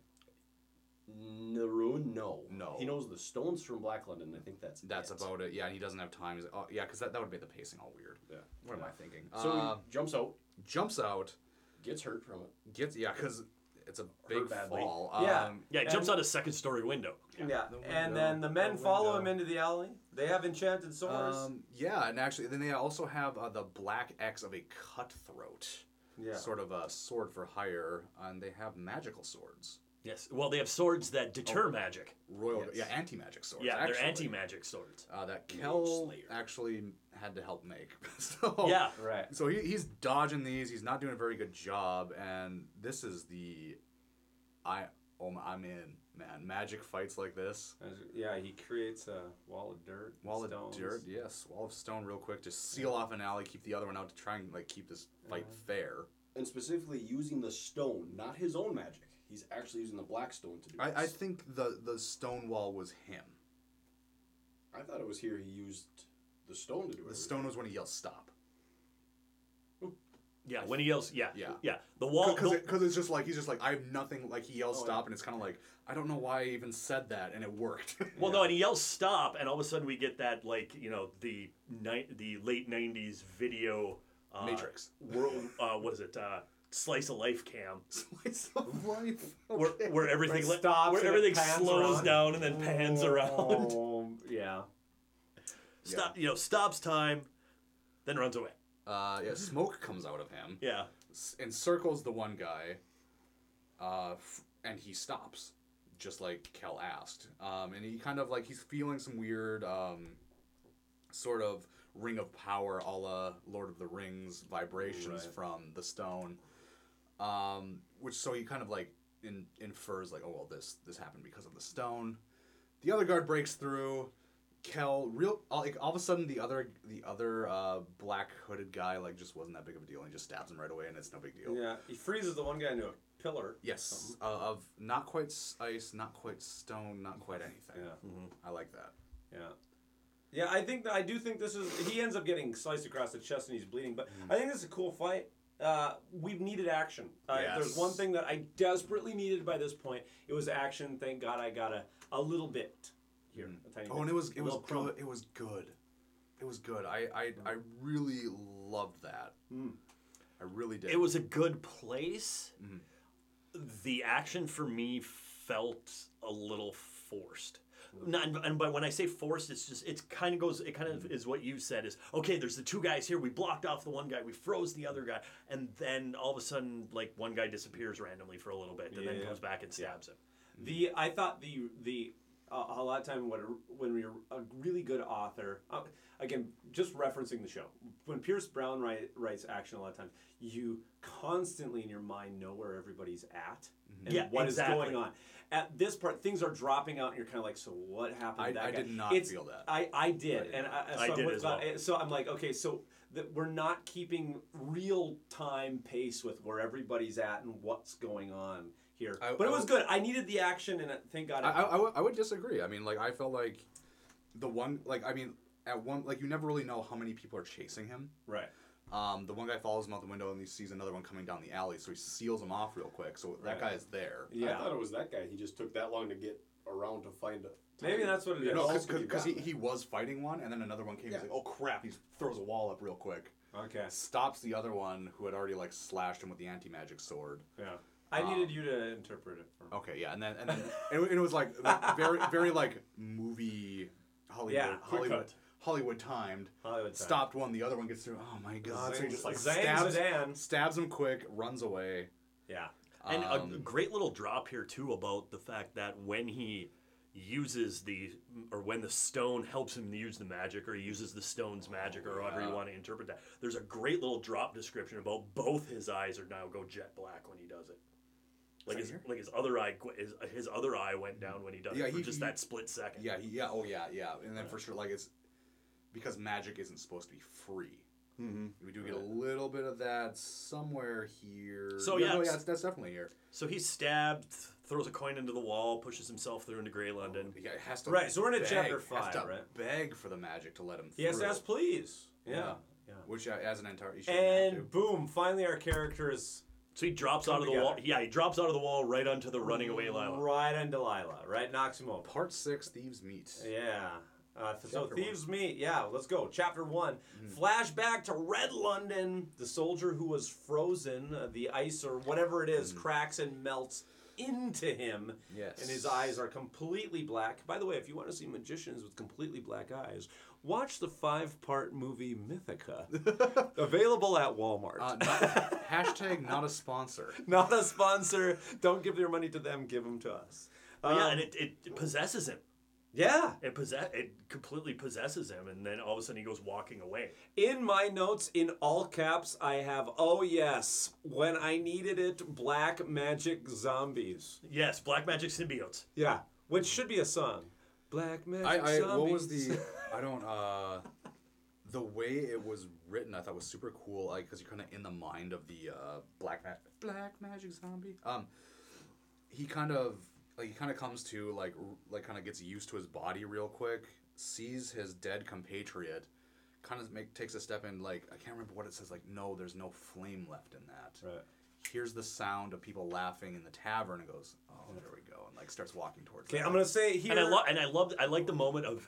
Naroon? No. He knows the stones from Black London. I think that's about it. Yeah, and he doesn't have time. He's like, because that would make the pacing all weird. Yeah. What am I thinking? So he jumps out. Gets hurt from it. Because it's a big fall. Jumps out a second-story window. Yeah. And then the men follow him into the alley. They have enchanted swords. And actually, then they also have the black X of a cutthroat. Yeah. Sort of a sword for hire, and they have magical swords. Yes. Well, they have swords that deter magic. Royal. Yes. Yeah, anti-magic swords. Yeah, actually. They're anti-magic swords. That Kel actually had to help make. Right. So he's dodging these. He's not doing a very good job, and this is the I oh, I'm in, man. Magic fights like this. Yeah, he creates a wall of dirt. Wall of dirt, yes. Wall of stone real quick to seal off an alley, keep the other one out to try and like keep this fight fair. And specifically using the stone, not his own magic. He's actually using the black stone to do this. I think the stone wall was him. I thought it was here he used the stone to do it. The stone was when he yells, stop. Yeah, when he yells, yeah. The wall... Because it's just like, he's just like, I have nothing, like, he yells stop, and it's kind of like, I don't know why I even said that, and it worked. Well, no, and he yells stop, and all of a sudden we get that, like, you know, the late 90s video... Matrix. World, what is it? Slice of Life cam. Slice of Life? Okay. Where everything stops, where everything slows around. Down and then pans around. Yeah. You know, stops time, then runs away. Smoke comes out of him. Yeah. Encircles the one guy, and he stops, just like Kel asked. And he kind of, like, he's feeling some weird sort of ring of power a la Lord of the Rings vibrations from the stone. Which, so he kind of, like, infers, like, oh, well, this happened because of the stone. The other guard breaks through... Kel, all of a sudden, the other black hooded guy like just wasn't that big of a deal, and he just stabs him right away, and it's no big deal. Yeah, he freezes the one guy into a pillar. Yes, of not quite ice, not quite stone, not quite anything. Yeah, I like that. Yeah, I do think this is. He ends up getting sliced across the chest, and he's bleeding. But I think this is a cool fight. We've needed action. Yes. There's one thing that I desperately needed by this point. It was action. Thank God I got a little bit. Here, and it was good. I really loved that. I really did. It was a good place. The action for me felt a little forced. And by when I say forced, it's just it kind of is what you said is okay. There's the two guys here. We blocked off the one guy. We froze the other guy, and then all of a sudden, like one guy disappears randomly for a little bit, and then comes back and stabs him. I thought a lot of time when we're a really good author, again, just referencing the show, when Pierce Brown writes action a lot of times, you constantly in your mind know where everybody's at and what is going on. At this part, things are dropping out and you're kind of like, so what happened to that guy? I did not feel that. I did. And so I'm like, okay, so we're not keeping real-time pace with where everybody's at and what's going on. Here. But it was good. I needed the action, and thank God. I would disagree. I mean, like I felt like you never really know how many people are chasing him. Right. The one guy follows him out the window, and he sees another one coming down the alley, so he seals him off real quick. So that guy is there. Yeah. I thought it was that guy. He just took that long to get around to find him. Maybe that's what it is. Because he was fighting one, and then another one came. Yeah. He's like, oh crap! He throws a wall up real quick. Okay. Stops the other one who had already like slashed him with the anti-magic sword. Yeah. I needed you to interpret it for me. Okay, yeah, and then it was like very very like movie Hollywood timed. Stopped one, the other one gets through. Oh my God! So he just like stabs him quick, runs away. Yeah, and a great little drop here too about the fact that when he uses when the stone helps him use the magic, or he uses the stone's magic, or however you want to interpret that. There's a great little drop description about both his eyes are now go jet black when he does it. His other eye went down when he does it for that split second. And then for sure, like it's because magic isn't supposed to be free. We do get a little bit of that somewhere here. So that's definitely here. So he's stabbed, throws a coin into the wall, pushes himself through into Grey London. It has to right, so we're in chapter 5, right? Beg for the magic to let him through. He has to ask, please. Yeah. Which, as an entire issue. And boom, finally our character is... So he drops out of the wall. Yeah, he drops out of the wall right onto the running away Lila. Right onto Lila, right? Knocks him over. Part 6, Thieves Meet. Yeah. So Thieves Meet, yeah, let's go. Chapter 1. Flashback to Red London. The soldier who was frozen, the ice or whatever it is, cracks and melts into him, yes, and his eyes are completely black. By the way, if you want to see magicians with completely black eyes, watch the 5-part movie Mythica, available at Walmart. # not a sponsor. Not a sponsor. Don't give your money to them. Give them to us. And it possesses him. Yeah. It completely possesses him, and then all of a sudden he goes walking away. In my notes, in all caps, I have, oh yes, when I needed it, black magic zombies. Yes, black magic symbiotes. Yeah, which should be a song. Black magic zombies. What was the, the way it was written I thought was super cool, because you're kind of in the mind of the black magic zombie. He kind of... Like, he kind of comes to, like kind of gets used to his body real quick, sees his dead compatriot, kind of takes a step in, I can't remember what it says, no, there's no flame left in that. Right. Hears the sound of people laughing in the tavern and goes, oh, there we go, and, starts walking towards them. Okay, I'm going to say here... I like the moment of,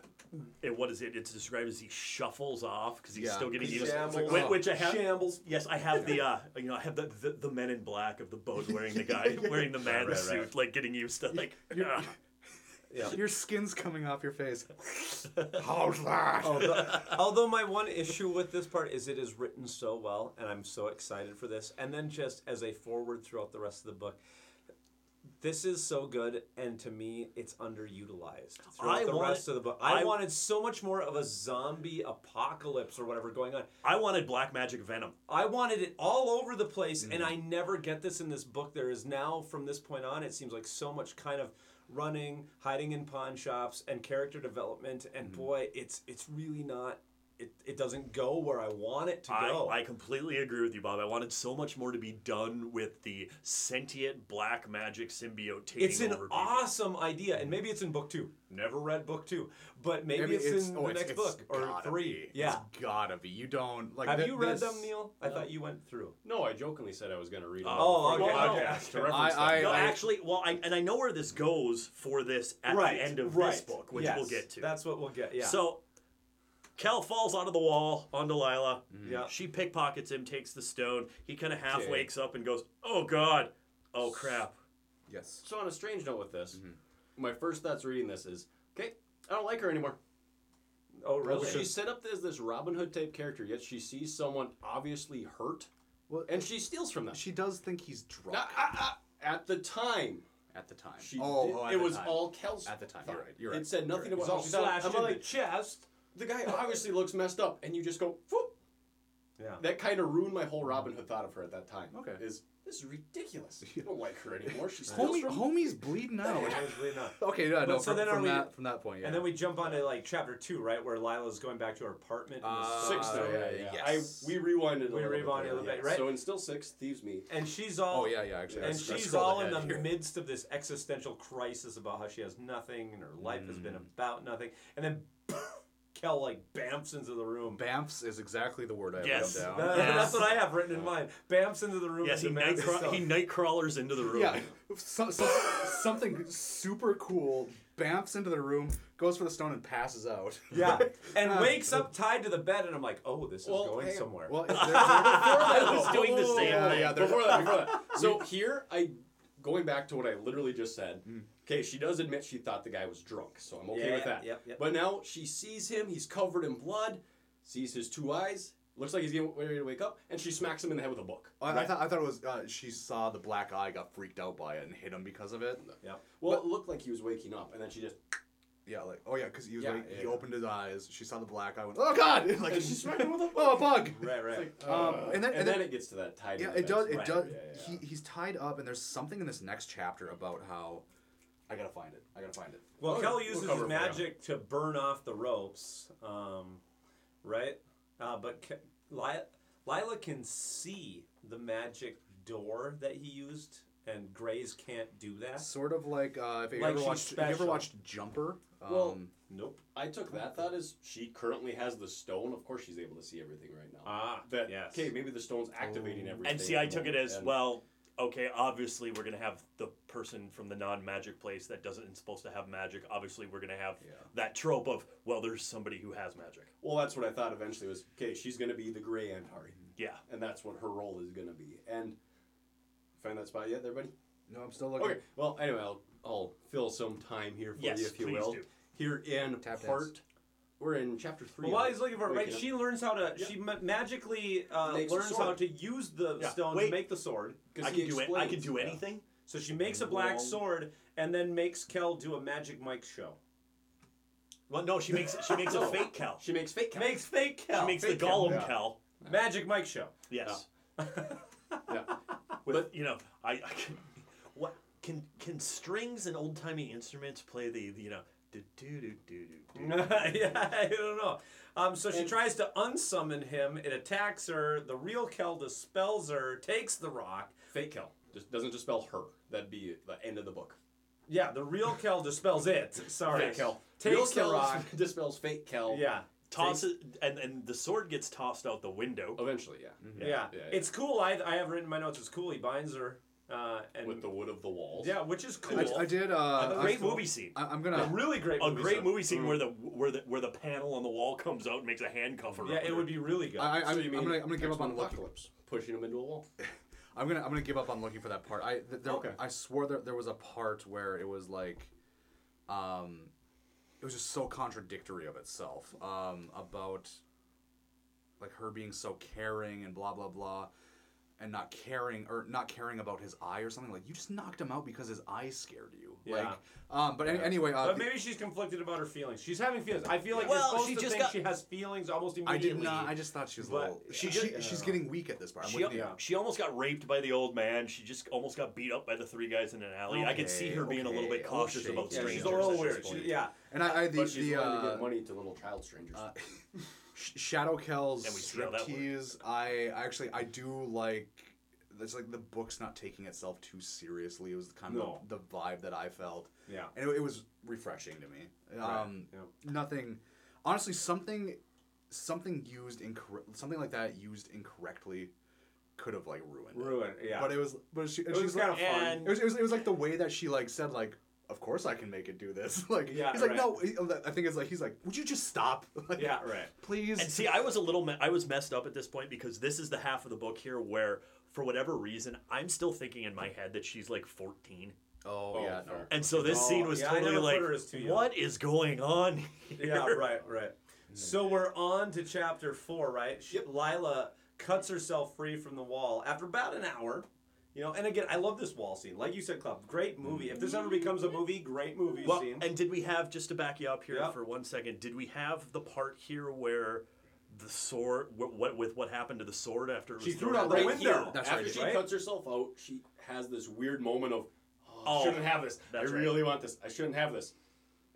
what is it? It's described as he shuffles off, because he's still getting used to it. Which I have... Shambles. Yes, I have the, I have the men in black of the boat wearing the guy, wearing the man suit, getting used to, Yeah. Your skin's coming off your face. How's that? Although my one issue with this part is it is written so well, and I'm so excited for this. And then just as a forward throughout the rest of the book, this is so good, and to me, it's underutilized throughout the rest of the book. I wanted so much more of a zombie apocalypse or whatever going on. I wanted black magic venom. I wanted it all over the place, and I never get this in this book. There is now, from this point on, it seems like so much kind of... running, hiding in pawn shops, and character development, and boy, it's really not. It doesn't go where I want it to go. I completely agree with you, Bob. I wanted so much more to be done with the sentient black magic symbiote taking over. It's an awesome idea, and maybe it's in book 2. Never read book 2, but maybe it's in the next book or 3. Yeah, it's gotta be. You don't like. Have you read them, Neil? I thought you went through. No, I jokingly said I was going to read them. Oh, okay. Actually, I know where this goes for this at the end of this book, which we'll get to. That's what we'll get. Yeah. So. Cal falls out of the wall on Delilah. Yeah. She pickpockets him, takes the stone. He kind of half wakes up and goes, oh, God. Oh, crap. Yes. So on a strange note with this, my first thoughts reading this is, okay, I don't like her anymore. Oh, really? Okay. She's set up as this Robin Hood-type character, yet she sees someone obviously hurt, and she steals from them. She does think he's drunk. At the time. At the time. All Cal's fault. At the time, you're right. It said nothing about how she slashed in the chest. The guy obviously looks messed up, and you just go, whoop. Yeah. That kind of ruined my whole Robin Hood thought of her at that time. Okay. This is ridiculous. You don't like her anymore. She's homie's bleeding out. Okay, from that point, yeah. And then we jump on to, chapter 2, right, wwhere Lila's going back to her apartment. In the 6th, though. Yeah. We rewinded a little bit, right? So in still 6, thieves meet. And she's all... Oh, yeah, actually. And she's all in the midst of this existential crisis about how she has nothing, and her life has been about nothing. And then... Kel bamps into the room. Bamps is exactly the word I wrote down. That's what I have written in mind. Bamps into the room. Yes, he night crawlers into the room. Yeah, something super cool. Bamps into the room, goes for the stone, and passes out. Yeah, and wakes up tied to the bed, and I'm like, oh, this is going somewhere. Well, before that, I was doing the same thing. Yeah, before that. So here, going back to what I literally just said... Okay, she does admit she thought the guy was drunk, so I'm okay with that. Yep. But now she sees him, he's covered in blood, sees his two eyes, looks like he's getting ready to wake up, and she smacks him in the head with a book. I thought it was she saw the black eye, got freaked out by it, and hit him because of it. Yeah. Well, it looked like he was waking up, and then she just... Yeah, because he was he opened his eyes, she saw the black eye, went, oh, God! And she smacked him with a bug! Right. It's and then it gets to that tied up. Yeah, it does. Yeah. He's tied up, and there's something in this next chapter about how... I gotta find it. Well, Kel uses his magic to burn off the ropes, right? But Lila can see the magic door that he used, and Grays can't do that. Sort of if you ever watched Jumper? Nope. I took that thought as she currently has the stone. Of course she's able to see everything right now. Yes. Okay, maybe the stone's activating everything. And see, I took it as, okay, obviously we're going to have the person from the non-magic place that isn't supposed to have magic. Obviously we're going to have that trope of, there's somebody who has magic. Well, that's what I thought eventually was, okay, she's going to be the Grey Antari. Yeah. And that's what her role is going to be. And find that spot yet there, buddy? No, I'm still looking. Okay, well, anyway, I'll fill some time here for you, if you will. Do. Here in we're in chapter 3. Well, while he's looking for it, right, she learns how to... Yep. She magically learns how to use the stone to make the sword. I can do anything. Yeah. So she makes a black sword and then makes Kel do a Magic Mike show. Well, no, she makes a fake cow. She makes fake cow. Makes fake cow. She makes fake the Gollum cow. Yeah. Magic Mike show. Yes. No. Yeah. But you know, I can, what can strings and old timey instruments play the you know do do do do do. Yeah, I don't know. So she tries to unsummon him. It attacks her. The real Kel dispels her. Takes the rock. Fake Kel just doesn't dispel her. That'd be the end of the book. Yeah, the real Kel dispels it. Sorry, fake Kel. Takes real the rock. Dispels fake Kel. Yeah. Tosses and the sword gets tossed out the window. Eventually, yeah. Mm-hmm. Yeah. It's cool. I have written in my notes. It's cool. He binds her. And with the wood of the walls. Yeah, which is cool. I did a great movie scene. I'm gonna really great. A great movie scene where the panel on the wall comes out and makes a handcuff around. Yeah, it would be really good. I'm gonna give up on Apocalypse pushing him into a wall. I'm gonna give up on looking for that part. I swore there was a part where it was like, it was just so contradictory of itself. About like her being so caring and blah blah blah. And not caring about his eye or something. Like, you just knocked him out because his eye scared you. Yeah. Like, anyway. But maybe she's conflicted about her feelings. She's having feelings. I feel like she has feelings almost immediately. I did not. I just thought she was a little... She's getting weak at this part. She almost got raped by the old man. She just almost got beat up by the three guys in an alley. Okay, I could see her being a little bit cautious about strangers. She's a little weird. And she's willing to give money to little child strangers. Shadow Kel's striptease. I do like. It's like the book's not taking itself too seriously. It was kind of the vibe that I felt. Yeah, and it was refreshing to me. Right. Nothing. Honestly, something like that used incorrectly could have like ruined it. Yeah, but it was kind of fun. It was like the way that she like said like. Of course I can make it do this. Like, yeah, he's like, right. I think it's like, he's like, would you just stop? Like, yeah, right. Please. And see, I was I was messed up at this point because this is the half of the book here where, for whatever reason, I'm still thinking in my head that she's like 14. Oh yeah. No. And so this scene was totally like, what is going on here? Yeah, right. So we're on to chapter 4, right? Lila cuts herself free from the wall after about an hour. You know, and again, I love this wall scene. Like you said, Club, great movie. If this ever becomes a movie, great movie scene. And did we have, just to back you up here for 1 second, did we have the part here where the sword, what happened to the sword after it was thrown out the window? That's after she cuts herself out, she has this weird moment of, I shouldn't have this. I really want this. I shouldn't have this.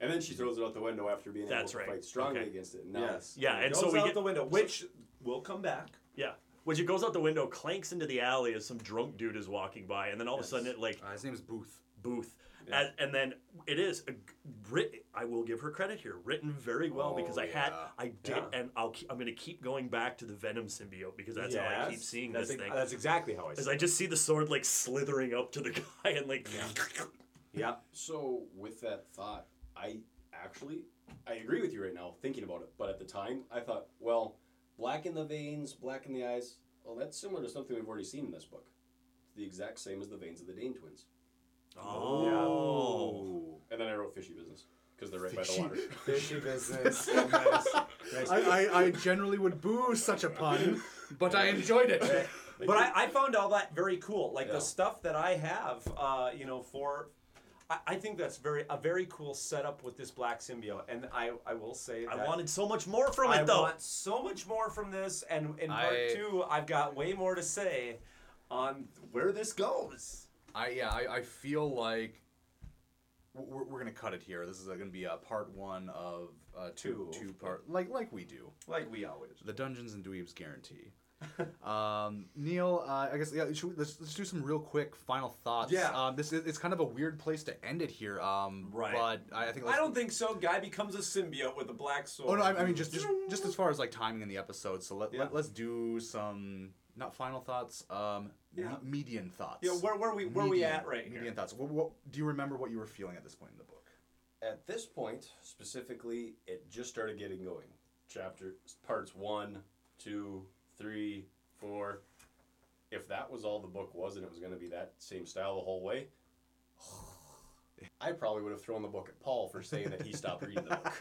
And then she throws it out the window after being able to fight strongly against it. Yes. Yeah, and so we get out the window, which will come back. Yeah. Which it goes out the window, clanks into the alley as some drunk dude is walking by, and then all of a sudden it like... his name is Booth. Booth. Yeah. And then it is... I will give her credit here. Written very well because and I'm going to keep going back to the Venom symbiote because that's how I keep seeing this thing. That's exactly how I see it. Because I just see the sword like slithering up to the guy and like... Yeah. Yeah. So with that thought, I agree with you right now thinking about it, but at the time I thought, well... Black in the veins, black in the eyes. Well, that's similar to something we've already seen in this book. It's the exact same as the veins of the Dane twins. Oh. Yeah. And then I wrote fishy business because they're right by the water. Fishy business. Oh, nice. I generally would boo such a pun, but I enjoyed it. But I found all that very cool. Like the stuff that I have, I think that's a very cool setup with this black symbiote, and I will say that I wanted so much more from it though. I want so much more from this, and in part 2, I've got way more to say on where this goes. I feel like we're gonna cut it here. This is gonna be a part 1 of two part like we do, like we always. The Dungeons and Dweebs guarantee. Neil, I guess let's do some real quick final thoughts. Yeah. It's kind of a weird place to end it here. Right. But I think I don't think so. Guy becomes a symbiote with a black sword. Oh no! I mean just as far as like timing in the episode. So let's do some not final thoughts. Median thoughts. Yeah. Where are we at right now? Median thoughts. What do you remember? What you were feeling at this point in the book? At this point specifically, it just started getting going. Chapter parts 1, 2. 3, 4. If that was all the book was and it was going to be that same style the whole way, I probably would have thrown the book at Paul for saying that he stopped reading the book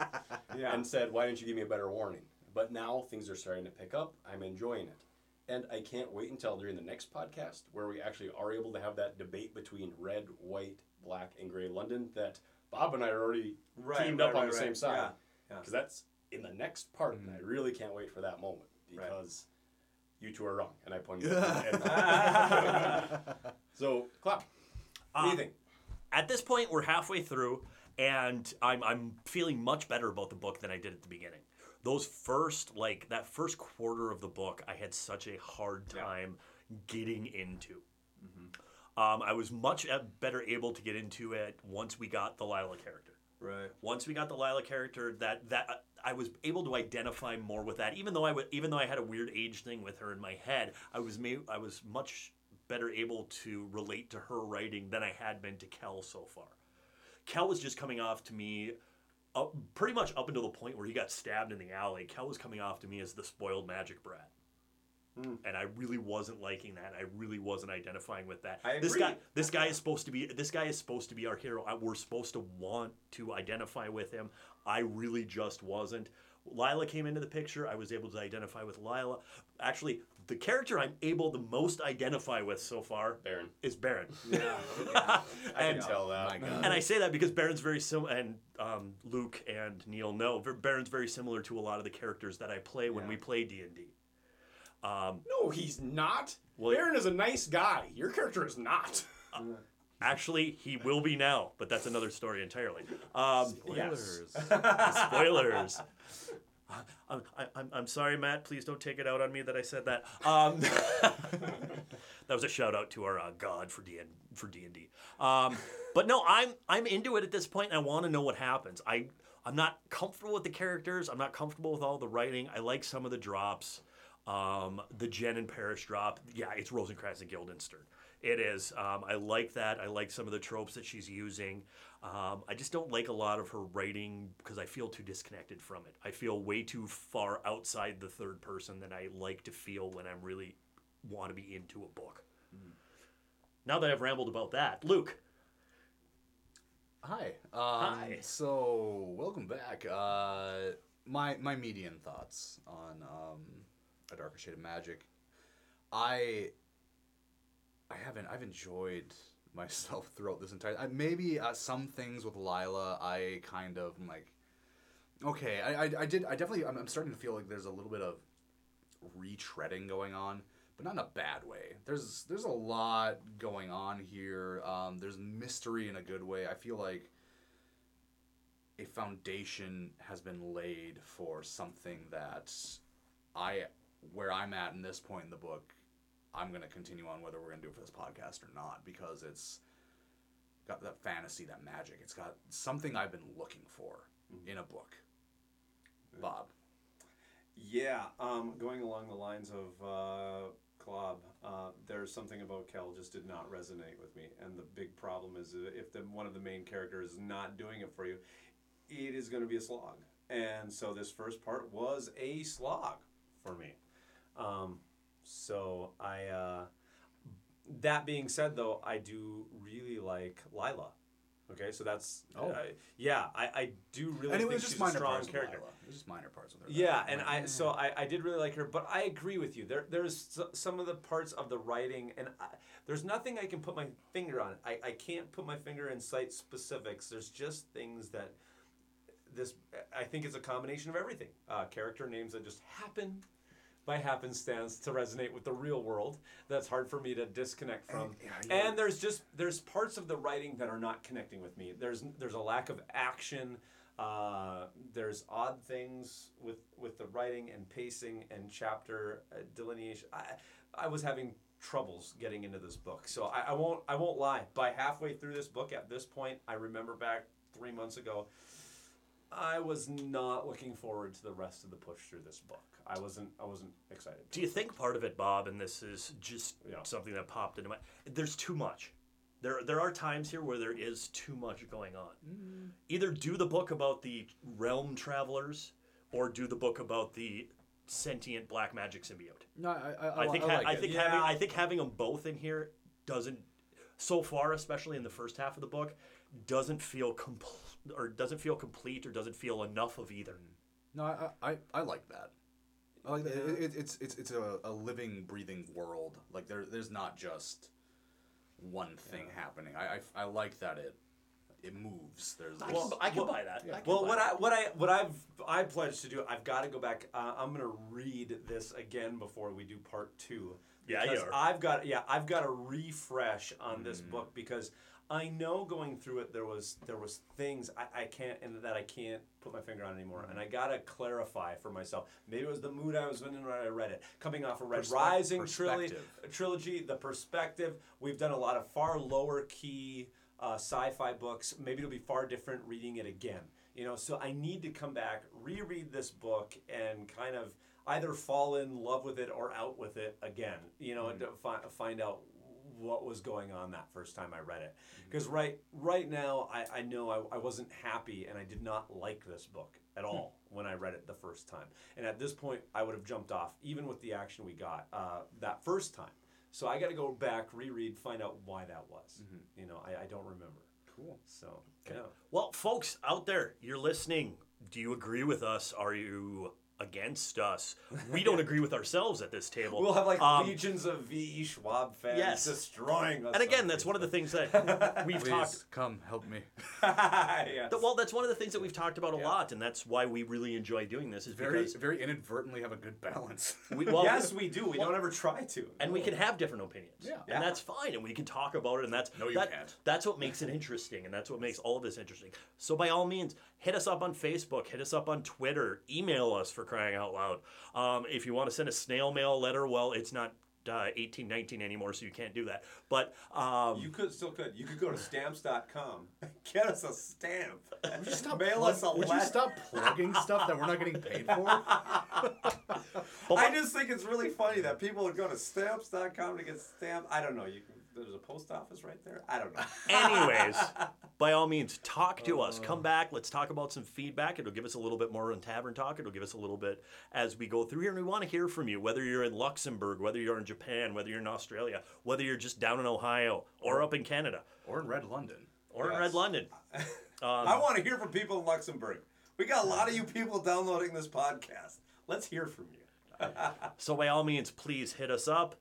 and said, why didn't you give me a better warning? But now things are starting to pick up. I'm enjoying it. And I can't wait until during the next podcast where we actually are able to have that debate between red, white, black, and gray London that Bob and I are already teamed up on the same side. Yeah. Because that's in the next part, and I really can't wait for that moment, because you two are wrong, and I pointed out. So, clap. What do you think? At this point, we're halfway through, and I'm feeling much better about the book than I did at the beginning. Those first, like, that first quarter of the book, I had such a hard time getting into. Mm-hmm. I was much better able to get into it once we got the Lila character. Right. Once we got the Lila character, that I was able to identify more with that. Even though I had a weird age thing with her in my head, I was much better able to relate to her writing than I had been to Kel so far. Kel was just coming off to me. Pretty much up until the point where he got stabbed in the alley, Kel was coming off to me as the spoiled magic brat. Mm. And I really wasn't liking that. I really wasn't identifying with that. I agree. This guy is supposed to be our hero. We're supposed to want to identify with him. I really just wasn't. Lila came into the picture. I was able to identify with Lila. Actually, the character I'm able to most identify with so far is Baron. Yeah, I can tell that. My God. And I say that because Baron's very similar, and Luke and Neil know, Baron's very similar to a lot of the characters that I play when we play D&D. No, he's not. Well, Baron is a nice guy. Your character is not. Actually, he will be now, but that's another story entirely. Spoilers. Yes. Spoilers. I'm sorry, Matt. Please don't take it out on me that I said that. That was a shout out to our God for D&D. But no, I'm into it at this point, and I want to know what happens. I'm not comfortable with the characters. I'm not comfortable with all the writing. I like some of the drops. The Jen and Parrish drop. Yeah, it's Rosencrantz and Guildenstern. It is. I like that. I like some of the tropes that she's using. I just don't like a lot of her writing because I feel too disconnected from it. I feel way too far outside the third person than I like to feel when I really want to be into a book. Mm. Now that I've rambled about that, Luke. Hi. Hi. So, welcome back. My median thoughts on A Darker Shade of Magic. I've enjoyed myself throughout this entire... Maybe some things with Lila, I kind of am like... Okay, I'm starting to feel like there's a little bit of retreading going on, but not in a bad way. There's a lot going on here. There's mystery in a good way. I feel like a foundation has been laid for something that where I'm at in this point in the book... I'm going to continue on whether we're going to do it for this podcast or not, because it's got that fantasy, that magic. It's got something I've been looking for in a book. Bob. Yeah, going along the lines of Klob, there's something about Kel just did not resonate with me. And the big problem is if one of the main characters is not doing it for you, it is going to be a slog. And so this first part was a slog for me. So I, that being said, though, I do really like Lila. Okay, so that's I do really. And it was think just she's minor a strong parts character. Lila. It was just minor parts of her. Yeah, and I did really like her, but I agree with you. There's some of the parts of the writing, and there's nothing I can put my finger on. I can't put my finger in cite specifics. There's just things that this I think is a combination of everything. Character names that just happen. By happenstance to resonate with the real world. That's hard for me to disconnect from. And there's parts of the writing that are not connecting with me. There's a lack of action. There's odd things with the writing and pacing and chapter delineation. I was having troubles getting into this book. So I won't lie. By halfway through this book, at this point, I remember back 3 months ago, I was not looking forward to the rest of the push through this book. I wasn't excited. Do you think part of it, Bob, and this is just something that popped into my... There's too much. There are times here where there is too much going on. Mm-hmm. Either do the book about the realm travelers or do the book about the sentient black magic symbiote. No, I think having them both in here doesn't... So far, especially in the first half of the book, doesn't feel complete or doesn't feel enough of either. No, I like that. I like that. Yeah. It's a living, breathing world. Like there's not just one thing happening. I like that it it moves. There's I can buy that. Yeah. What I pledge to do, I've got to go back. I'm gonna read this again before we do part two. Yeah, you are. I've got a refresh on this book because I know going through it there was things I can't put my finger on anymore, and I gotta clarify for myself. Maybe it was the mood I was in when I read it. Coming off a Red Rising trilogy, the perspective. We've done a lot of far lower key sci-fi books. Maybe it'll be far different reading it again. You know, so I need to come back, reread this book, and kind of either fall in love with it or out with it again. You know, to find out what was going on that first time I read it. Because right now, I know I wasn't happy and I did not like this book at all when I read it the first time. And at this point, I would have jumped off, even with the action we got that first time. So I got to go back, reread, find out why that was. Mm-hmm. You know, I don't remember. Cool. So, okay. Yeah. Well, folks out there, you're listening. Do you agree with us? Are you against us? We don't agree with ourselves at this table. We'll have like legions of V.E. Schwab fans destroying us. And again, that's one of the things that we've talked. Come help me. Yes. Well, that's one of the things that we've talked about a lot, and that's why we really enjoy doing this. Is very, very inadvertently have a good balance. We do. We don't ever try to, and we can have different opinions. Yeah. And that's fine, and we can talk about it, and that's what makes it interesting, and that's what makes all of this interesting. So by all means, hit us up on Facebook, hit us up on Twitter, email us for crying out loud. If you want to send a snail mail letter, well, it's not 1819 anymore, so you can't do that. But you could. You could go to stamps.com. Get us a stamp. Would you stop mail us a letter? Would you stop plugging stuff that we're not getting paid for? I just think it's really funny that people would go to stamps.com to get stamped. I don't know. There's a post office right there. I don't know. Anyways, by all means, talk to us. Come back. Let's talk about some feedback. It'll give us a little bit more on Tavern Talk. It'll give us a little bit as we go through here. And we want to hear from you, whether you're in Luxembourg, whether you're in Japan, whether you're in Australia, whether you're just down in Ohio or up in Canada. Or in Red London. I want to hear from people in Luxembourg. We got a lot of you people downloading this podcast. Let's hear from you. So by all means, please hit us up.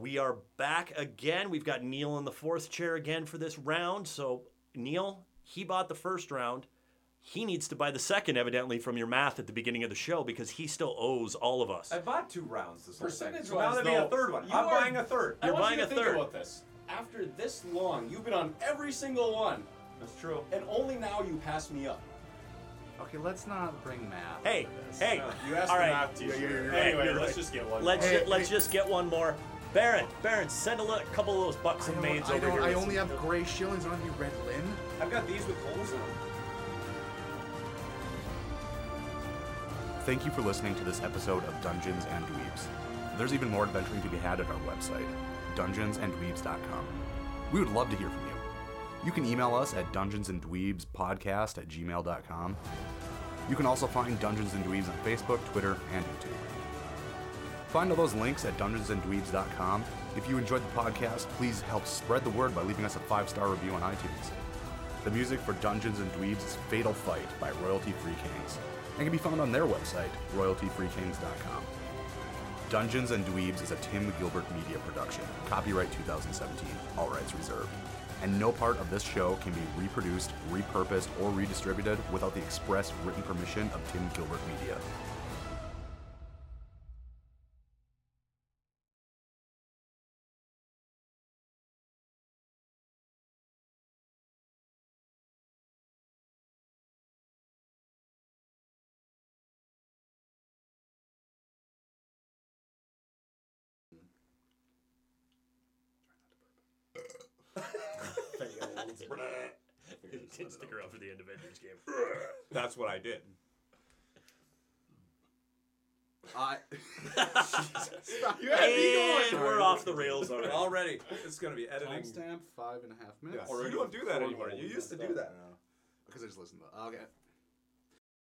We are back again. We've got Neil in the fourth chair again for this round. So, Neil, he bought the first round. He needs to buy the second, evidently, from your math at the beginning of the show, because he still owes all of us. I bought 2 rounds this whole thing. Percentage-wise, now there'll be a third one. I'm buying a third. You're buying a third. I want you to think about this. After this long, you've been on every single one. That's true. And only now you pass me up. Okay, let's not bring math. Hey, you asked for math teacher. Anyway, let's just get one. Let's just get one more. Baron, send a couple of those bucks and maids over here. I only have gray shillings. I don't have any red lin. I've got these with holes in them. Thank you for listening to this episode of Dungeons and Dweebs. There's even more adventuring to be had at our website, dungeonsanddweebs.com. We would love to hear from you. You can email us at dungeonsanddweebspodcast@gmail.com. You can also find Dungeons and Dweebs on Facebook, Twitter, and YouTube. Find all those links at dungeonsanddweebs.com. If you enjoyed the podcast, please help spread the word by leaving us a 5-star review on iTunes. The music for Dungeons and Dweebs is Fatal Fight by Royalty Free Kings, and can be found on their website, royaltyfreekings.com. Dungeons and Dweebs is a Tim Gilbert Media production. Copyright 2017. All rights reserved. And no part of this show can be reproduced, repurposed, or redistributed without the express written permission of Tim Gilbert Media. It did stick around for the end of Ender's Game. That's what I did. We're off the rails already. It's going to be editing. Timestamp 5.5 minutes. Yeah, so you don't do that anymore. You used to do that. Because I just listened to it. Okay.